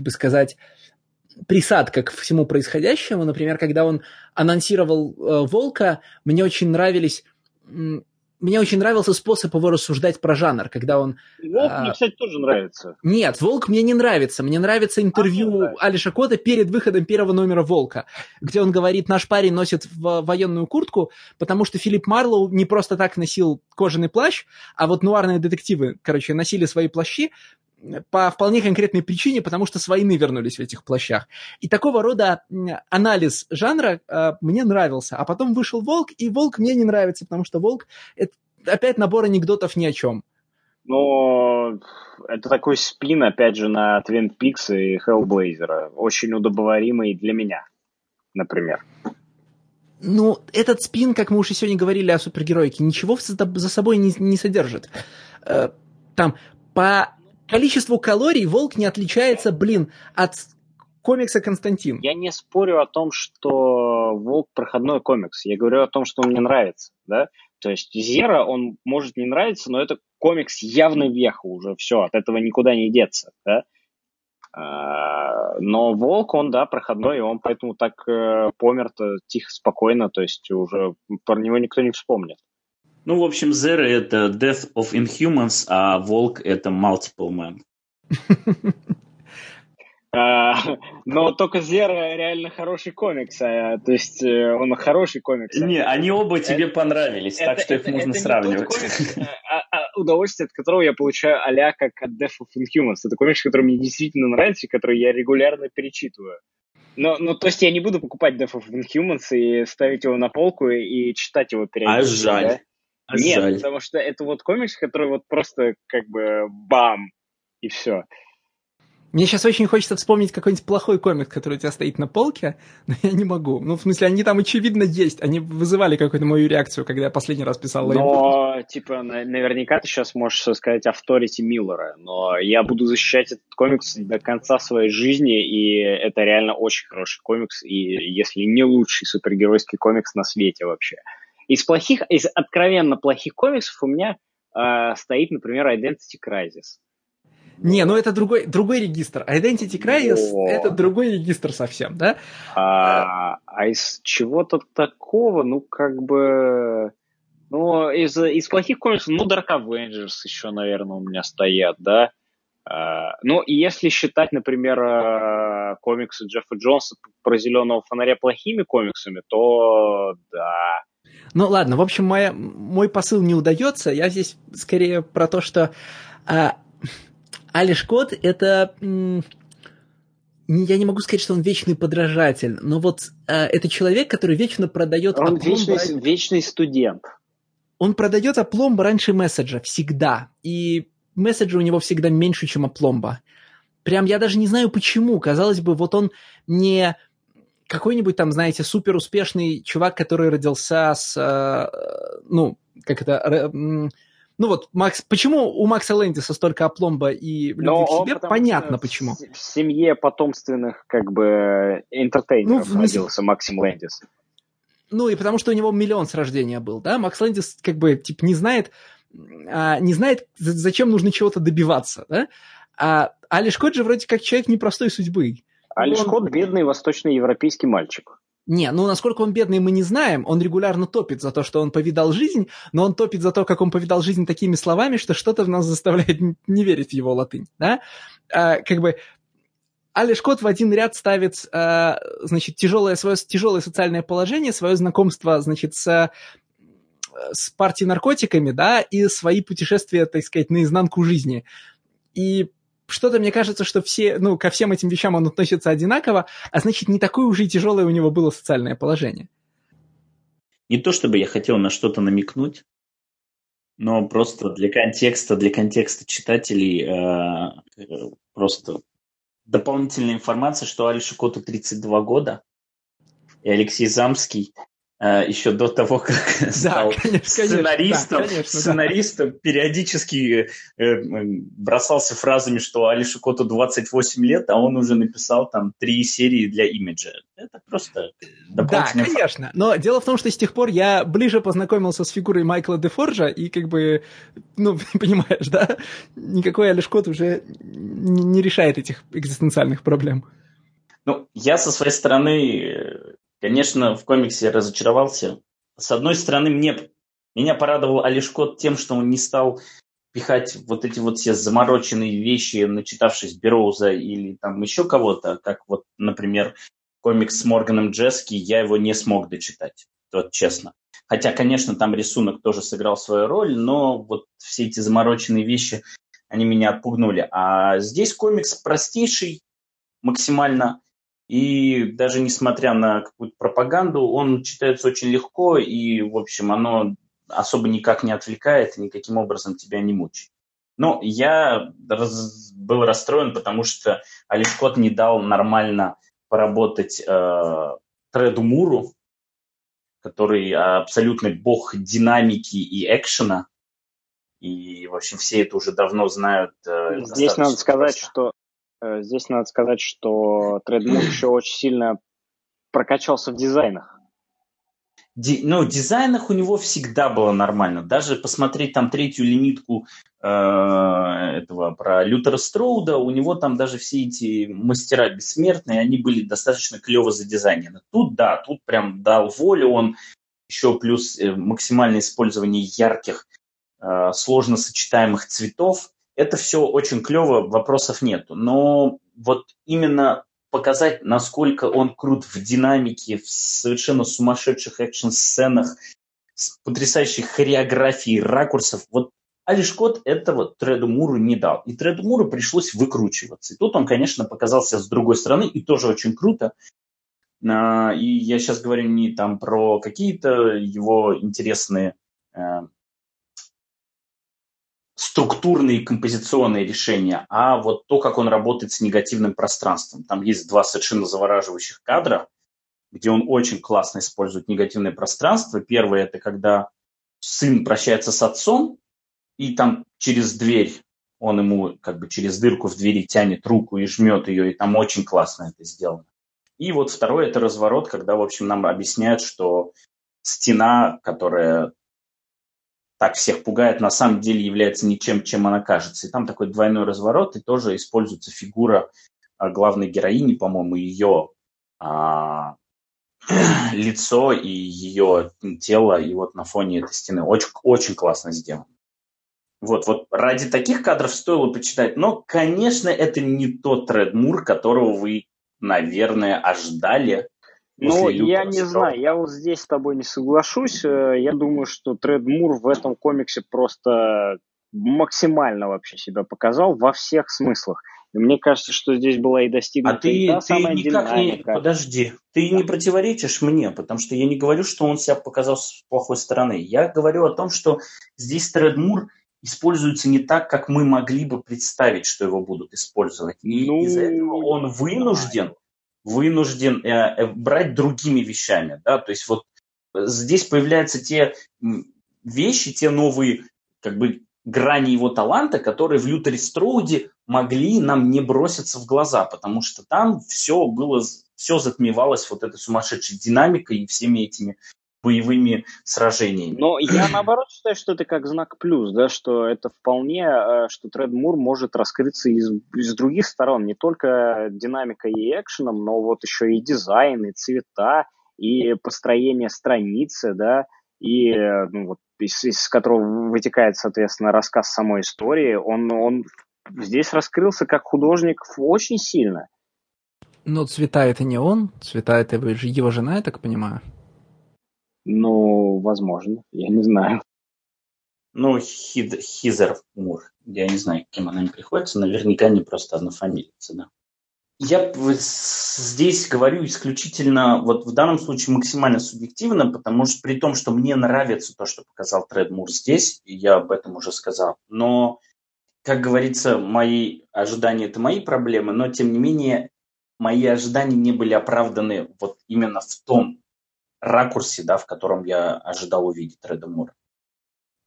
бы сказать, присадка к всему происходящему. Например, когда он анонсировал «Волка», мне очень нравился способ его рассуждать про жанр, когда он... «Волк» мне, кстати, тоже нравится. Нет, «Волк» мне не нравится. Мне нравится интервью Алиша Кота перед выходом первого номера «Волка», где он говорит: наш парень носит военную куртку, потому что Филипп Марлоу не просто так носил кожаный плащ, а вот нуарные детективы, короче, носили свои плащи по вполне конкретной причине, потому что с войны вернулись в этих плащах. И такого рода анализ жанра мне нравился. А потом вышел «Волк», и «Волк» мне не нравится, потому что «Волк» — это опять набор анекдотов ни о чем. Но это такой спин, опять же, на Twin Peaks и Hellblazer. Очень удобоваримый для меня, например. Ну, этот спин, как мы уже сегодня говорили о супергероике, ничего за собой не содержит. Там по количеству калорий «Волк» не отличается, от комикса «Константин». Я не спорю о том, что «Волк» проходной комикс. Я говорю о том, что он мне нравится, да? То есть «Зера», он может не нравиться, но это комикс явно веха уже, все, от этого никуда не деться, да? Но «Волк», он, да, проходной, и он поэтому так помер-то тихо, спокойно, то есть уже про него никто не вспомнит. Ну, в общем, Зера — это Death of Inhumans, а Волк — это Multiple Man. Но только Зера реально хороший комикс, то есть он хороший комикс. Не, они оба тебе понравились, так что их можно сравнивать. Удовольствие, от которого я получаю а-ля как от Death of Inhumans. Это комикс, который мне действительно нравится, который я регулярно перечитываю. Ну, то есть я не буду покупать Death of Inhumans и ставить его на полку и читать его периодически. Жаль. Нет, жаль. Потому что это вот комикс, который вот просто как бы бам, и все. Мне сейчас очень хочется вспомнить какой-нибудь плохой комикс, который у тебя стоит на полке, но я не могу. Ну, в смысле, они там очевидно есть, они вызывали какую-то мою реакцию, когда я последний раз писал лайв. Но, наверняка ты сейчас можешь сказать авторити Миллера, но я буду защищать этот комикс до конца своей жизни, и это реально очень хороший комикс, и если не лучший супергеройский комикс на свете вообще. Из откровенно плохих комиксов у меня стоит, например, Identity Crisis. Не, ну это другой регистр. Identity Crisis — это другой регистр совсем, да? А из чего-то такого, ну, как бы... Ну, из плохих комиксов, ну, Dark Avengers еще, наверное, у меня стоят, да? Ну, и если считать, например, комиксы Джеффа Джонса про «Зеленого фонаря» плохими комиксами, то да... Ну, ладно, в общем, мой посыл не удается. Я здесь скорее про то, что... Алиш Кот — это... Я не могу сказать, что он вечный подражатель, но вот это человек, который вечно продает... Он вечный студент. Он продает опломба раньше месседжа, всегда. И месседжа у него всегда меньше, чем опломба. Прям я даже не знаю, почему. Казалось бы, вот он не какой-нибудь там, знаете, суперуспешный чувак, который родился с... Ну вот, почему у Макса Лэндиса столько опломба и любви к себе, понятно почему. В семье потомственных, как бы, интертейнеров родился Максим Лэндис. Ну и потому что у него миллион с рождения был, да? Макс Лэндис, как бы, не знает, зачем нужно чего-то добиваться, да? А Алиш Кот же вроде как человек непростой судьбы. Алиш Кот — бедный восточноевропейский мальчик. Не, ну насколько он бедный, мы не знаем. Он регулярно топит за то, что он повидал жизнь, но он топит за то, как он повидал жизнь такими словами, что что-то в нас заставляет не верить в его латынь, да? Как бы Алиш Кот в один ряд ставит, значит, тяжелое социальное положение, свое знакомство, значит, с партией наркотиками, да, и свои путешествия, так сказать, наизнанку жизни. И что-то мне кажется, что ко всем этим вещам он относится одинаково, а значит, не такое уже и тяжелое у него было социальное положение. Не то чтобы я хотел на что-то намекнуть, но просто для контекста читателей просто дополнительная информация, что Алишу Коту 32 года, и Алексей Замский еще до того, как стал сценаристом, периодически бросался фразами, что Алише Коту 28 лет, а он уже написал там 3 серии для Имиджа. Это просто дополнительный факт. Конечно, но дело в том, что с тех пор я ближе познакомился с фигурой Майкла Дефоржа, и как бы, ну, понимаешь, да, никакой Алише Кот уже не решает этих экзистенциальных проблем. Ну, я со своей стороны... Конечно, в комиксе я разочаровался. С одной стороны, меня порадовал Алише Кот тем, что он не стал пихать вот эти вот все замороченные вещи, начитавшись Бероуза или там еще кого-то, как вот, например, комикс с Морганом Джески, я его не смог дочитать, вот честно. Хотя, конечно, там рисунок тоже сыграл свою роль, но вот все эти замороченные вещи, они меня отпугнули. А здесь комикс простейший максимально. И даже несмотря на какую-то пропаганду, он читается очень легко, и, в общем, оно особо никак не отвлекает и никаким образом тебя не мучает. Но я был расстроен, потому что Алише Кот не дал нормально поработать Треду Муру, который абсолютный бог динамики и экшена. И, в общем, все это уже давно знают. Здесь надо сказать, что... Тред Мур еще очень сильно прокачался в дизайнах. В дизайнах у него всегда было нормально. Даже посмотреть там 3-ю линитку этого про Лютера Строуда, у него там даже все эти мастера бессмертные, они были достаточно клево задизайнены. Тут, да, тут прям дал волю он. Еще плюс максимальное использование ярких, сложно сочетаемых цветов. Это все очень клево, вопросов нету. Но вот именно показать, насколько он крут в динамике, в совершенно сумасшедших экшн-сценах, с потрясающей хореографией, ракурсов. Вот Алише Кот этого Треду Муру не дал. И Треду Муру пришлось выкручиваться. И тут он, конечно, показался с другой стороны, и тоже очень круто. И я сейчас говорю не там про какие-то его интересные... структурные и композиционные решения, а вот то, как он работает с негативным пространством. Там есть 2 совершенно завораживающих кадра, где он очень классно использует негативное пространство. Первое – это когда сын прощается с отцом, и там через дверь, он ему как бы через дырку в двери тянет руку и жмет ее, и там очень классно это сделано. И вот второе – это разворот, когда, в общем, нам объясняют, что стена, которая... так всех пугает, на самом деле является ничем, чем она кажется. И там такой двойной разворот, и тоже используется фигура главной героини, по-моему, ее лицо и ее тело, и вот на фоне этой стены. Очень, очень классно сделано. Вот ради таких кадров стоило почитать. Но, конечно, это не тот Тред Мур, которого вы, наверное, ожидали. Ну, я не знаю, я вот здесь с тобой не соглашусь. Я думаю, что Тред Мур в этом комиксе просто максимально вообще себя показал во всех смыслах. И мне кажется, что здесь была и достигнута самая динамика. Подожди, ты не противоречишь мне, потому что я не говорю, что он себя показал с плохой стороны. Я говорю о том, что здесь Тред Мур используется не так, как мы могли бы представить, что его будут использовать. И из-за этого он вынужден брать другими вещами, да, то есть вот здесь появляются те вещи, те новые, как бы, грани его таланта, которые в Лютере Строуде могли нам не броситься в глаза, потому что там все затмевалось вот этой сумасшедшей динамикой и всеми этими боевыми сражениями. Но я, наоборот, считаю, что это как знак плюс, да, что это вполне, что Тред Мур может раскрыться из других сторон, не только динамикой и экшеном, но вот еще и дизайн, и цвета, и построение страницы, да, и ну, вот, из которого вытекает, соответственно, рассказ самой истории. Он здесь раскрылся как художник очень сильно. Но цвета это не он, цвета это его жена, я так понимаю. Ну, возможно, я не знаю. Ну, Хизер Мур. Я не знаю, кем она им приходится. Наверняка не просто однофамилица, да. Я здесь говорю исключительно, вот в данном случае максимально субъективно, потому что при том, что мне нравится то, что показал Тред Мур здесь, и я об этом уже сказал, но, как говорится, мои ожидания – это мои проблемы, но, тем не менее, мои ожидания не были оправданы вот именно в том ракурсе, да, в котором я ожидал увидеть Треда Мура.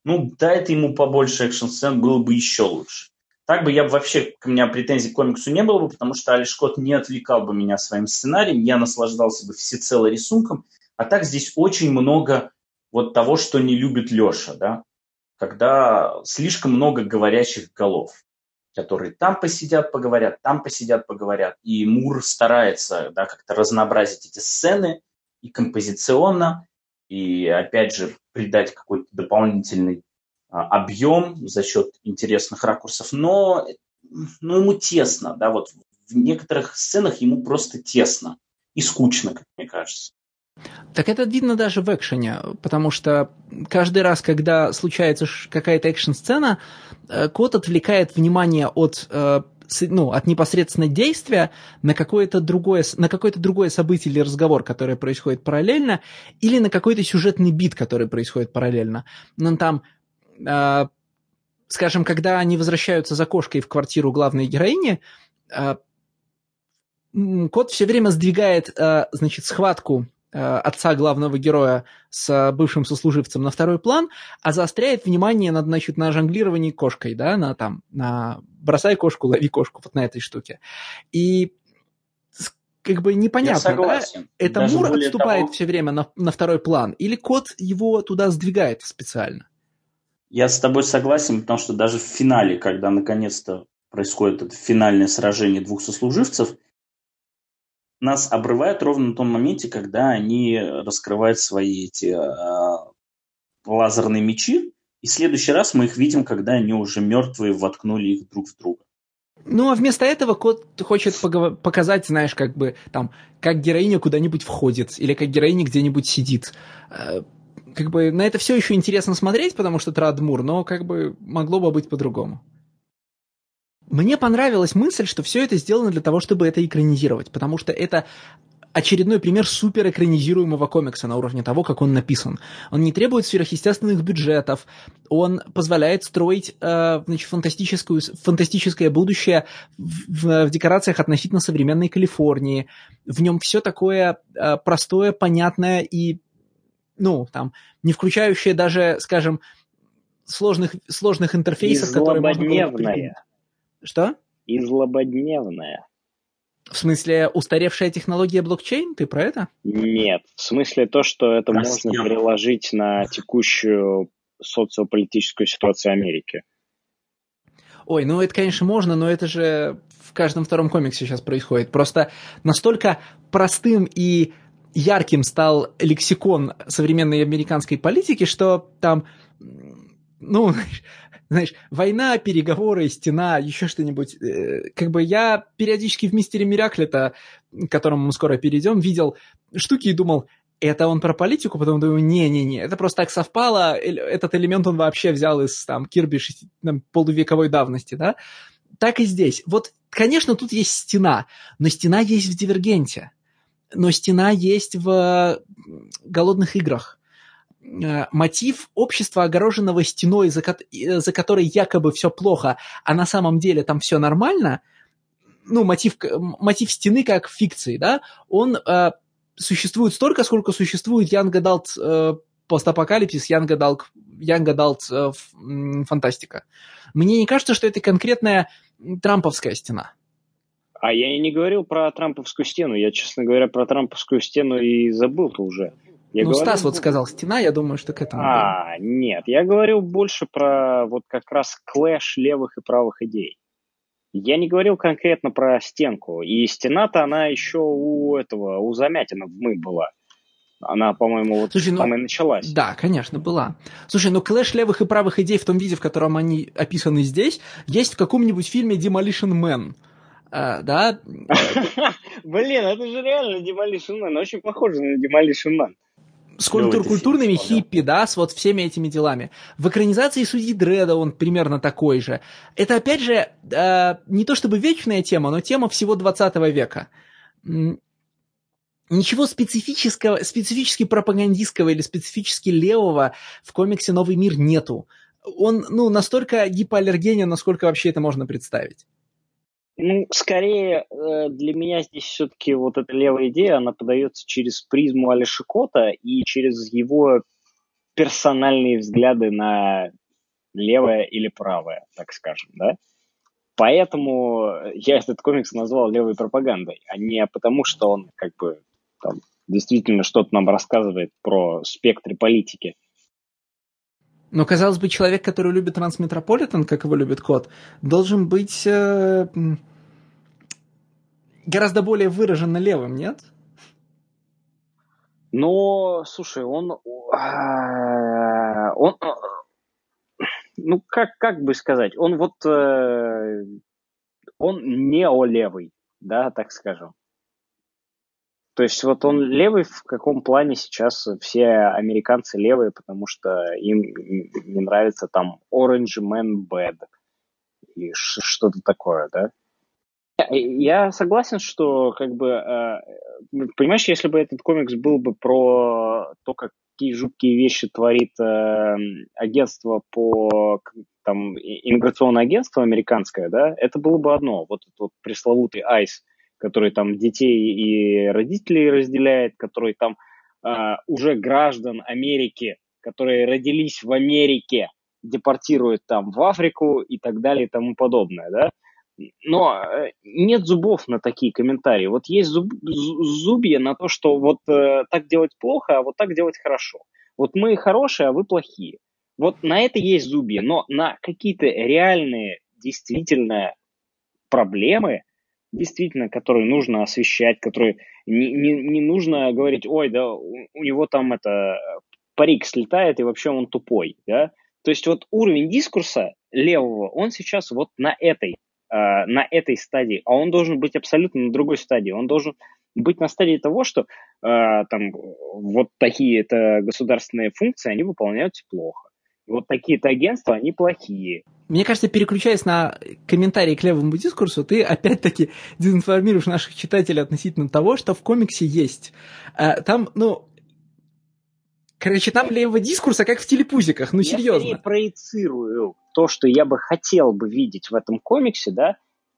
Ну, да, это ему побольше экшн-сцен было бы еще лучше. Так бы я бы вообще, у меня претензий к комиксу не было бы, потому что Алиша Кота не отвлекал бы меня своим сценарием, я наслаждался бы всецело рисунком, а так здесь очень много вот того, что не любит Леша, да, когда слишком много говорящих голов, которые там посидят, поговорят, и Мур старается, да, как-то разнообразить эти сцены и композиционно, и, опять же, придать какой-то дополнительный объем за счет интересных ракурсов, но ему тесно, да, вот в некоторых сценах ему просто тесно и скучно, как мне кажется. Так это видно даже в экшене, потому что каждый раз, когда случается какая-то экшн-сцена, Кот отвлекает внимание от непосредственно действия на какое-то другое событие или разговор, который происходит параллельно, или на какой-то сюжетный бит, который происходит параллельно. Но там, скажем, когда они возвращаются за кошкой в квартиру главной героини, Кот все время сдвигает, схватку отца главного героя с бывшим сослуживцем на второй план, а заостряет внимание на жонглировании кошкой, да, на бросай кошку, лови кошку, вот на этой штуке. И как бы непонятно, согласен, да? Это даже Мур отступает все время на второй план, или Кот его туда сдвигает специально? Я с тобой согласен, потому что даже в финале, когда наконец-то происходит это финальное сражение двух сослуживцев, нас обрывают ровно на том моменте, когда они раскрывают свои эти лазерные мечи, и в следующий раз мы их видим, когда они уже мертвые воткнули их друг в друга. Ну, а вместо этого Кот хочет показать, знаешь, как бы там, как героиня куда-нибудь входит, или как героиня где-нибудь сидит. Как бы на это все еще интересно смотреть, потому что Тред Мур, но как бы могло бы быть по-другому. Мне понравилась мысль, что все это сделано для того, чтобы это экранизировать, потому что это очередной пример суперэкранизируемого комикса на уровне того, как он написан. Он не требует сверхъестественных бюджетов, он позволяет строить фантастическое будущее в декорациях относительно современной Калифорнии. В нем все такое простое, понятное и, не включающее даже, скажем, сложных интерфейсов, которые можно было придумать. Что? И злободневная. В смысле, устаревшая технология блокчейн? Ты про это? Нет. В смысле то, что это можно переложить на текущую социополитическую ситуацию Америки. Ой, ну это, конечно, можно, но это же в каждом втором комиксе сейчас происходит. Просто настолько простым и ярким стал лексикон современной американской политики, что там... Знаешь, война, переговоры, стена, еще что-нибудь. Как бы я периодически в «Мистере Миракле», к которому мы скоро перейдем, видел штуки и думал, это он про политику, потом думаю, не-не-не, это просто так совпало, этот элемент он вообще взял из Кирби полувековой давности, да? Так и здесь. Вот, конечно, тут есть стена, но стена есть в «Дивергенте», но стена есть в «Голодных играх». Мотив общества, огороженного стеной, за которой якобы все плохо, а на самом деле там все нормально, мотив стены как фикции, да, он существует столько, сколько существует Young Adult постапокалипсис, Young Adult фантастика. Мне не кажется, что это конкретная трамповская стена. А я и не говорил про трамповскую стену, я, честно говоря, про трамповскую стену и забыл-то уже. Стас вот сказал «стена», я думаю, что к этому... Нет, я говорил больше про вот как раз клэш левых и правых идей. Я не говорил конкретно про стенку. И стена-то она еще у Замятина в «Мы» была. Она, по-моему, там и началась. Да, конечно, была. Слушай, клэш левых и правых идей в том виде, в котором они описаны здесь, есть в каком-нибудь фильме «Demolition Man». Да? Блин, это же реально «Demolition Man». Очень похоже на «Demolition Man». С культурными хиппи, да, с вот всеми этими делами. В экранизации «Судьи Дредда» он примерно такой же. Это, опять же, не то чтобы вечная тема, но тема всего 20 века. Ничего специфически пропагандистского или специфически левого в комиксе «Новый мир» нету. Он, настолько гипоаллергенен, насколько вообще это можно представить. Ну, скорее, для меня здесь все-таки вот эта левая идея, она подается через призму Алиши Кота и через его персональные взгляды на левое или правое, так скажем, да. Поэтому я этот комикс назвал левой пропагандой, а не потому, что он как бы там действительно что-то нам рассказывает про спектры политики. Но, казалось бы, человек, который любит Трансметрополитен, как его любит Кот, должен быть гораздо более выраженно левым, нет? Но, слушай, он ну, как бы сказать, он вот он неолевый, да, так скажем. То есть вот он левый, в каком плане сейчас все американцы левые, потому что им не нравится там Orange Man Bad или что-то такое, да? Я согласен, что как бы, понимаешь, если бы этот комикс был бы про то, какие жуткие вещи творит агентство по там, иммиграционное агентство американское, да, это было бы одно, вот этот вот пресловутый ICE, который там детей и родителей разделяет, который там уже граждан Америки, которые родились в Америке, депортирует там в Африку и так далее и тому подобное, да? Но нет зубов на такие комментарии. Вот есть зубья на то, что вот так делать плохо, а вот так делать хорошо. Вот мы хорошие, а вы плохие. Вот на это есть зубья, но на какие-то реальные, действительно проблемы, действительно, которые нужно освещать, которые не нужно говорить, ой, да, у него там это парик слетает, и вообще он тупой, да. То есть вот уровень дискурса левого, он сейчас вот на этой стадии, а он должен быть абсолютно на другой стадии, он должен быть на стадии того, что там вот такие-то государственные функции, они выполняются плохо. Вот такие-то агентства, они плохие. Мне кажется, переключаясь на комментарии к левому дискурсу, ты опять-таки дезинформируешь наших читателей относительно того, что в комиксе есть. Там, там левого дискурса, как в телепузиках, серьезно. Я скорее проецирую то, что я бы хотел бы видеть в этом комиксе, да.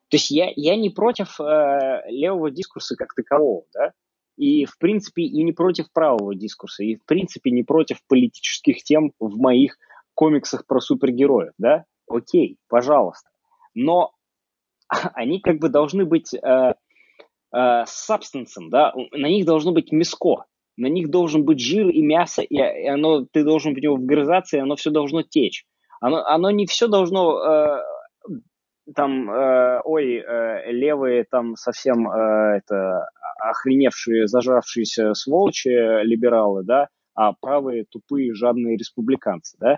То есть я не против левого дискурса как такового, да. И, в принципе, и не против правого дискурса, и, в принципе, не против политических тем в моих комиксах про супергероев, да? Окей, пожалуйста. Но они как бы должны быть сабстансом, да? На них должно быть мяско, на них должен быть жир и мясо, и оно, ты должен в него вгрызаться, и оно все должно течь. Оно не все должно левые там совсем охреневшие, зажравшиеся сволочи либералы, да, а правые тупые, жадные республиканцы, да.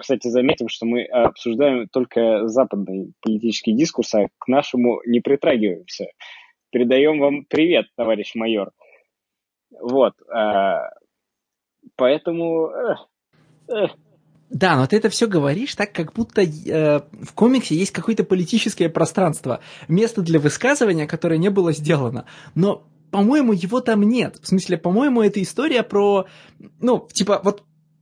Кстати, заметим, что мы обсуждаем только западный политический дискурс, а к нашему не притрагиваемся. Передаем вам привет, товарищ майор. Вот. Поэтому... Да, но ты это все говоришь так, как будто в комиксе есть какое-то политическое пространство, место для высказывания, которое не было сделано. Но, по-моему, его там нет. В смысле, по-моему, это история про...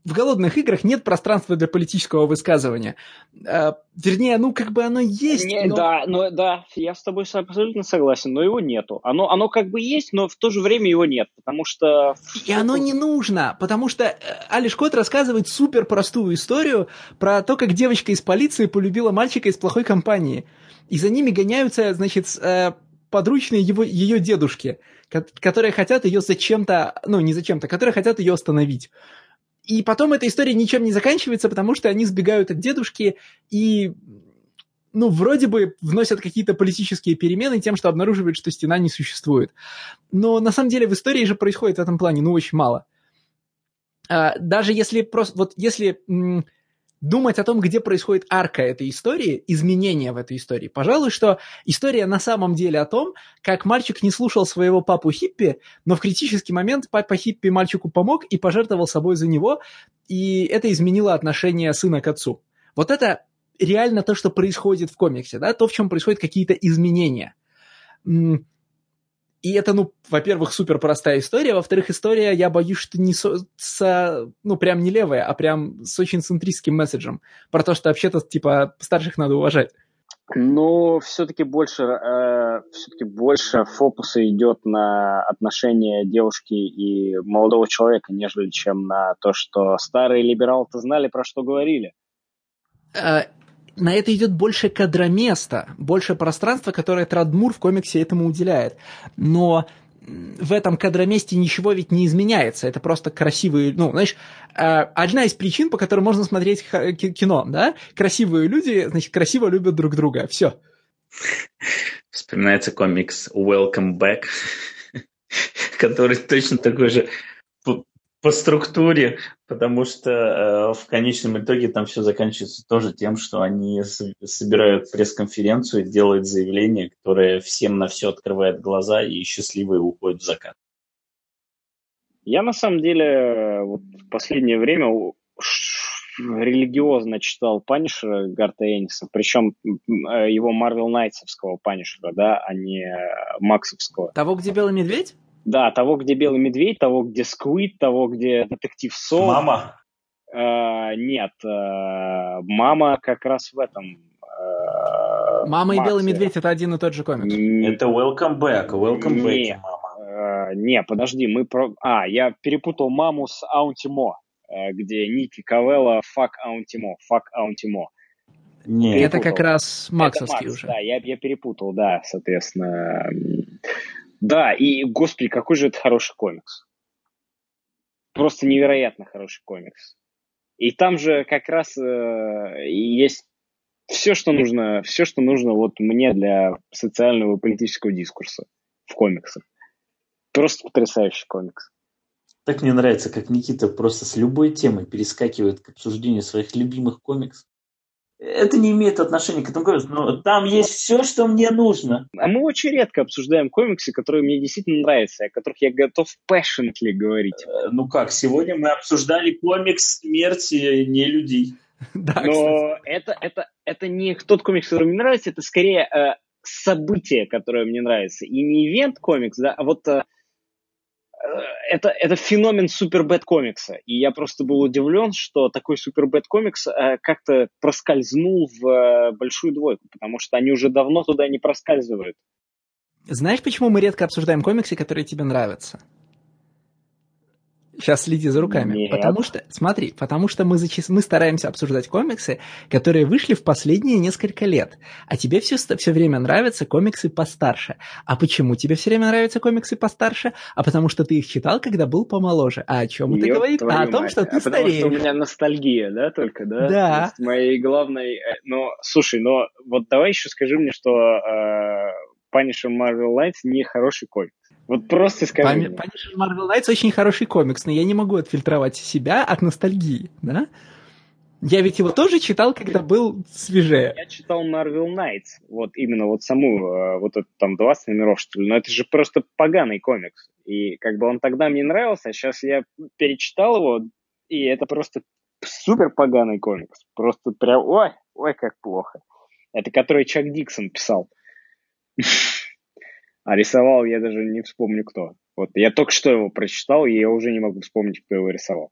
в «Голодных играх» нет пространства для политического высказывания. Вернее, оно есть. Да, я с тобой абсолютно согласен, но его нету. Оно как бы есть, но в то же время его нет, потому что... И оно не нужно, потому что Алиш Кот рассказывает супер простую историю про то, как девочка из полиции полюбила мальчика из плохой компании. И за ними гоняются, подручные ее дедушки, которые хотят ее которые хотят ее остановить. И потом эта история ничем не заканчивается, потому что они сбегают от дедушки и, вроде бы вносят какие-то политические перемены тем, что обнаруживают, что стена не существует. Но на самом деле в истории же происходит в этом плане, очень мало. Даже если думать о том, где происходит арка этой истории, изменения в этой истории. Пожалуй, что история на самом деле о том, как мальчик не слушал своего папу-хиппи, но в критический момент папа-хиппи мальчику помог и пожертвовал собой за него, и это изменило отношение сына к отцу. Вот это реально то, что происходит в комиксе, да, то, в чем происходят какие-то изменения. И это, во-первых, супер простая история, во-вторых, история, я боюсь, что не прям не левая, а прям с очень центристским месседжем про то, что вообще-то, старших надо уважать. Но все-таки больше фокуса идет на отношения девушки и молодого человека, нежели чем на то, что старые либералы-то знали, про что говорили. На это идет больше кадроместа, больше пространства, которое Тред Мур в комиксе этому уделяет. Но в этом кадроместе ничего ведь не изменяется. Это просто красивые... Ну, знаешь, одна из причин, по которой можно смотреть кино, да? Красивые люди, значит, красиво любят друг друга. Все. Вспоминается комикс «Welcome Back», который точно такой же по структуре, потому что в конечном итоге там все заканчивается тоже тем, что они собирают пресс-конференцию и делают заявление, которое всем на все открывает глаза, и счастливые уходят в закат. Я на самом деле вот в последнее время религиозно читал Панишера Гарта Энниса, причем его Marvel Найтсовского Панишера, да, а не Максовского. Того, где Белый Медведь? Да, того, где Белый Медведь, того, где Сквид, того, где Детектив Сол. Мама? Нет, мама как раз в этом. Мама и Белый Медведь — это один и тот же комикс. Это Welcome Back, Welcome Back и Мама. Не, подожди, мы про... я перепутал Маму с Аунтимо, где Ники Кавелла «Fuck Аунтимо». Не, это как раз Максовский уже. Да, я перепутал, да, соответственно... Да, и, господи, какой же это хороший комикс. Просто невероятно хороший комикс. И там же как раз есть все, что нужно вот мне для социального и политического дискурса в комиксах. Просто потрясающий комикс. Так мне нравится, как Никита просто с любой темы перескакивает к обсуждению своих любимых комиксов. Это не имеет отношения к этому комиксу, но там есть все, что мне нужно. А мы очень редко обсуждаем комиксы, которые мне действительно нравятся, о которых я готов passionately говорить. Ну как, сегодня мы обсуждали комикс «Смерти не людей». Да, но это не тот комикс, который мне нравится, это скорее событие, которое мне нравится. И не ивент-комикс, да, а вот... Это феномен супербэт-комикса, и я просто был удивлен, что такой супербэт-комикс как-то проскользнул в большую двойку, потому что они уже давно туда не проскальзывают. Знаешь, почему мы редко обсуждаем комиксы, которые тебе нравятся? Сейчас следи за руками. Нет. Потому что мы стараемся обсуждать комиксы, которые вышли в последние несколько лет. А тебе все время нравятся комиксы постарше. А почему тебе все время нравятся комиксы постарше? А потому что ты их читал, когда был помоложе. А о чем это говорит? А о том, что ты стареешь. Потому что у меня ностальгия, да, только, да? Да. То есть моей главной... Ну, слушай, но вот давай еще скажи мне, что Punisher Marvel Knights не хороший комикс. Вот просто скажи. Punisher Marvel Knights очень хороший комикс, но я не могу отфильтровать себя от ностальгии, да? Я ведь его тоже читал, когда был свежее. Я читал Marvel Knights, вот именно вот саму, вот это там 20 номеров, что ли, но это же просто поганый комикс. И как бы он тогда мне нравился, а сейчас я перечитал его, и это просто супер поганый комикс. Просто прям, ой, как плохо. Это который Чак Диксон писал. А рисовал я даже не вспомню кто. Вот я только что его прочитал, и я уже не могу вспомнить, кто его рисовал.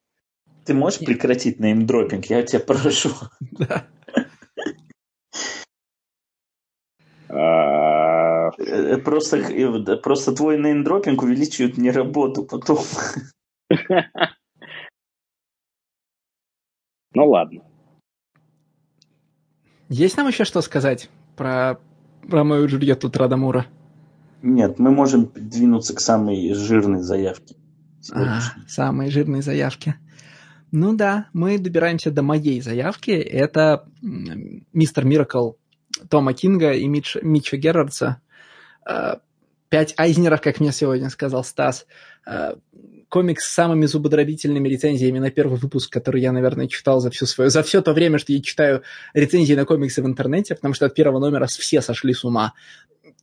Ты можешь прекратить неймдропинг? Я тебя прошу. Да. Просто твой неймдропинг увеличивает мне работу потом. Ну ладно. Есть нам еще что сказать про мою Джульетту Треда Мура? Нет, мы можем двинуться к самой жирной заявке. Самой жирной заявке. Ну да, мы добираемся до моей заявки. Это «Мистер Миракл» Тома Кинга и Митча Герардса. 5 Айзнеров, как мне сегодня сказал Стас. Комикс с самыми зубодробительными рецензиями на первый выпуск, который я, наверное, читал за все то время, что я читаю рецензии на комиксы в интернете, потому что от первого номера все сошли с ума.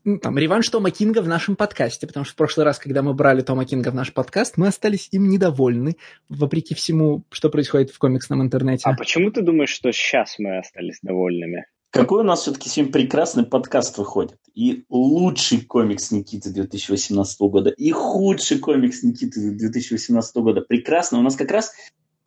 Ну, там, реванш Тома Кинга в нашем подкасте, потому что в прошлый раз, когда мы брали Тома Кинга в наш подкаст, мы остались им недовольны, вопреки всему, что происходит в комиксном интернете. А почему ты думаешь, что сейчас мы остались довольными? Какой у нас все-таки сегодня прекрасный подкаст выходит. И лучший комикс Никиты 2018 года, и худший комикс Никиты 2018 года. Прекрасно. У нас как раз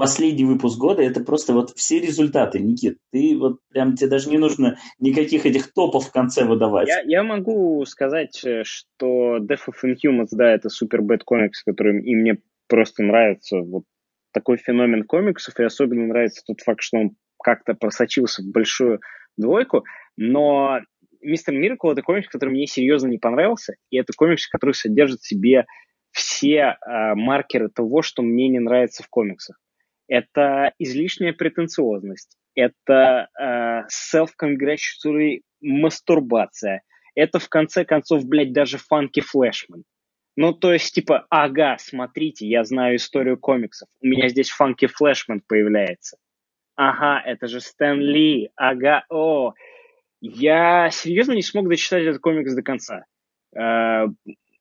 последний выпуск года, это просто вот все результаты, Никит. Ты вот прям, тебе даже не нужно никаких этих топов в конце выдавать. Я могу сказать, что Death of Inhumans, да, это супер бэд комикс, который и мне просто нравится. Вот такой феномен комиксов, и особенно нравится тот факт, что он как-то просочился в большую двойку, но Мистер Миракл — это комикс, который мне серьезно не понравился, и это комикс, который содержит в себе все маркеры того, что мне не нравится в комиксах. Это излишняя претенциозность, это self-congratulatory мастурбация, это, в конце концов, блядь, даже Фанки Флэшмен. Ну, то есть, типа, ага, смотрите, я знаю историю комиксов, у меня здесь Фанки Флэшмен появляется. Ага, это же Стэн Ли, ага, о... Я серьезно не смог дочитать этот комикс до конца.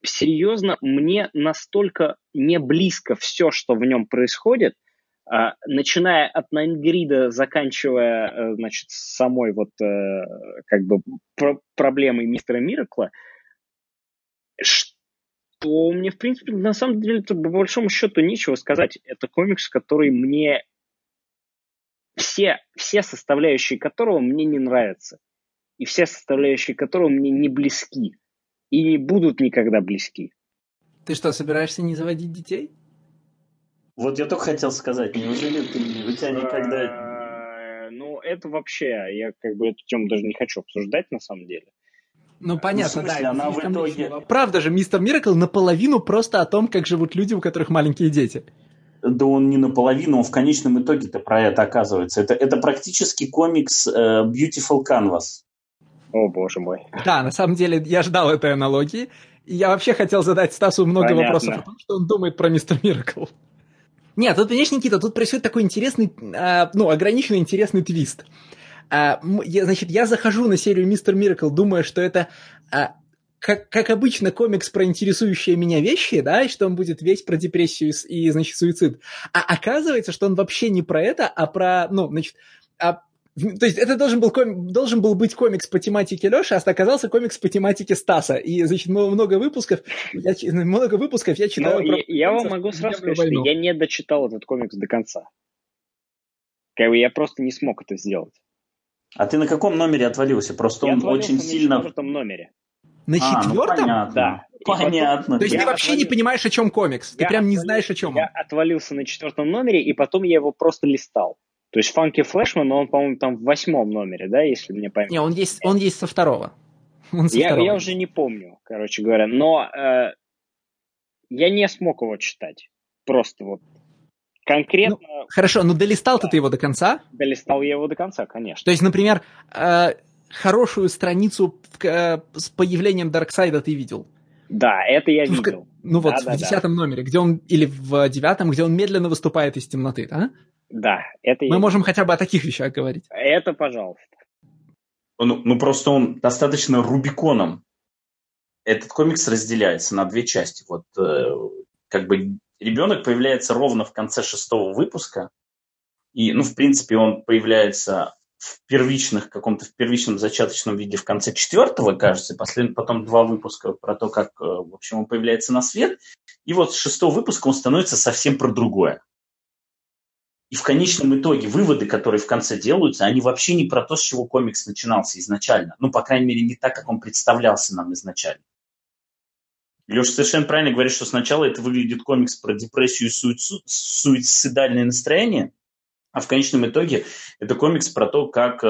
Серьезно, мне настолько не близко все, что в нем происходит, начиная от Найн-Грида, заканчивая, значит, самой вот как бы проблемой Мистера Миракла, что мне, в принципе, на самом деле, по большому счету нечего сказать. Это комикс, который мне... Все составляющие которого мне не нравятся. И все составляющие которого мне не близки. И не будут никогда близки. Ты что, собираешься не заводить детей? Вот я только хотел сказать, неужели у тебя никогда... Ну, это вообще, я как бы эту тему даже не хочу обсуждать на самом деле. Ну, понятно, да. Она в итоге... Правда же, Мистер Миракл наполовину просто о том, как живут люди, у которых маленькие дети. Да он не наполовину, он в конечном итоге-то про это оказывается. Это практически комикс Beautiful Canvas. О, боже мой. Да, на самом деле, я ждал этой аналогии. И я вообще хотел задать Стасу много вопросов о том, что он думает про Мистер Миракл. Нет, тут, понимаешь, Никита, тут происходит такой интересный, ограниченный интересный твист. Я захожу на серию Мистер Миракл, думая, что это, как обычно, комикс про интересующие меня вещи, да, и что он будет весь про депрессию и, значит, суицид. А оказывается, что он вообще не про это, а про, то есть это должен был быть комикс по тематике Лёши, а оказался комикс по тематике Стаса. И, значит, много выпусков я читал. Я вам могу сразу сказать, что я не дочитал этот комикс до конца. Как бы я просто не смог это сделать. А ты на каком номере отвалился? Просто я он отвалился очень сильно... на четвертом номере. На четвертом? Да. Понятно. То есть ты вообще не понимаешь, о чем комикс? Ты прям не знаешь, о чем он? Я отвалился на четвертом номере, и потом я его просто листал. То есть Фанки Флэшмен, он, по-моему, там в 8 номере, да, если мне память. Не, он есть со второго. Я уже не помню, короче говоря. Но я не смог его читать. Просто вот конкретно... Ну, хорошо, но долистал-то ты его до конца? Долистал я его до конца, конечно. То есть, например, хорошую страницу с появлением Дарксайда ты видел? Да, это я видел. В 10 номере, где он, или в 9, где он медленно выступает из темноты, да? Да, это мы можем хотя бы о таких вещах говорить. Это, пожалуйста. Ну, просто он достаточно Рубиконом. Этот комикс разделяется на две части. Вот как бы ребенок появляется ровно в конце 6 выпуска. И, в принципе, он появляется в первичном зачаточном виде в конце 4, кажется. Потом 2 выпуска про то, как, в общем, он появляется на свет. И вот с 6 выпуска он становится совсем про другое. И в конечном итоге выводы, которые в конце делаются, они вообще не про то, с чего комикс начинался изначально. Ну, по крайней мере, не так, как он представлялся нам изначально. Леша совершенно правильно говорит, что сначала это выглядит комикс про депрессию и суицидальное настроение, а в конечном итоге это комикс про то, как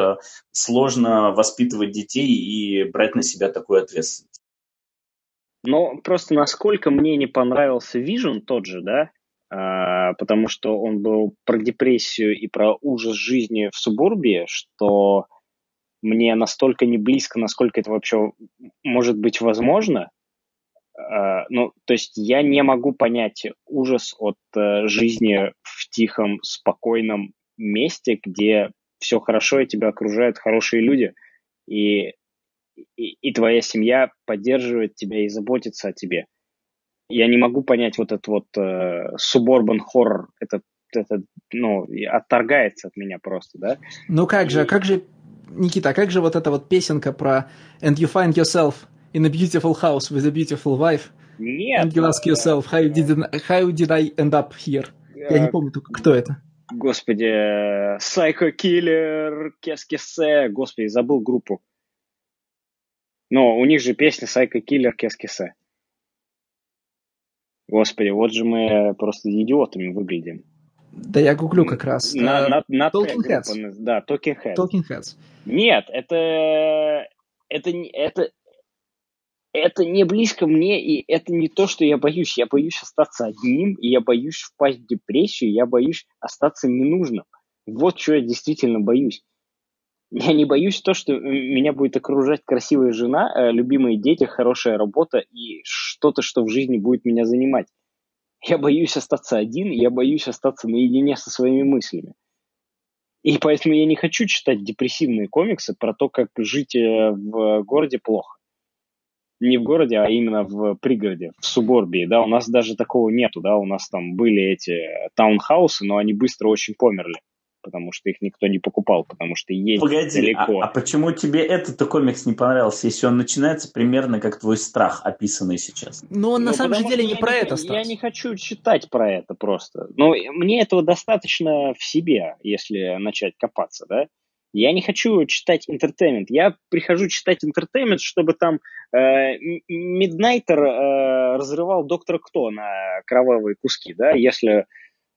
сложно воспитывать детей и брать на себя такую ответственность. Но просто насколько мне не понравился Vision тот же, да? Потому что он был про депрессию и про ужас жизни в субурбии, что мне настолько не близко, насколько это вообще может быть возможно. То есть я не могу понять ужас от жизни в тихом, спокойном месте, где все хорошо, и тебя окружают хорошие люди, и твоя семья поддерживает тебя и заботится о тебе. Я не могу понять вот этот вот суборбан хоррор. Это отторгается от меня просто, да? Ну как же, Никита, как же вот эта вот песенка про «And you find yourself in a beautiful house with a beautiful wife, нет, and you ask yourself, how did I end up here?» Я не помню только, кто это. Господи, Psycho Killer, Кескисе. Господи, забыл группу. Но у них же песня Psycho Killer, Кескисе. Господи, вот же мы просто идиотами выглядим. Да я гуглю как раз. Talking Heads. Да, Talking Heads. Talking Heads. Нет, это не близко мне, и это не то, что я боюсь. Я боюсь остаться одним, и я боюсь впасть в депрессию, я боюсь остаться ненужным. Вот чего я действительно боюсь. Я не боюсь то, что меня будет окружать красивая жена, любимые дети, хорошая работа и что-то, что в жизни будет меня занимать. Я боюсь остаться один, я боюсь остаться наедине со своими мыслями. И поэтому я не хочу читать депрессивные комиксы про то, как жить в городе плохо. Не в городе, а именно в пригороде, в суборбии, да, у нас даже такого нету, да, у нас там были эти таунхаусы, но они быстро очень померли, потому что их никто не покупал, потому что ездить далеко. А почему тебе этот комикс не понравился, если он начинается примерно как твой страх, описанный сейчас? Но он на самом деле не про это, Стас. Я не хочу читать про это просто, но мне этого достаточно в себе, если начать копаться, да. Я не хочу читать интертеймент. Я прихожу читать интертеймент, чтобы там Миднайтер разрывал Доктора Кто на кровавые куски, да, если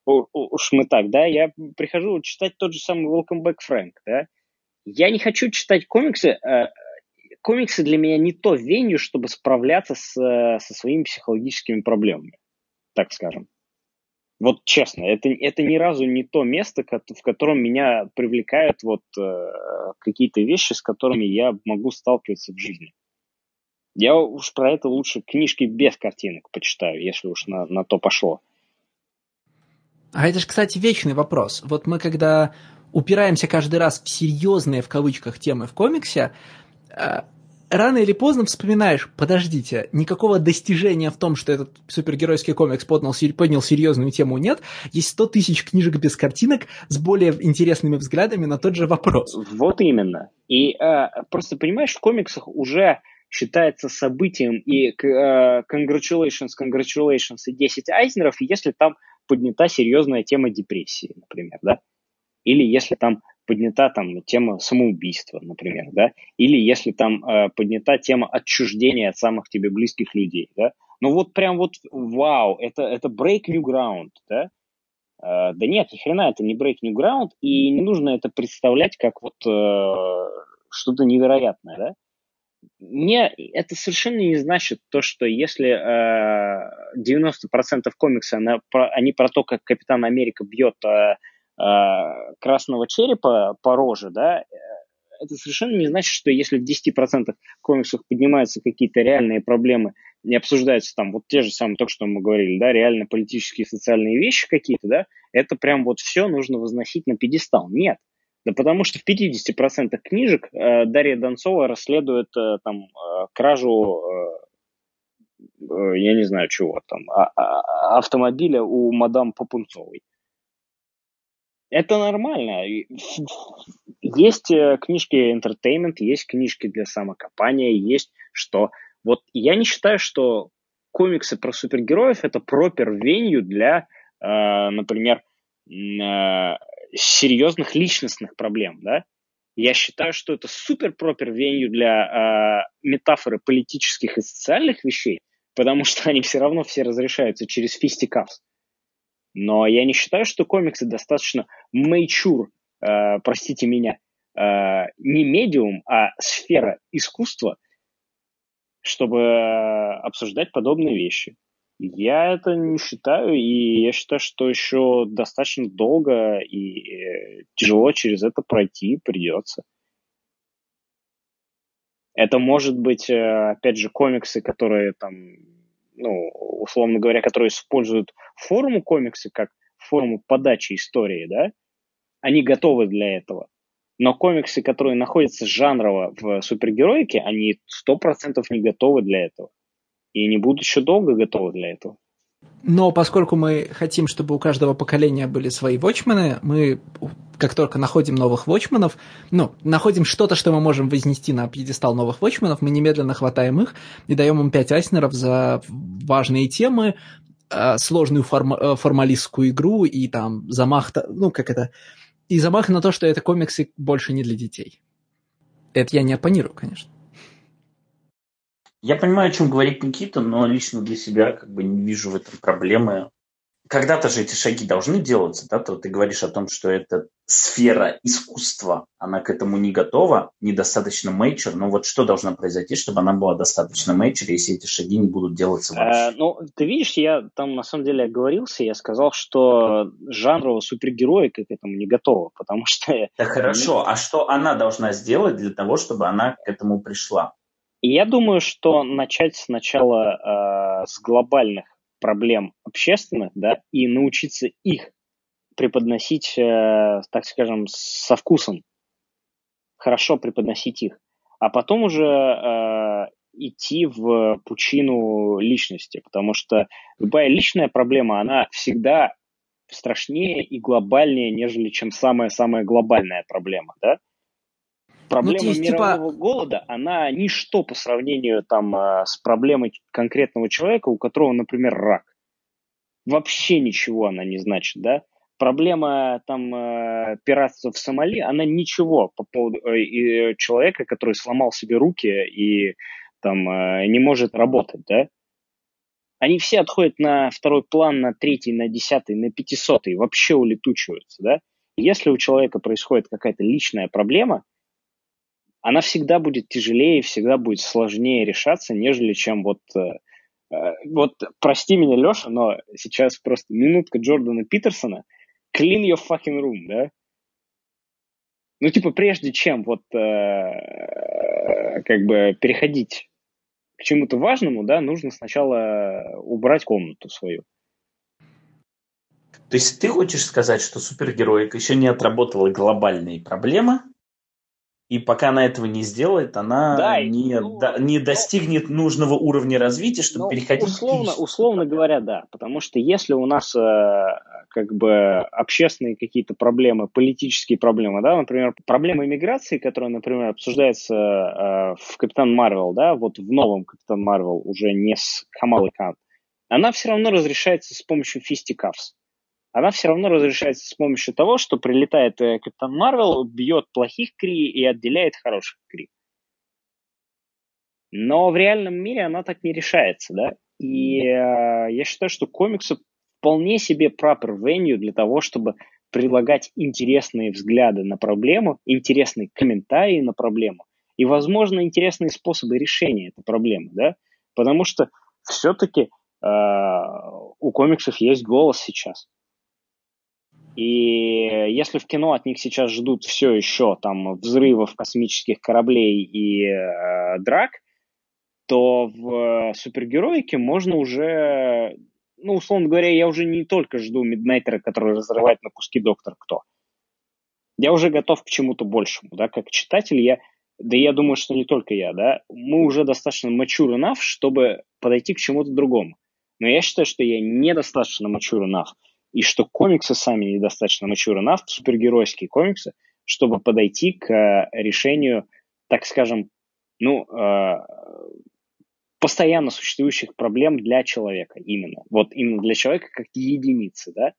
уж мы так, да. Я прихожу читать тот же самый Welcome Back, Frank, да. Я не хочу читать комиксы. Комиксы для меня не то венью, чтобы справляться со своими психологическими проблемами, так скажем. Вот честно, это ни разу не то место, в котором меня привлекают вот какие-то вещи, с которыми я могу сталкиваться в жизни. Я уж про это лучше книжки без картинок почитаю, если уж на то пошло. А это же, кстати, вечный вопрос. Вот мы когда упираемся каждый раз в серьезные, в кавычках, темы в комиксе, рано или поздно вспоминаешь, подождите, никакого достижения в том, что этот супергеройский комикс поднял серьезную тему, нет. Есть 100 000 книжек без картинок с более интересными взглядами на тот же вопрос. Вот именно. И просто, понимаешь, в комиксах уже считается событием и congratulations, congratulations и 10 айзнеров, если там поднята серьезная тема депрессии, например, да? Или если там поднята там тема самоубийства, например, да, или если там поднята тема отчуждения от самых тебе близких людей, да, ну вот прям вот вау, это break new ground, да, да нет, ни хрена, это не break new ground, и не нужно это представлять как вот что-то невероятное, да. Мне это совершенно не значит то, что если 90% комикса они про то, как Капитан Америка бьет красного черепа по роже, да, это совершенно не значит, что если в 10% комиксов поднимаются какие-то реальные проблемы и обсуждаются там вот те же самые, только что мы говорили, да, реально политические, социальные вещи какие-то, да, это прям вот все нужно возносить на пьедестал. Нет. Да потому что в 50% книжек Дарья Донцова расследует там кражу, я не знаю чего, там, автомобиля у мадам Попунцовой. Это нормально. Есть книжки entertainment, есть книжки для самокопания, есть что. Вот я не считаю, что комиксы про супергероев это пропер-венью для, например, серьезных личностных проблем, да? Я считаю, что это супер-пропер-венью для метафоры политических и социальных вещей, потому что они все равно все разрешаются через фистикавс. Но я не считаю, что комиксы достаточно мейчур, простите меня, не медиум, а сфера искусства, чтобы обсуждать подобные вещи. Я это не считаю, и я считаю, что еще достаточно долго и тяжело через это пройти придется. Это может быть, опять же, комиксы, которые там, ну, условно говоря, которые используют форму комиксы как форму подачи истории, да, они готовы для этого. Но комиксы, которые находятся жанрово в супергероике, они 100% не готовы для этого. И не будут еще долго готовы для этого. Но поскольку мы хотим, чтобы у каждого поколения были свои вотчмены, мы, как только находим новых вотчменов, ну, находим что-то, что мы можем вознести на пьедестал новых вотчменов, мы немедленно хватаем их и даем им 5 айснеров за важные темы, сложную формалистскую игру и там замах, ну, как это, и замах на то, что это комиксы больше не для детей. Это я не оппонирую, конечно. Я понимаю, о чем говорит Никита, но лично для себя как бы не вижу в этом проблемы. Когда-то же эти шаги должны делаться, да? Ты говоришь о том, что эта сфера искусства, она к этому не готова, недостаточно мейджор, но вот что должно произойти, чтобы она была достаточно мейджор, если эти шаги не будут делаться вообще? Ну, ты видишь, я там на самом деле оговорился, я сказал, что жанру супергероика к этому не готова, потому что... Да хорошо, а что она должна сделать для того, чтобы она к этому пришла? И я думаю, что начать сначала с глобальных проблем общественных, да, и научиться их преподносить, так скажем, со вкусом, хорошо преподносить их, а потом уже идти в пучину личности, потому что любая личная проблема, она всегда страшнее и глобальнее, нежели чем самая-самая глобальная проблема, да. Проблема мирового голода, она ничто по сравнению там, с проблемой конкретного человека, у которого, например, рак. Вообще ничего она не значит, да? Проблема там, пиратства в Сомали, она ничего по поводу человека, который сломал себе руки и там, не может работать, да? Они все отходят на второй план, на третий, на десятый, на 500-й, вообще улетучиваются, да? Если у человека происходит какая-то личная проблема, она всегда будет тяжелее, всегда будет сложнее решаться, нежели чем вот... Вот, прости меня, Леша, но сейчас просто минутка Джордана Питерсона. Clean your fucking room, да? Ну, типа, прежде чем вот как бы переходить к чему-то важному, да, нужно сначала убрать комнату свою. То есть ты хочешь сказать, что супергероик еще не отработала глобальные проблемы? И пока она этого не сделает, она не достигнет нужного уровня развития, чтобы переходить условно, к личности. Условно говоря, да. Потому что если у нас как бы общественные какие-то проблемы, политические проблемы, да, например, проблема иммиграции, которая, например, обсуждается в «Капитан Марвел», да, вот в новом «Капитан Марвел», уже не с Камалой Кан, она все равно разрешается с помощью фистикавс. Она все равно разрешается с помощью того, что прилетает Капитан Марвел, бьет плохих Кри и отделяет хороших Кри. Но в реальном мире она так не решается, да? И я считаю, что комиксы вполне себе proper venue для того, чтобы предлагать интересные взгляды на проблему, интересные комментарии на проблему и, возможно, интересные способы решения этой проблемы, да? Потому что все-таки у комиксов есть голос сейчас. И если в кино от них сейчас ждут все еще там взрывов космических кораблей и драк, то в супергероике можно уже, ну, условно говоря, я уже не только жду Миднайтера, который разрывает на куски Доктор Кто. Я уже готов к чему-то большему, да, как читатель. Я думаю, что не только я, да, мы уже достаточно mature enough, чтобы подойти к чему-то другому. Но я считаю, что я недостаточно mature enough. И что комиксы сами недостаточно mature enough, супергеройские комиксы, чтобы подойти к решению, так скажем, ну, постоянно существующих проблем для человека именно. Вот именно для человека как единицы, да?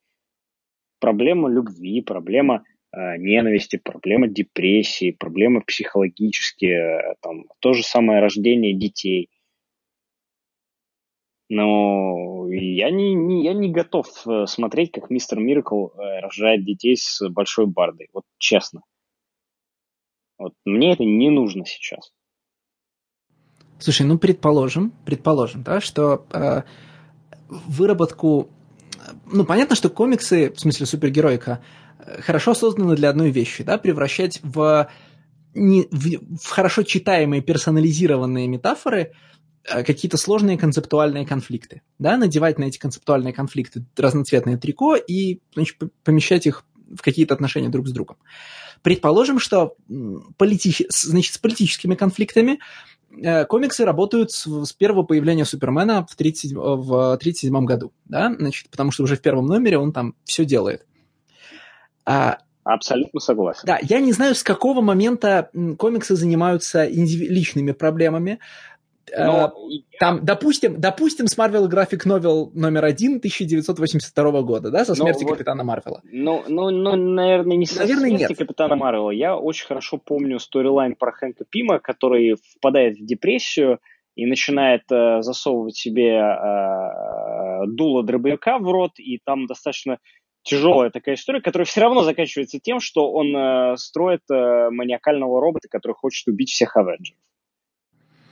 Проблема любви, проблема ненависти, проблема депрессии, проблема психологические, там, то же самое рождение детей. Но я не готов смотреть, как Мистер Миракл рожает детей с большой бардой. Вот честно. Вот мне это не нужно сейчас. Слушай, ну предположим, да, что выработку... Ну, понятно, что комиксы, в смысле супергероика, хорошо созданы для одной вещи, да, превращать в хорошо читаемые персонализированные метафоры какие-то сложные концептуальные конфликты, да, надевать на эти концептуальные конфликты разноцветное трико и, значит, помещать их в какие-то отношения друг с другом. Предположим, что с политическими конфликтами комиксы работают с первого появления Супермена в 1937 году, да, значит, потому что уже в первом номере он там все делает. Абсолютно согласен. Да, я не знаю, с какого момента комиксы занимаются личными проблемами, Там, допустим, с Marvel Graphic Novel номер 1 1982 года, да, со смерти Капитана Марвела. Ну, наверное, не со смерти Капитана Марвела. Я очень хорошо помню сторилайн про Хэнка Пима, который впадает в депрессию и начинает засовывать себе дуло дробовика в рот, и там достаточно тяжелая такая история, которая все равно заканчивается тем, что он строит маниакального робота, который хочет убить всех Авенджеров.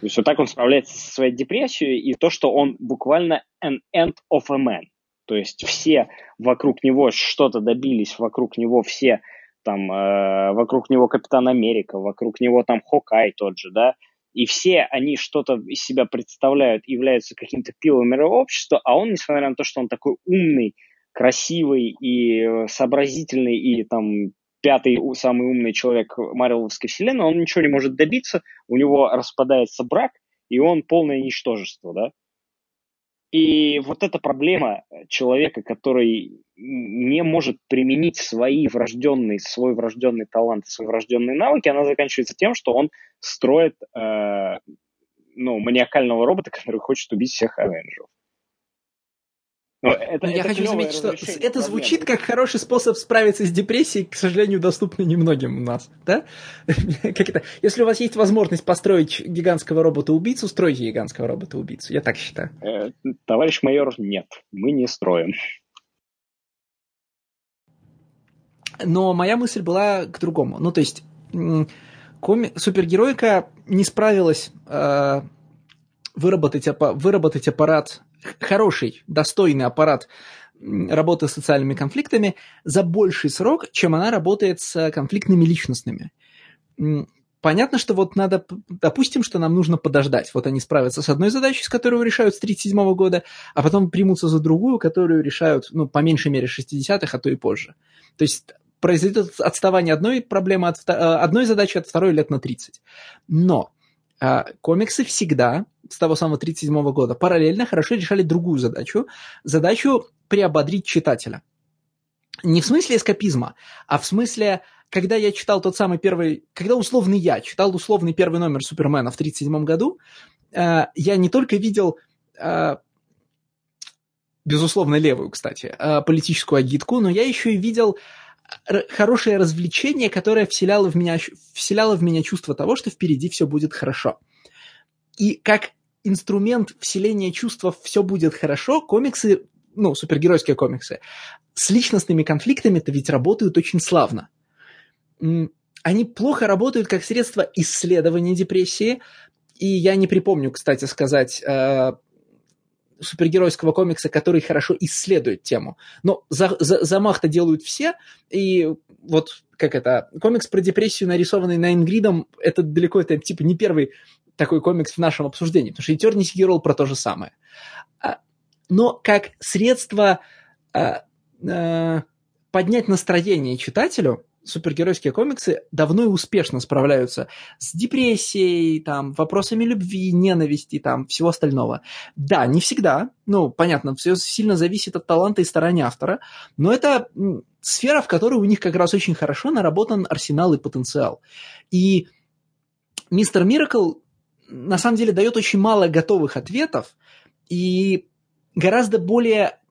То есть вот так он справляется со своей депрессией, и то, что он буквально an end of a man. То есть все вокруг него что-то добились, вокруг него все, там, вокруг него Капитан Америка, вокруг него там Хокай тот же, да, и все они что-то из себя представляют, являются каким-то пилом мирового общества, а он, несмотря на то, что он такой умный, красивый и сообразительный, и там пятый самый умный человек Марвеловской вселенной, он ничего не может добиться, у него распадается брак, и он полное ничтожество, да? И вот эта проблема человека, который не может применить свой врожденный талант, свои врожденные навыки, она заканчивается тем, что он строит маниакального робота, который хочет убить всех Авенджеров. Я хочу заметить, что это звучит как хороший способ справиться с депрессией, к сожалению, доступный немногим у нас, да? Как это? Если у вас есть возможность построить гигантского робота-убийцу, стройте гигантского робота-убийцу, я так считаю. Товарищ майор, нет, мы не строим. Но моя мысль была к другому. Ну, то есть, супергеройка не справилась выработать аппарат, хороший, достойный аппарат работы с социальными конфликтами за больший срок, чем она работает с конфликтными личностными. Понятно, что вот надо, допустим, что нам нужно подождать. Вот они справятся с одной задачей, с которой решают с 1937 года, а потом примутся за другую, которую решают, по меньшей мере, 60-х, а то и позже. То есть произойдет отставание одной проблемы, одной задачи от второй лет на 30. Но комиксы всегда с того самого 1937 года параллельно хорошо решали другую задачу приободрить читателя. Не в смысле эскапизма, а в смысле, когда я читал условный первый номер Супермена в 1937 году, я не только видел, безусловно, левую, кстати, политическую агитку, но я еще и видел хорошее развлечение, которое вселяло в меня чувство того, что впереди все будет хорошо. И как инструмент вселения чувства «все будет хорошо», комиксы, супергеройские комиксы, с личностными конфликтами-то ведь работают очень славно. Они плохо работают как средство исследования депрессии, и я не припомню, кстати сказать, супергеройского комикса, который хорошо исследует тему. Но замах-то делают все, и вот как это, комикс про депрессию, нарисованный Найн-Гридом, это далеко это типа не первый такой комикс в нашем обсуждении, потому что и Тернис Герол про то же самое. Но как средство поднять настроение читателю, супергеройские комиксы давно и успешно справляются с депрессией, там, вопросами любви, ненависти, там, всего остального. Да, не всегда, понятно, все сильно зависит от таланта и старания автора, но это сфера, в которой у них как раз очень хорошо наработан арсенал и потенциал. И Мистер Миракл на самом деле дает очень мало готовых ответов и гораздо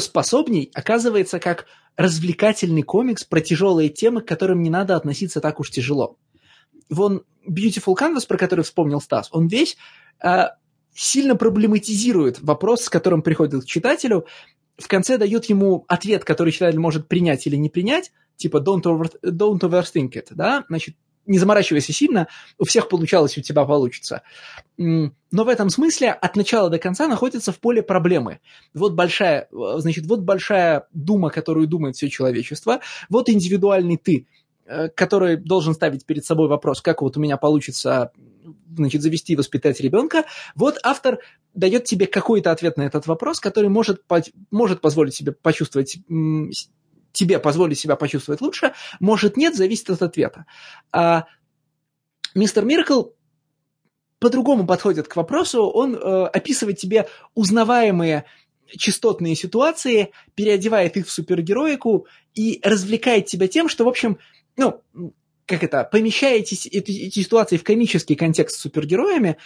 способней оказывается как развлекательный комикс про тяжелые темы, к которым не надо относиться так уж тяжело. Вон Beautiful Canvas, про который вспомнил Стас, он весь сильно проблематизирует вопрос, с которым приходит к читателю, в конце дает ему ответ, который читатель может принять или не принять, типа don't overthink it, да, значит, не заморачивайся сильно, у всех получалось, у тебя получится. Но в этом смысле от начала до конца находится в поле проблемы. Вот большая дума, которую думает все человечество, вот индивидуальный ты, который должен ставить перед собой вопрос, как вот у меня получится, завести и воспитать ребенка. Вот автор дает тебе какой-то ответ на этот вопрос, который может позволить себе почувствовать тебе позволить себя почувствовать лучше, может, нет, зависит от ответа. А Мистер Миракл по-другому подходит к вопросу, он описывает тебе узнаваемые частотные ситуации, переодевает их в супергероику и развлекает тебя тем, что, в общем, как это, помещая эти ситуации в комический контекст с супергероями,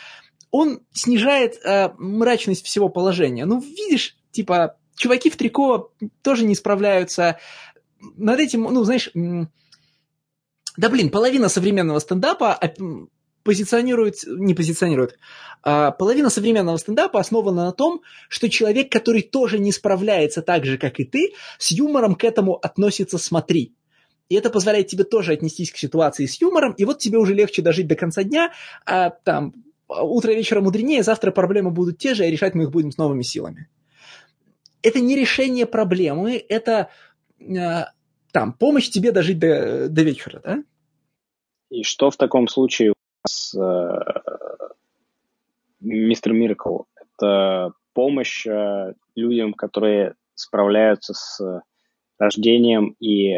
он снижает мрачность всего положения. Ну, видишь, типа, чуваки в трико тоже не справляются. Над этим, ну, знаешь, половина современного стендапа половина современного стендапа основана на том, что человек, который тоже не справляется так же, как и ты, с юмором к этому относится «смотри». И это позволяет тебе тоже отнестись к ситуации с юмором, и вот тебе уже легче дожить до конца дня, а там утро вечера мудренее, завтра проблемы будут те же, и решать мы их будем с новыми силами. Это не решение проблемы, это помощь тебе дожить до вечера, да? И что в таком случае у нас Мистер Миракл? Это помощь людям, которые справляются с рождением и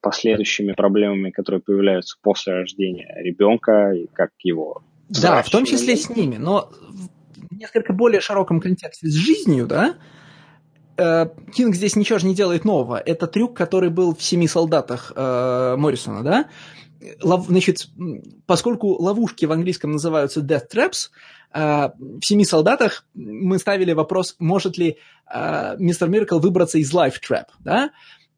последующими проблемами, которые появляются после рождения ребенка, и как его... Да, в том числе с ними, но в несколько более широком контексте с жизнью, да, Кинг здесь ничего же не делает нового. Это трюк, который был в «Семи солдатах» Моррисона, да? Значит, поскольку ловушки в английском называются «death traps», в «Семи солдатах» мы ставили вопрос, может ли Мистер Миракл выбраться из «life trap», да?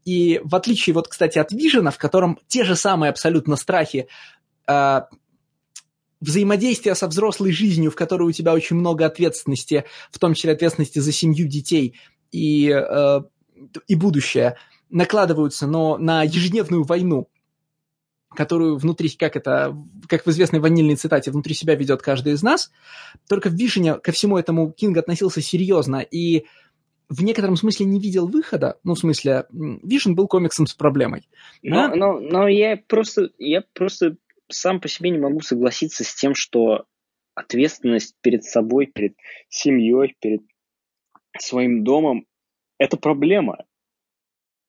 И в отличие, вот, кстати, от «Вижена», в котором те же самые абсолютно страхи взаимодействия со взрослой жизнью, в которой у тебя очень много ответственности, в том числе ответственности за семью, детей и будущее, накладываются, но на ежедневную войну, которую внутри, как в известной ванильной цитате, внутри себя ведет каждый из нас. Только в «Вижене» ко всему этому Кинг относился серьезно и в некотором смысле не видел выхода. Ну, в смысле, «Вижен» был комиксом с проблемой. Да? Но я просто сам по себе не могу согласиться с тем, что ответственность перед собой, перед семьей, перед своим домом – это проблема.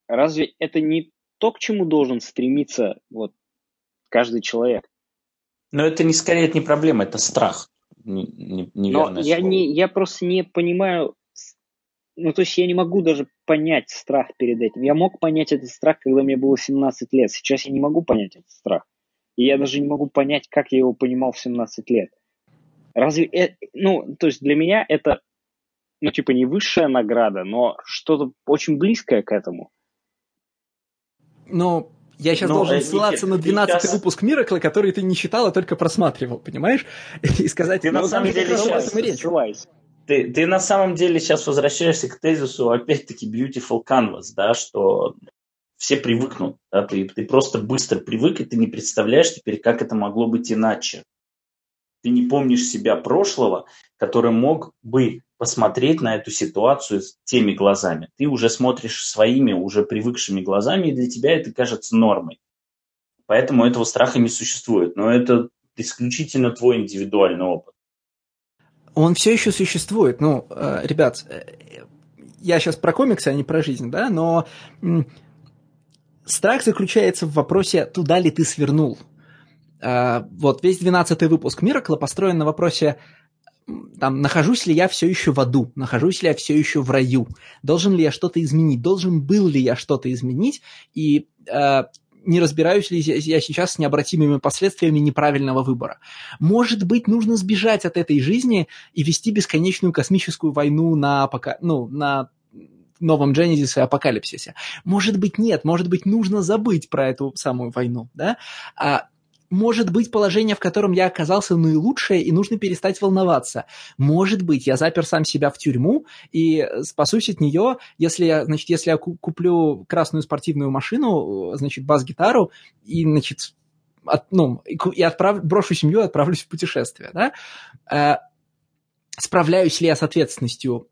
Разве это не то, к чему должен стремиться вот каждый человек? Но это не скорее это не проблема, это страх. Неверное слово. Я просто не понимаю, ну то есть я не могу даже понять страх перед этим. Я мог понять этот страх, когда мне было 17 лет. Сейчас я не могу понять этот страх. И я даже не могу понять, как я его понимал в 17 лет. То есть для меня это, ну, типа, не высшая награда, но что-то очень близкое к этому. Ну, я сейчас должен ссылаться на 12-й выпуск «Миракла», который ты не читал, а только просматривал, понимаешь? И сказать... Ты на самом деле сейчас возвращаешься к тезису, опять-таки, beautiful canvas, да, что... Все привыкнут, да? Ты просто быстро привык, и ты не представляешь теперь, как это могло быть иначе. Ты не помнишь себя прошлого, который мог бы посмотреть на эту ситуацию теми глазами. Ты уже смотришь своими, уже привыкшими глазами, и для тебя это кажется нормой. Поэтому этого страха не существует. Но это исключительно твой индивидуальный опыт. Он все еще существует. Ну, ребят, я сейчас про комиксы, а не про жизнь, да, но... Страх заключается в вопросе, туда ли ты свернул. Вот весь 12-й выпуск «Миракла» построен на вопросе, там, нахожусь ли я все еще в аду, нахожусь ли я все еще в раю, должен ли я что-то изменить, должен был ли я что-то изменить, и не разбираюсь ли я сейчас с необратимыми последствиями неправильного выбора. Может быть, нужно сбежать от этой жизни и вести бесконечную космическую войну на новом Genesis и апокалипсисе. Может быть, нет, может быть, нужно забыть про эту самую войну, да? Может быть, положение, в котором я оказался, наилучшее, и нужно перестать волноваться. Может быть, я запер сам себя в тюрьму и спасусь от нее, если я куплю красную спортивную машину, значит, бас-гитару, и, значит, брошу семью и отправлюсь в путешествие, да? Справляюсь ли я с ответственностью?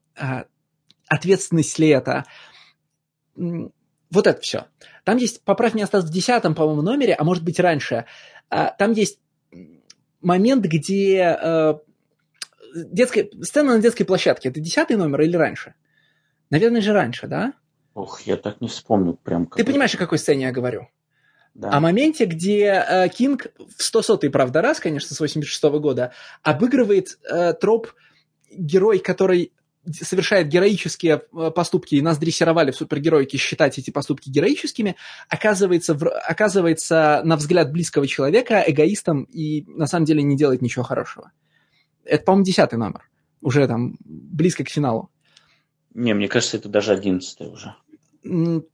Ответственность ли это? Вот это все. Там есть, поправь меня, Стас, в 10-м, по-моему, номере, а может быть раньше, там есть момент, где сцена на детской площадке. Это 10-й номер или раньше? Наверное же раньше, да? Ох, я так не вспомню прям. Ты понимаешь, о какой сцене я говорю? Да. О моменте, где Кинг в 100-й, правда, раз, конечно, с 86-го года, обыгрывает троп герой, который совершает героические поступки, и нас дрессировали в супергероике считать эти поступки героическими, оказывается на взгляд близкого человека эгоистом и на самом деле не делает ничего хорошего. Это, по-моему, 10-й номер, уже там близко к финалу. Не, мне кажется, это даже 11-й уже.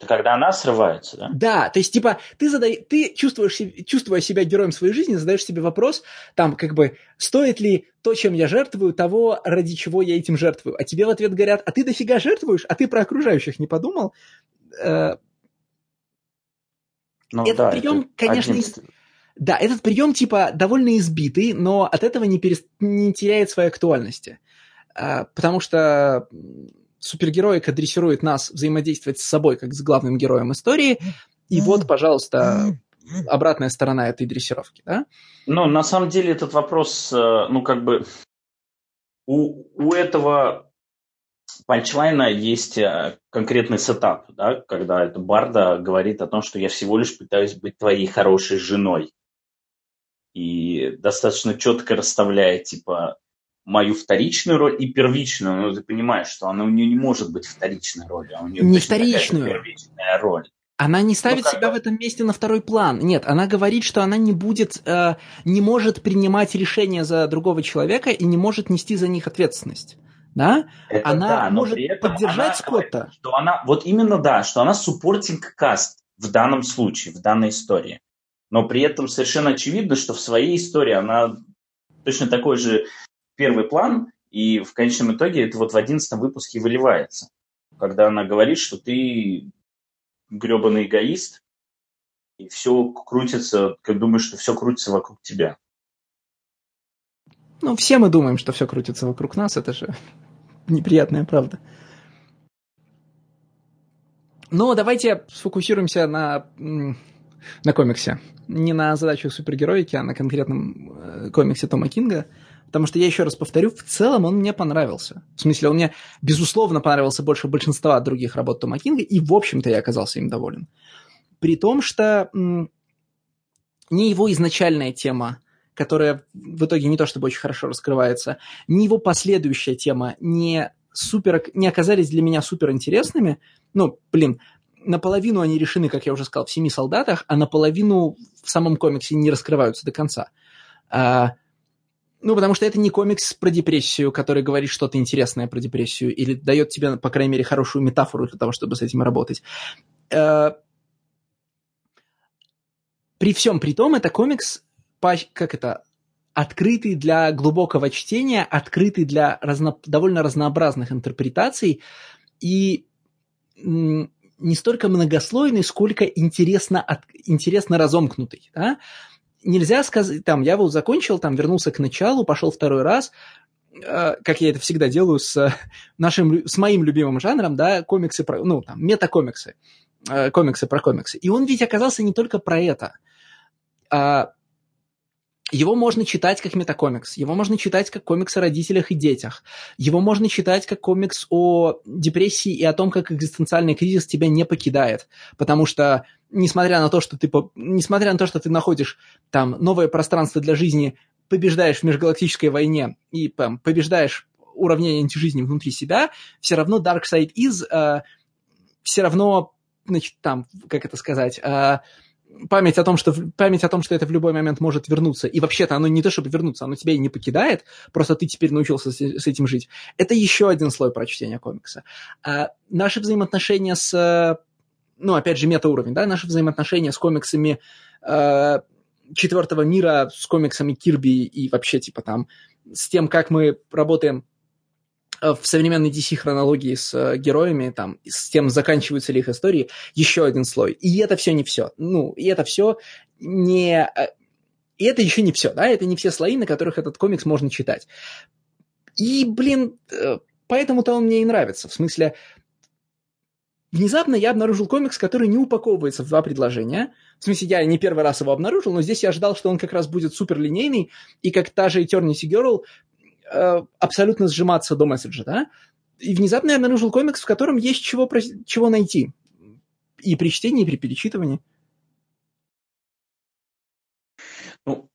Когда она срывается, да? Да, то есть, типа, ты чувствуя себя героем своей жизни, задаешь себе вопрос, там, как бы, стоит ли то, чем я жертвую, того, ради чего я этим жертвую? А тебе в ответ говорят, а ты дофига жертвуешь, а ты про окружающих не подумал? Ну, этот да, прием, это конечно... Да, этот прием, типа, довольно избитый, но от этого не теряет своей актуальности. Потому что... Супергероика дрессирует нас взаимодействовать с собой, как с главным героем истории. И вот, пожалуйста, обратная сторона этой дрессировки, да? Ну, на самом деле, этот вопрос, ну, как бы... У этого панчлайна есть конкретный сетап, да? Когда это Барда говорит о том, что я всего лишь пытаюсь быть твоей хорошей женой. И достаточно четко расставляет, типа... мою вторичную роль и первичную, но ты понимаешь, что она у нее не может быть вторичной ролью, а у нее не вторичную. Первичная роль. Она не ставит себя в этом месте на второй план. Нет, она говорит, что она не может принимать решения за другого человека и не может нести за них ответственность. Да? Она может поддержать Скотта. Вот именно да, что она суппортинг каст в данном случае, в данной истории. Но при этом совершенно очевидно, что в своей истории она точно такой же первый план, и в конечном итоге это вот в 11-м выпуске выливается, когда она говорит, что ты гребаный эгоист, и все крутится, ты думаешь, что все крутится вокруг тебя. Ну, все мы думаем, что все крутится вокруг нас, это же неприятная правда. Но давайте сфокусируемся на комиксе. Не на задачах супергероики, а на конкретном комиксе Тома Кинга. Потому что, я еще раз повторю, в целом он мне понравился. В смысле, он мне, безусловно, понравился больше большинства других работ Тома Кинга, и, в общем-то, я оказался им доволен. При том, что ни его изначальная тема, которая в итоге не то чтобы очень хорошо раскрывается, ни его последующая тема не оказались для меня суперинтересными. Ну, блин, наполовину они решены, как я уже сказал, в «Семи солдатах», а наполовину в самом комиксе не раскрываются до конца. Ну, потому что это не комикс про депрессию, который говорит что-то интересное про депрессию или дает тебе, по крайней мере, хорошую метафору для того, чтобы с этим работать. При всем при том, это комикс, открытый для глубокого чтения, открытый для довольно разнообразных интерпретаций и не столько многослойный, сколько интересно разомкнутый, да? Нельзя сказать, там, я вот закончил, там, вернулся к началу, пошел второй раз, как я это всегда делаю с моим любимым жанром, да, комиксы про, ну, там, метакомиксы, комиксы про комиксы. И он ведь оказался не только про это. Его можно читать как метакомикс, его можно читать как комикс о родителях и детях, его можно читать как комикс о депрессии и о том, как экзистенциальный кризис тебя не покидает, потому что несмотря на то, что ты находишь там новое пространство для жизни, побеждаешь в межгалактической войне и побеждаешь уравнение антижизни внутри себя, все равно Darkseid все равно, значит, там, как это сказать, память о том, что это в любой момент может вернуться, и вообще-то оно не то чтобы вернуться, оно тебя и не покидает, просто ты теперь научился с этим жить. Это еще один слой прочтения комикса. Наши взаимоотношения ну, опять же, метауровень, да, наши взаимоотношения с комиксами четвертого мира, с комиксами Кирби и вообще, типа, там, с тем, как мы работаем в современной DC-хронологии с героями, там, с тем, заканчиваются ли их истории, еще один слой. И это все не все. Ну, и это все не... И это еще не все, да, это не все слои, на которых этот комикс можно читать. И, блин, поэтому-то он мне и нравится. В смысле... Внезапно я обнаружил комикс, который не упаковывается в два предложения. В смысле, я не первый раз его обнаружил, но здесь я ожидал, что он как раз будет суперлинейный, и как та же Eternity Girl абсолютно сжиматься до месседжа, да? И внезапно я обнаружил комикс, в котором есть чего найти. И при чтении, и при перечитывании. Ну,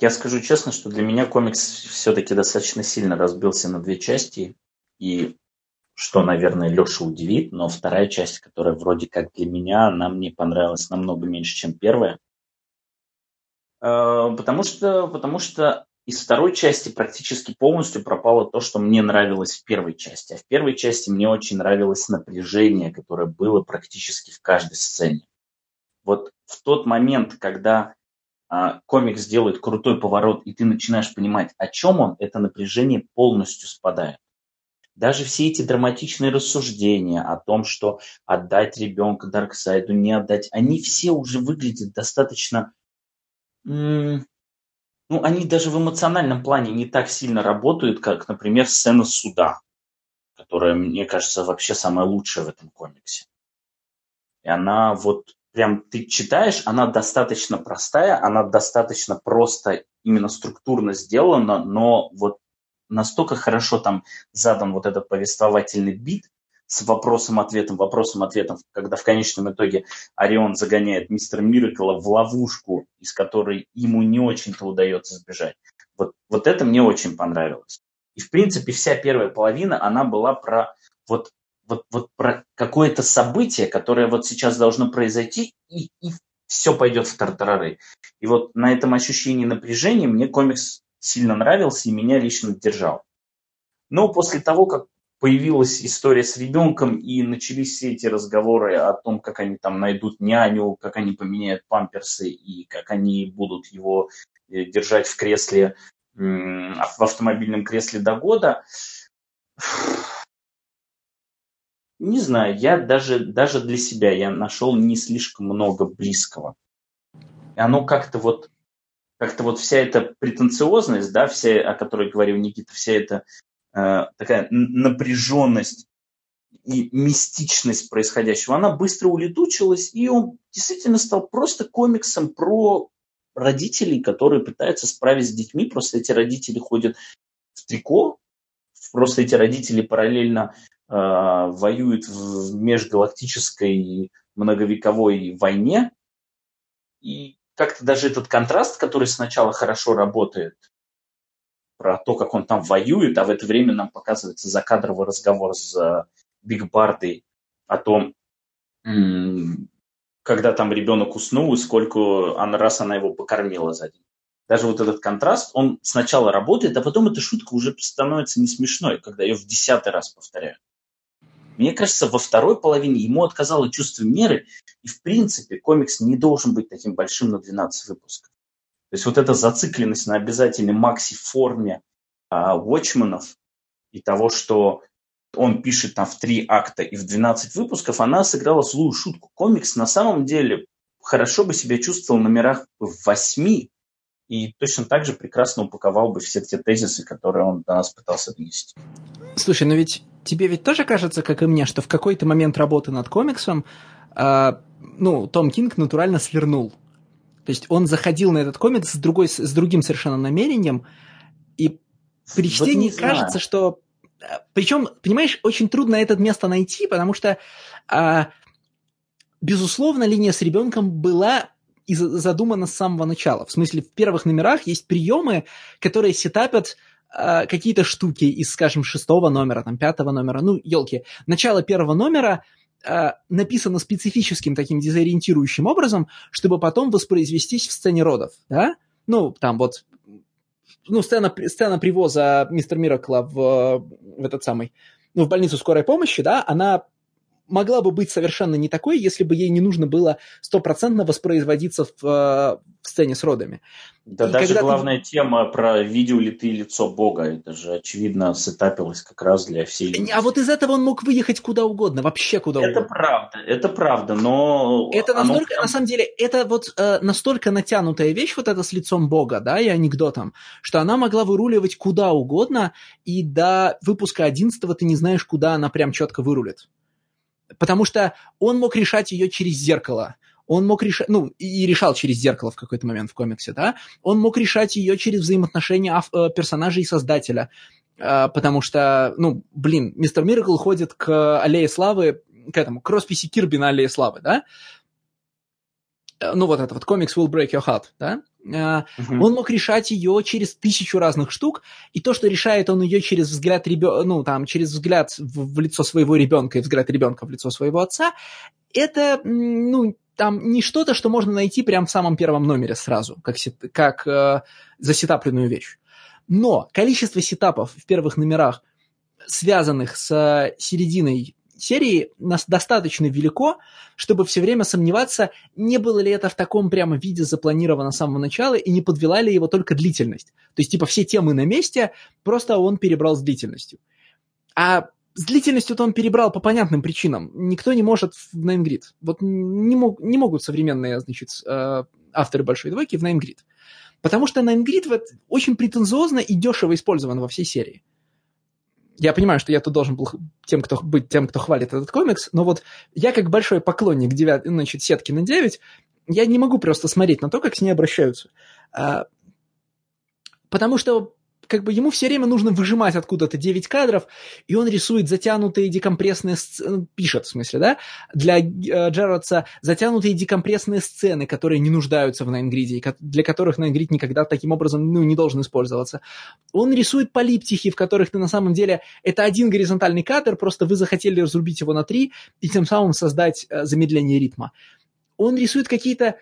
я скажу честно, что для меня комикс все-таки достаточно сильно разбился на две части. И что, наверное, Леша удивит, но вторая часть, которая вроде как для меня, она мне понравилась намного меньше, чем первая. Потому что из второй части практически полностью пропало то, что мне нравилось в первой части. А в первой части мне очень нравилось напряжение, которое было практически в каждой сцене. Вот в тот момент, когда комикс делает крутой поворот, и ты начинаешь понимать, о чем он, это напряжение полностью спадает. Даже все эти драматичные рассуждения о том, что отдать ребенка Дарксайду, не отдать, они все уже выглядят достаточно... они даже в эмоциональном плане не так сильно работают, как, например, сцена суда, которая, мне кажется, вообще самая лучшая в этом комиксе. И она вот... Прям ты читаешь, она достаточно простая, она достаточно просто именно структурно сделана, но вот настолько хорошо там задан вот этот повествовательный бит с вопросом-ответом, вопросом-ответом, когда в конечном итоге Орион загоняет мистера Миракла в ловушку, из которой ему не очень-то удается сбежать. Вот это мне очень понравилось. И, в принципе, вся первая половина, она была про вот про какое-то событие, которое вот сейчас должно произойти, и все пойдет в тартарары. И вот на этом ощущении напряжения мне комикс сильно нравился и меня лично держал. Но после того, как появилась история с ребенком и начались все эти разговоры о том, как они там найдут няню, как они поменяют памперсы и как они будут его держать в кресле, в автомобильном кресле до года... Не знаю, я даже для себя я нашел не слишком много близкого. И оно как-то вот вся эта претенциозность, да, вся, о которой говорил Никита, вся эта такая напряженность и мистичность происходящего, она быстро улетучилась, и он действительно стал просто комиксом про родителей, которые пытаются справиться с детьми. Просто эти родители ходят в трико, просто эти родители параллельно воюют в межгалактической многовековой войне. И как-то даже этот контраст, который сначала хорошо работает, про то, как он там воюет, а в это время нам показывается закадровый разговор с Биг Бардой о том, когда там ребенок уснул и сколько раз она его покормила за день. Даже вот этот контраст, он сначала работает, а потом эта шутка уже становится не смешной, когда ее в 10-й раз повторяют. Мне кажется, во второй половине ему отказало чувство меры, и в принципе комикс не должен быть таким большим на 12 выпусков. То есть вот эта зацикленность на обязательной макси-форме Watchmen'ов и того, что он пишет там в 3 акта и в 12 выпусков, она сыграла злую шутку. Комикс на самом деле хорошо бы себя чувствовал в номерах в 8, и точно так же прекрасно упаковал бы все те тезисы, которые он до нас пытался донести. Слушай, но ведь тебе ведь тоже кажется, как и мне, что в какой-то момент работы над комиксом Том Кинг натурально свернул. То есть он заходил на этот комикс с другим совершенно намерением, и при чтении кажется, что... Причем, понимаешь, очень трудно это место найти, потому что, безусловно, линия с ребенком была... и задумано с самого начала. В смысле, в первых номерах есть приемы, которые сетапят какие-то штуки из, скажем, 6-го номера, там, 5-го номера, начало 1-го номера написано специфическим таким дезориентирующим образом, чтобы потом воспроизвестись в сцене родов, да? Сцена привоза мистера Миракла в больницу скорой помощи, да, она... могла бы быть совершенно не такой, если бы ей не нужно было стопроцентно воспроизводиться в сцене с родами. Да, и даже главная тема про «видел ли ты лицо Бога», это же, очевидно, сетапилось как раз для всей... А вот из этого он мог выехать куда угодно, вообще куда угодно. Это правда, но... Это настолько, на самом деле, это вот настолько натянутая вещь, вот эта с лицом Бога, да, и анекдотом, что она могла выруливать куда угодно, и до выпуска 11-го ты не знаешь, куда она прям четко вырулит. Потому что он мог решать ее через зеркало. Он мог решать... и решал через зеркало в какой-то момент в комиксе, да? Он мог решать ее через взаимоотношения персонажей и создателя. Потому что, мистер Миракл ходит к Аллее Славы, к росписи Кирби на Аллее Славы, да? Комикс Will Break Your Heart, да? Он мог решать ее через 1000 разных штук, и то, что решает он ее через взгляд ребенка, ну, там, через взгляд в лицо своего ребенка и взгляд ребенка в лицо своего отца, это, ну, там не что-то, что можно найти прямо в самом первом номере сразу, как засетапленную вещь. Но количество сетапов в первых номерах, связанных с серединой серии, нас достаточно велико, чтобы все время сомневаться, не было ли это в таком прямо виде запланировано с самого начала и не подвела ли его только длительность. То есть, типа, все темы на месте, просто он перебрал с длительностью. А с длительностью-то он перебрал по понятным причинам. Никто не может в Найн-Грид. Вот не могут современные, значит, авторы «Большой двойки» в Найн-Грид. Потому что Найн-Грид вот очень претенциозно и дешево использован во всей серии. Я понимаю, что я тут должен был тем, кто хвалит этот комикс, но вот я как большой поклонник сетки на 9, я не могу просто смотреть на то, как с ней обращаются. Потому что как бы ему все время нужно выжимать откуда-то 9 кадров, и он рисует затянутые декомпрессные сцены, пишет, в смысле, да, для Джерардса затянутые декомпрессные сцены, которые не нуждаются в Найн-Гриде, для которых Найн-Грид никогда таким образом, ну, не должен использоваться. Он рисует полиптихи, в которых ты на самом деле... Это один горизонтальный кадр, просто вы захотели разрубить его на 3 и тем самым создать замедление ритма. Он рисует какие-то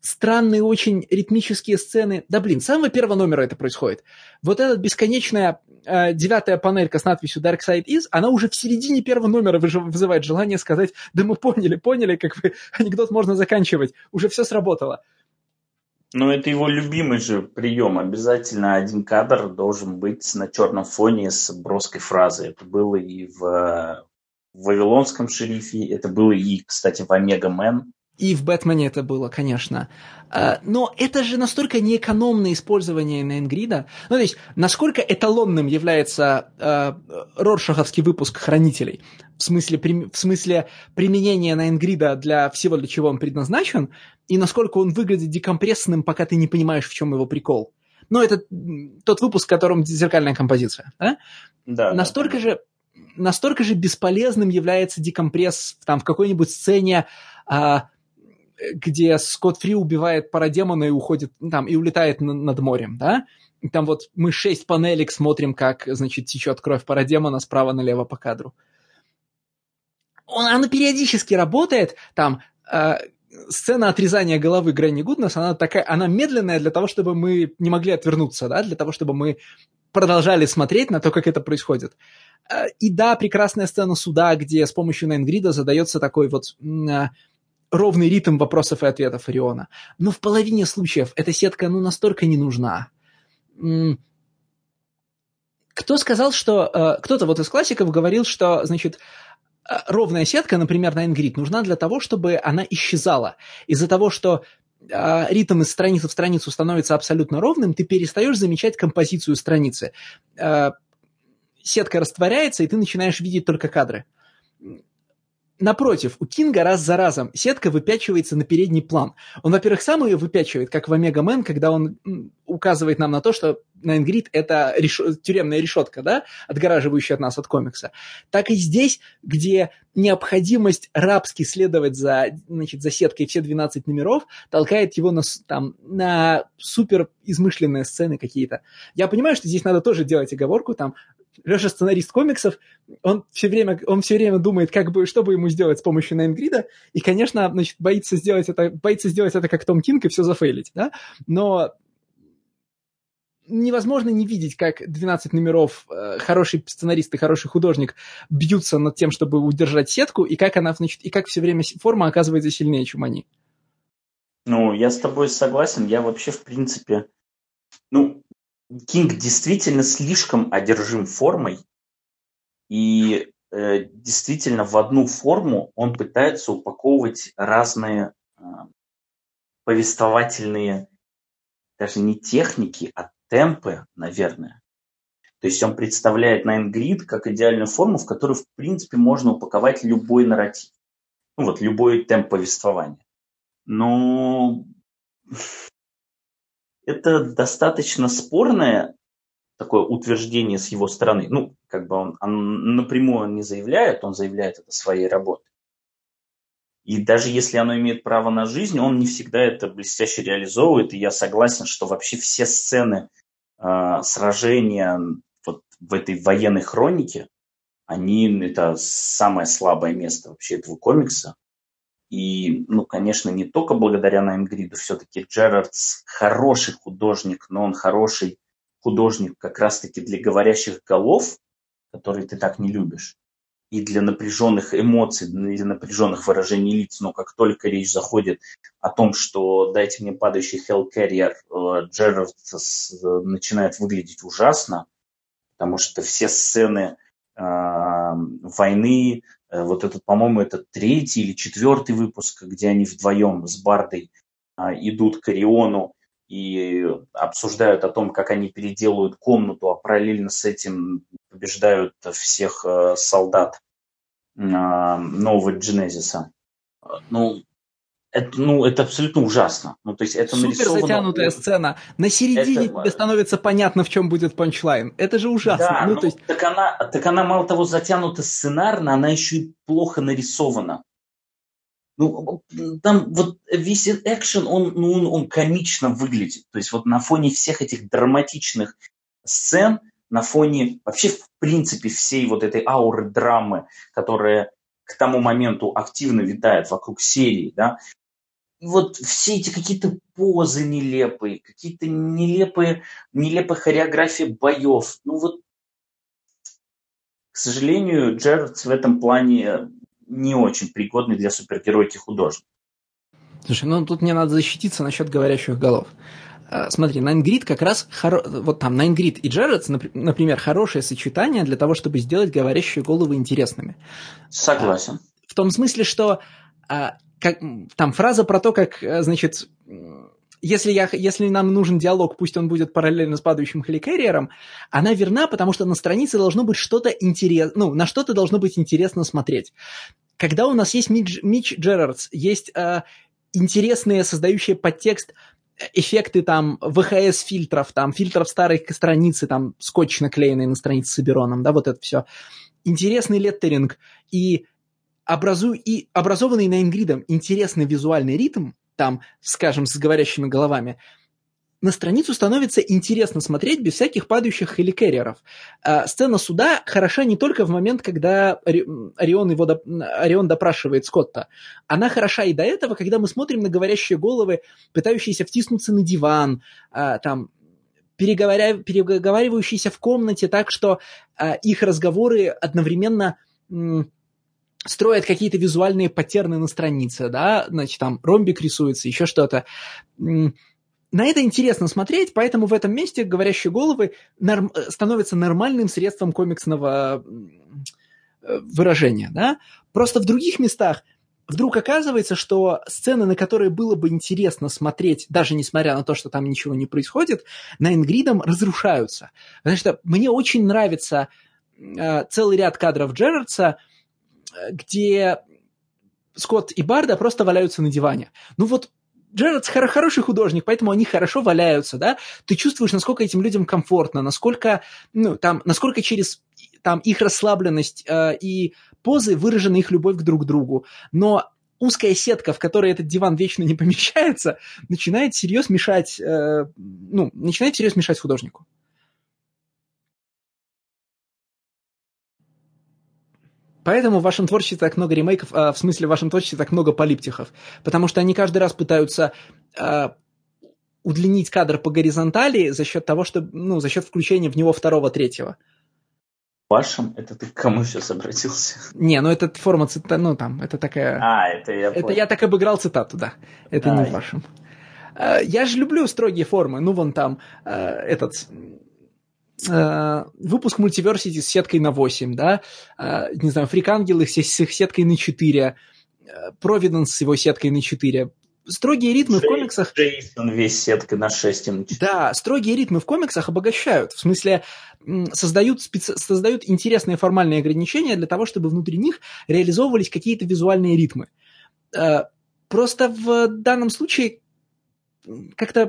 странные очень ритмические сцены. Да, блин, с самого первого номера это происходит. Вот эта бесконечная девятая панелька с надписью Darkseid Is, она уже в середине первого номера вызывает желание сказать: да мы поняли, как бы анекдот можно заканчивать, уже все сработало. Но это его любимый же прием. Обязательно один кадр должен быть на черном фоне с броской фразой. Это было и в «Вавилонском шерифе», это было и, кстати, в «Омега-мен». И в «Бэтмене» это было, конечно. Но это же настолько неэкономное использование Найн-Грида. Ну, то есть, насколько эталонным является роршаховский выпуск «Хранителей», в смысле применения Найн-Грида для всего, для чего он предназначен, и насколько он выглядит декомпрессным, пока ты не понимаешь, в чем его прикол. Ну, это тот выпуск, в котором зеркальная композиция. Да? Да, настолько же бесполезным является декомпресс там, в какой-нибудь сцене, где Скотт Фри убивает парадемона и уходит, там, и улетает над морем, да? И там вот мы 6 панелек смотрим, как, значит, течет кровь парадемона справа налево по кадру. Она периодически работает, там, сцена отрезания головы Грэнни Гуднесс, она медленная для того, чтобы мы не могли отвернуться, да? Для того, чтобы мы продолжали смотреть на то, как это происходит. И да, прекрасная сцена суда, где с помощью Найн-Грида задается такой вот... ровный ритм вопросов и ответов Ориона. Но в половине случаев эта сетка, ну, настолько не нужна. Кто сказал, что... Кто-то вот из классиков говорил, что, значит, ровная сетка, например, Найн-Грид, нужна для того, чтобы она исчезала. Из-за того, что ритм из страницы в страницу становится абсолютно ровным, ты перестаешь замечать композицию страницы. Сетка растворяется, и ты начинаешь видеть только кадры. Напротив, у Кинга раз за разом сетка выпячивается на передний план. Он, во-первых, сам ее выпячивает, как в «Омега-мен», когда он указывает нам на то, что Найн-Грид – это тюремная решетка, да, отгораживающая от нас от комикса. Так и здесь, где необходимость рабски следовать за сеткой все 12 номеров толкает его на супер измышленные сцены какие-то. Я понимаю, что здесь надо тоже делать оговорку, там, Леша сценарист комиксов, он все время думает, что бы ему сделать с помощью Найн-Грида, и, конечно, значит, боится сделать это как Том Кинг и все зафейлить, да? Но невозможно не видеть, как 12 номеров хороший сценарист и хороший художник бьются над тем, чтобы удержать сетку, и как она, значит, и как все время форма оказывается сильнее, чем они. Ну, я с тобой согласен, я вообще, в принципе, Кинг действительно слишком одержим формой, и действительно в одну форму он пытается упаковывать разные повествовательные, даже не техники, а темпы, наверное. То есть он представляет Найн-Грид как идеальную форму, в которую, в принципе, можно упаковать любой нарратив. Ну вот, любой темп повествования. Но... Это достаточно спорное такое утверждение с его стороны. Ну, как бы он напрямую не заявляет, он заявляет это своей работой. И даже если оно имеет право на жизнь, он не всегда это блестяще реализовывает. И я согласен, что вообще все сцены сражения вот в этой военной хронике, они это самое слабое место вообще этого комикса. И, ну, конечно, не только благодаря Найн-Гриду, все-таки Джерардс хороший художник, но он хороший художник как раз-таки для говорящих голов, которые ты так не любишь, и для напряженных эмоций, для напряженных выражений лиц. Но как только речь заходит о том, что «дайте мне падающий Hellcarrier», Джерардс начинает выглядеть ужасно, потому что все сцены войны, вот этот, по-моему, это 3-й или 4-й выпуск, где они вдвоем с Бардой идут к Ориону и обсуждают о том, как они переделают комнату, а параллельно с этим побеждают всех солдат нового Дженезиса. Это абсолютно ужасно. Ну, то есть это супер нарисовано... затянутая сцена. На середине тебе становится понятно, в чем будет панчлайн. Это же ужасно. Да, ну, то есть... так она мало того затянута сценарно, она еще и плохо нарисована. Ну, там вот весь экшен, он комично выглядит. То есть вот на фоне всех этих драматичных сцен, на фоне вообще в принципе всей вот этой ауры драмы, которая к тому моменту активно витает вокруг серии, да, и вот все эти какие-то позы нелепые, какие-то нелепые хореографии боев. Ну вот, к сожалению, Джерардс в этом плане не очень пригодный для супергеройки художник. Слушай, ну тут мне надо защититься насчет говорящих голов. Смотри, Найн-Грид как раз... Вот там Найн-Грид и Джерардс, например, хорошее сочетание для того, чтобы сделать говорящие головы интересными. Согласен. В том смысле, что там фраза про то, как, значит, если нам нужен диалог, пусть он будет параллельно с падающим Helicarrier, она верна, потому что на странице должно быть что-то интересное, ну, на что-то должно быть интересно смотреть. Когда у нас есть Митч Герардс, есть интересные, создающие подтекст... эффекты там ВХС-фильтров, там фильтров старой страницы, там скотч наклеенный на странице с обероном, да, вот это все. Интересный леттеринг и образованный Найн-Гридом интересный визуальный ритм, там, скажем, с говорящими головами, на страницу становится интересно смотреть без всяких падающих хеликерриеров. Сцена суда хороша не только в момент, когда Орион допрашивает Скотта. Она хороша и до этого, когда мы смотрим на говорящие головы, пытающиеся втиснуться на диван, там, переговаривающиеся в комнате так, что их разговоры одновременно... строят какие-то визуальные паттерны на странице, да, значит, там ромбик рисуется, еще что-то. На это интересно смотреть, поэтому в этом месте говорящие головы становятся нормальным средством комиксного выражения, да? Просто в других местах вдруг оказывается, что сцены, на которые было бы интересно смотреть, даже несмотря на то, что там ничего не происходит, Найн-Гридом разрушаются. Потому что мне очень нравится целый ряд кадров Джерардса, где Скотт и Барда просто валяются на диване. Ну вот Джерардс хороший художник, поэтому они хорошо валяются, да? Ты чувствуешь, насколько этим людям комфортно, насколько через там, их расслабленность и позы выражена их любовь друг к другу. Но узкая сетка, в которой этот диван вечно не помещается, начинает всерьез мешать художнику. Поэтому в вашем творчестве так много ремейков, в вашем творчестве так много полиптихов, потому что они каждый раз пытаются удлинить кадр по горизонтали за счет того, что, ну, за счет включения в него второго, третьего. Вашим? Это ты к кому сейчас обратился? Не, ну это форма цитаты, ну там, это такая... это я понял. Это я так обыграл цитату, да. Это не вашим. Я же люблю строгие формы, ну вон там этот... выпуск Multiversity с сеткой на 8, да, не знаю, Фрикангелы с их сеткой на 4, Провиденс с его сеткой на 4. Строгие ритмы в комиксах... Джейсон весь сеткой на 6 и на 4. Да, строгие ритмы в комиксах обогащают, в смысле создают интересные формальные ограничения для того, чтобы внутри них реализовывались какие-то визуальные ритмы. Просто в данном случае... как-то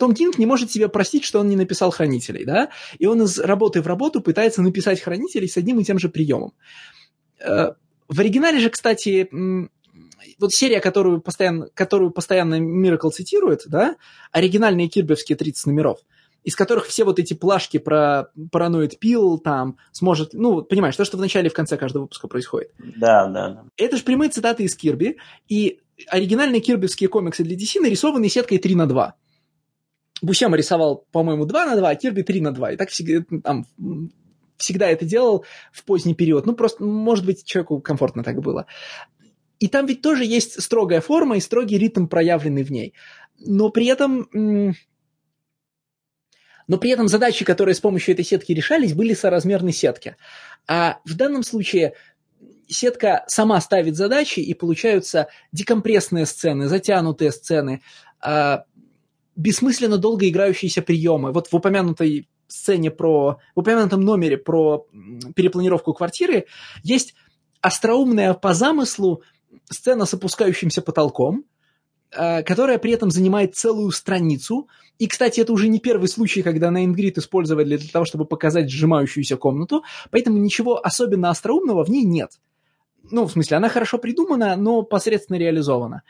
Том Кинг не может себе простить, что он не написал «Хранителей», да? И он из работы в работу пытается написать «Хранителей» с одним и тем же приемом. В оригинале же, кстати, Вот серия, которую постоянно Миракл цитирует, да, оригинальные кирбевские 30 номеров, из которых все вот эти плашки про параноид пил там сможет... Ну, понимаешь, то, что в начале и в конце каждого выпуска происходит. Да, да, да. Это же прямые цитаты из Кирби, и оригинальные кирбевские комиксы для DC нарисованы сеткой 3x2. Бусема рисовал, по-моему, 2x2, а Кирби 3x2. И так всегда это делал в поздний период. Ну, просто, может быть, человеку комфортно так было. И там ведь тоже есть строгая форма и строгий ритм, проявленный в ней. Но при этом задачи, которые с помощью этой сетки решались, были соразмерны сетке. А в данном случае сетка сама ставит задачи, и получаются декомпрессные сцены, затянутые сцены, бессмысленно долго играющиеся приемы. Вот в упомянутой сцене в упомянутом номере про перепланировку квартиры есть остроумная по замыслу сцена с опускающимся потолком, которая при этом занимает целую страницу. И, кстати, это уже не первый случай, когда Найн-Грид использовали для того, чтобы показать сжимающуюся комнату, поэтому ничего особенно остроумного в ней нет. Ну, в смысле, она хорошо придумана, но посредственно реализована.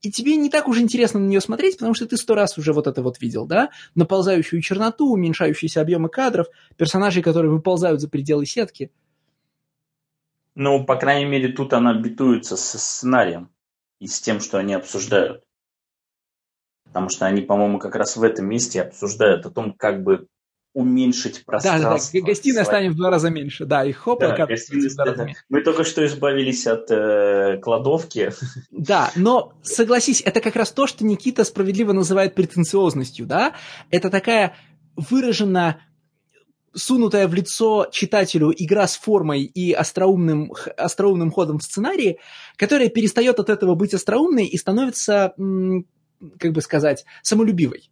И тебе не так уж интересно на нее смотреть, потому что ты 100 раз уже вот это вот видел, да? Наползающую черноту, уменьшающиеся объемы кадров, персонажей, которые выползают за пределы сетки. Ну, по крайней мере, тут она битуется со сценарием и с тем, что они обсуждают. Потому что они, по-моему, как раз в этом месте обсуждают о том, как бы уменьшить пространство. Да, гостиная станет в 2 раза меньше. Да, и хоп, да, гостиная станет. Мы только что избавились от кладовки. Да, но согласись, это как раз то, что Никита справедливо называет претенциозностью, да? Это такая выраженно сунутая в лицо читателю игра с формой и остроумным ходом в сценарии, которая перестает от этого быть остроумной и становится, как бы сказать, самолюбивой.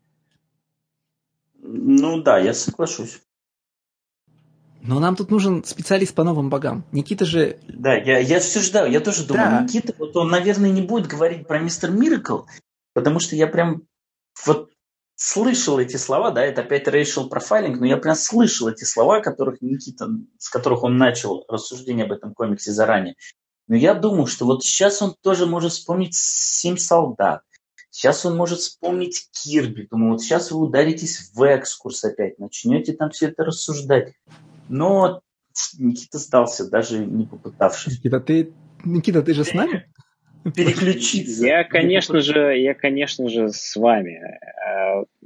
Ну да, я соглашусь. Но нам тут нужен специалист по новым богам. Никита же... Да, я все ждал, я тоже думал, да. Никита, вот он, наверное, не будет говорить про Мистер Миракл, потому что я прям вот слышал эти слова, да, это опять racial profiling, но я прям слышал эти слова, которых Никита, с которых он начал рассуждение об этом комиксе заранее. Но я думал, что вот сейчас он тоже может вспомнить «Семь солдат», сейчас он может вспомнить Кирби. Думаю, вот сейчас вы ударитесь в экскурс опять, начнете там все это рассуждать. Но Никита сдался, даже не попытавшись. Никита, ты же с нами? Переключиться. Я, конечно же, с вами.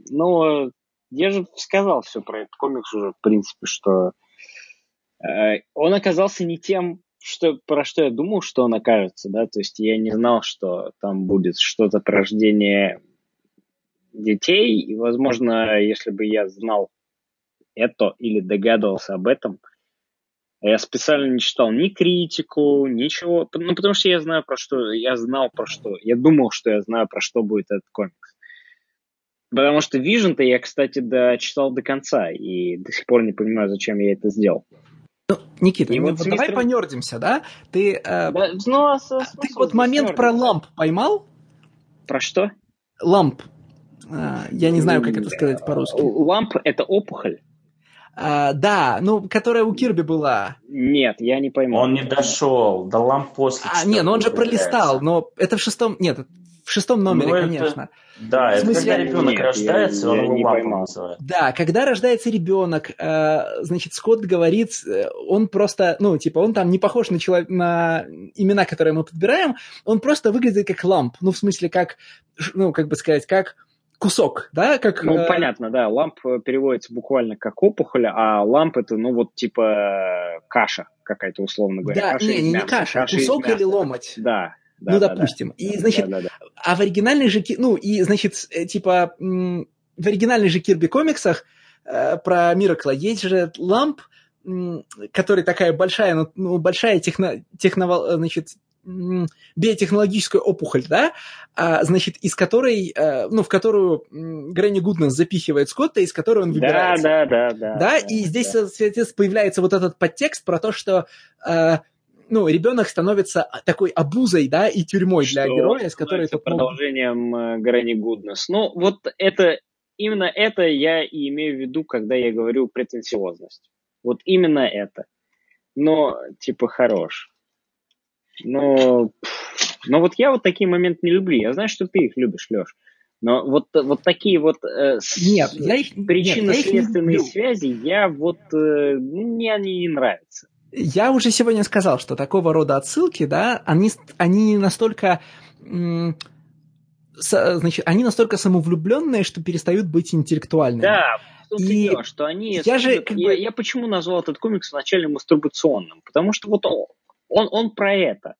Но я же сказал все про этот комикс уже, в принципе, что он оказался не тем, про что я думал, что он окажется, да, то есть я не знал, что там будет что-то про рождение детей, и, возможно, если бы я знал это или догадывался об этом, я специально не читал ни критику, ничего, ну, потому что я думал, что я знаю, про что будет этот комикс. Потому что Vision-то я, кстати, дочитал до конца, и до сих пор не понимаю, зачем я это сделал. Ну, Никита, ну, вот давай понердимся, да? Ты момент про Ламп поймал? Про что? Ламп. Я не знаю, как это сказать по-русски. Ламп – это опухоль? Да, которая у Кирби была. Нет, я не поймал. Он не дошел, до Ламп после. Он же пролистал, но это в шестом номере, конечно. Да, в смысле, когда ребенок рождается, он его лампу называет. Да, когда рождается ребенок, значит, Скотт говорит, он просто, он там не похож на имена, которые мы подбираем, он просто выглядит как ламп, ну, в смысле, как, ну, как бы сказать, как кусок, да? Как, понятно, да, ламп переводится буквально как опухоль, а ламп это, каша какая-то, условно говоря. Да, каша не каша, кусок или ломоть. Да. Да, допустим. Да, и, значит, а в оригинальных же... в оригинальных же Кирби комиксах про Миракла есть же Ламп, который такая большая биотехнологическая опухоль, да, из которой, в которую Грэнни Гуднесс запихивает Скотта, из которой он выбирается. Да, и здесь, соответственно, появляется вот этот подтекст про то, что... ребенок становится такой обузой, да, и тюрьмой для героя, с которой... Это продолжением Грэнни Гуднесс. Ну, вот это... Именно это я и имею в виду, когда я говорю претенциозность. Вот именно это. Но, хорош. Но... Но вот я вот такие моменты не люблю. Я знаю, что ты их любишь, Леш. Но вот такие вот причинно-следственные связи, мне они не нравятся. Я уже сегодня сказал, что такого рода отсылки, да, они настолько... Значит, они настолько самовлюбленные, что перестают быть интеллектуальными. Да, и что они... Я почему назвал этот комикс вначале мастурбационным? Потому что вот он про это.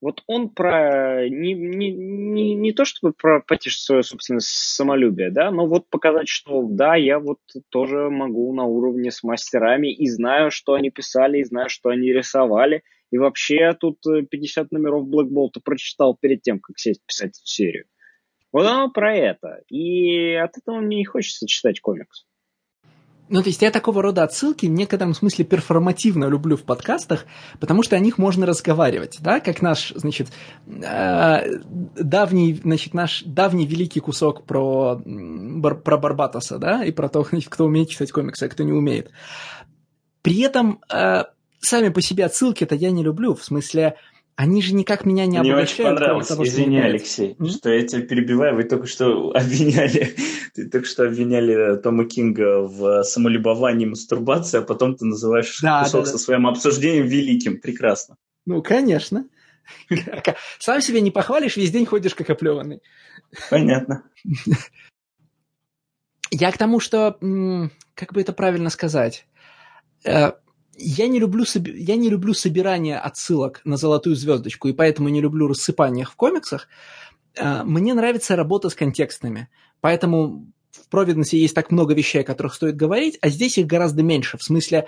Вот он про... Не то, чтобы про потешить свое собственное самолюбие, да, но вот показать, что да, я вот тоже могу на уровне с мастерами и знаю, что они писали, и знаю, что они рисовали. И вообще тут 50 номеров Black Bolt'а прочитал перед тем, как сесть писать эту серию. Вот оно про это. И от этого мне не хочется читать комикс. Ну, то есть я такого рода отсылки в некотором смысле перформативно люблю в подкастах, потому что о них можно разговаривать, да, как наш, значит, давний великий кусок про Барбатоса, да, и про то, кто умеет читать комиксы, а кто не умеет. При этом сами по себе отсылки-то я не люблю, в смысле... Они же никак меня не обращают. Мне очень понравилось, того, извини, Алексей, что я тебя перебиваю, вы только что обвиняли Тома Кинга в самолюбовании, мастурбации, а потом ты называешь кусок со своим обсуждением великим. Прекрасно. Ну, конечно. Сам себя не похвалишь, весь день ходишь как оплеванный. Понятно. Я к тому, что... Как бы это правильно сказать? Я не люблю собирание отсылок на золотую звездочку, и поэтому не люблю рассыпание их в комиксах. Мне нравится работа с контекстами. Поэтому в Провиденсе есть так много вещей, о которых стоит говорить, а здесь их гораздо меньше. В смысле,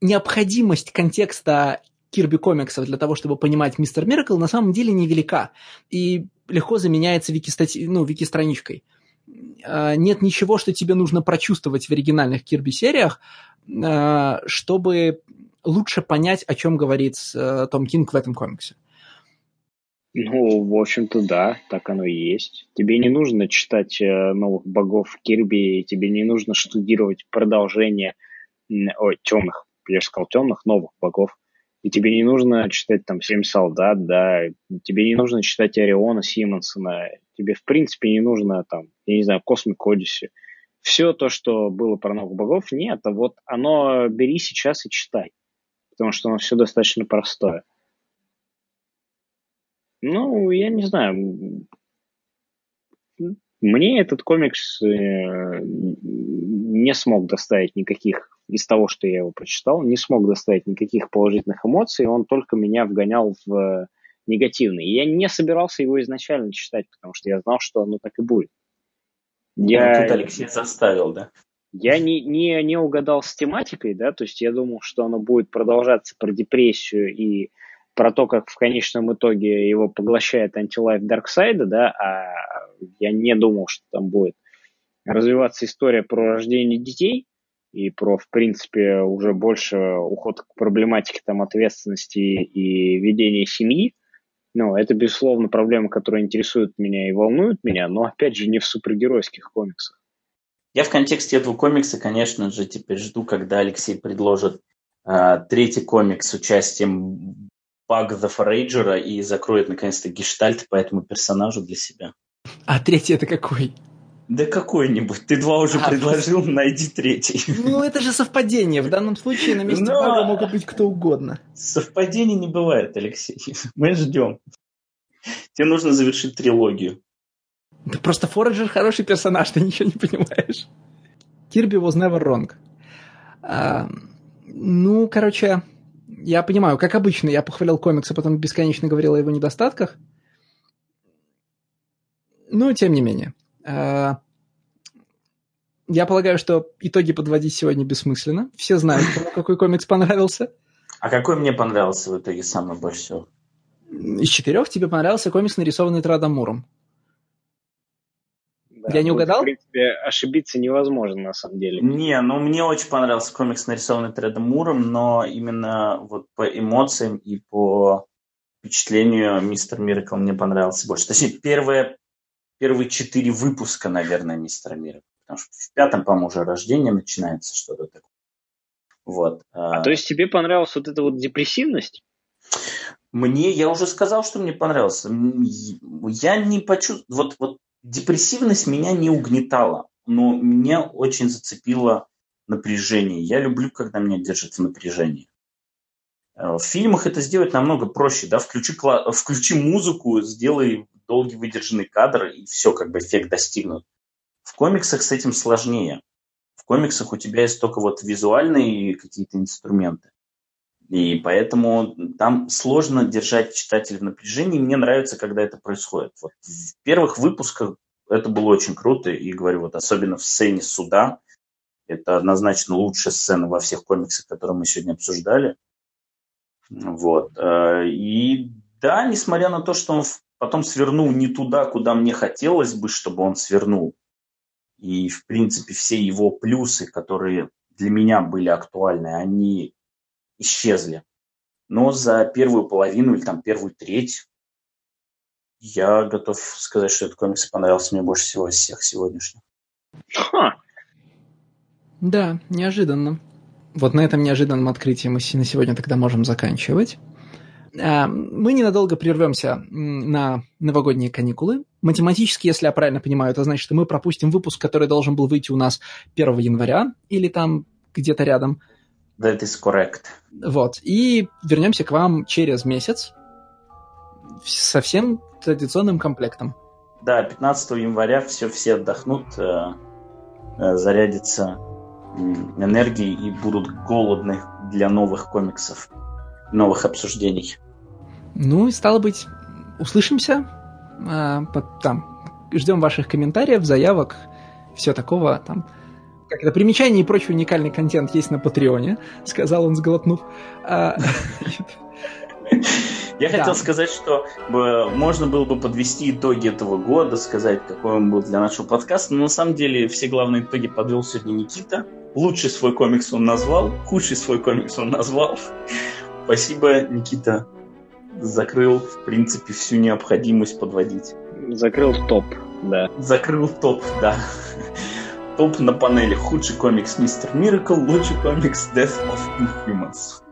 необходимость контекста Кирби комиксов для того, чтобы понимать Мистер Миракл, на самом деле невелика и легко заменяется вики-страничкой. Нет ничего, что тебе нужно прочувствовать в оригинальных Кирби-сериях, чтобы лучше понять, о чем говорит Том Кинг в этом комиксе. Ну, в общем-то, да, так оно и есть. Тебе не нужно читать «Новых богов» Кирби, тебе не нужно штудировать продолжение темных, я же сказал темных, «Новых богов». И тебе не нужно читать там «Семь солдат», да, тебе не нужно читать Ориона Симонсона, тебе, в принципе, не нужно там, я не знаю, «Космик Одиссе». Все то, что было про новых богов, нет, а вот оно бери сейчас и читай, потому что оно все достаточно простое. Ну, я не знаю. Мне этот комикс не смог доставить никаких, из того, что я его прочитал, не смог доставить никаких положительных эмоций, он только меня вгонял в негативные. Я не собирался его изначально читать, потому что я знал, что оно так и будет. Я... Тут Алексей заставил, да? Я не угадал с тематикой, да, то есть я думал, что оно будет продолжаться про депрессию и про то, как в конечном итоге его поглощает антилайф Дарксайда, да, а я не думал, что там будет развиваться история про рождение детей и про, в принципе, уже больше уход к проблематике там ответственности и ведения семьи. Ну, это, безусловно, проблема, которая интересует меня и волнует меня, но, опять же, не в супергеройских комиксах. Я в контексте этого комикса, конечно же, теперь жду, когда Алексей предложит третий комикс с участием Бага Форейджера и закроет, наконец-то, гештальт по этому персонажу для себя. А третий это какой? Да какой-нибудь. Ты два уже предложил, просто... найди третий. Ну, это же совпадение. В данном случае на месте Бага могут быть кто угодно. Совпадений не бывает, Алексей. Мы ждем. Тебе нужно завершить трилогию. Да просто Форейджер хороший персонаж, ты ничего не понимаешь. Кирби was never wrong. Ну, короче, я понимаю, как обычно, я похвалил комикс, а потом бесконечно говорил о его недостатках. Но, тем не менее... Я полагаю, что итоги подводить сегодня бессмысленно. Все знают, какой комикс понравился. А какой мне понравился в итоге самый больше всего? Из 4 тебе понравился комикс, нарисованный Тредом Муром. Да, я не угадал? В принципе, ошибиться невозможно, на самом деле. Не, ну мне очень понравился комикс, нарисованный Тредом Муром, но именно вот по эмоциям и по впечатлению Мистер Миракл мне понравился больше. Точнее, Первые 4 выпуска, наверное, «Мистера Миракла», потому что в 5-м, по-моему, уже рождение начинается, что-то такое. Вот. То есть тебе понравилась вот эта вот депрессивность? Я уже сказал, что мне понравился. Я не почувствовал... Вот депрессивность меня не угнетала, но меня очень зацепило напряжение. Я люблю, когда меня держат в напряжении. В фильмах это сделать намного проще. Да? Включи музыку, сделай долгий выдержанный кадр, и все, как бы эффект достигнут. В комиксах с этим сложнее. В комиксах у тебя есть только вот визуальные какие-то инструменты. И поэтому там сложно держать читателя в напряжении. Мне нравится, когда это происходит. Вот в первых выпусках это было очень круто. И говорю, вот особенно в сцене суда. Это однозначно лучшая сцена во всех комиксах, которые мы сегодня обсуждали. Вот. И да, несмотря на то, что он потом свернул не туда, куда мне хотелось бы, чтобы он свернул. И, в принципе, все его плюсы, которые для меня были актуальны, они исчезли. Но за первую половину или там первую треть я готов сказать, что этот комикс понравился мне больше всего из всех сегодняшних. Да, неожиданно. Вот на этом неожиданном открытии мы на сегодня тогда можем заканчивать. Мы ненадолго прервемся на новогодние каникулы. Математически, если я правильно понимаю, это значит, что мы пропустим выпуск, который должен был выйти у нас 1 января или там где-то рядом. That is correct. Вот. И вернемся к вам через месяц со всем традиционным комплектом. Да, 15 января все отдохнут, зарядятся энергией и будут голодны для новых комиксов, новых обсуждений. Ну и стало быть, услышимся. Ждем ваших комментариев, заявок, все такого там. Как это, примечания и прочий уникальный контент есть на Патреоне, сказал он, сглотнув. Я хотел сказать, что можно было бы подвести итоги этого года, сказать, какой он был для нашего подкаста, но на самом деле все главные итоги подвел сегодня Никита. Лучший свой комикс он назвал, худший свой комикс он назвал. Спасибо, Никита. Закрыл, в принципе, всю необходимость подводить. Закрыл топ, да. Топ на панели. Худший комикс Мистер Миракл, лучший комикс Death of Inhumans.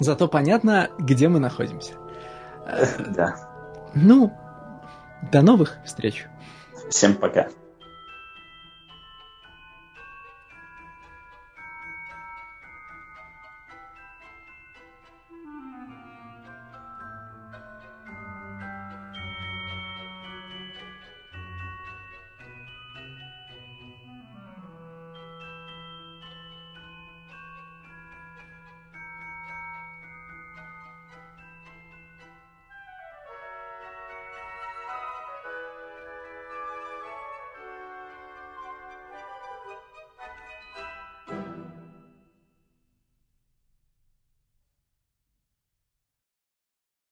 Зато понятно, где мы находимся. Да. Ну, до новых встреч. Всем пока.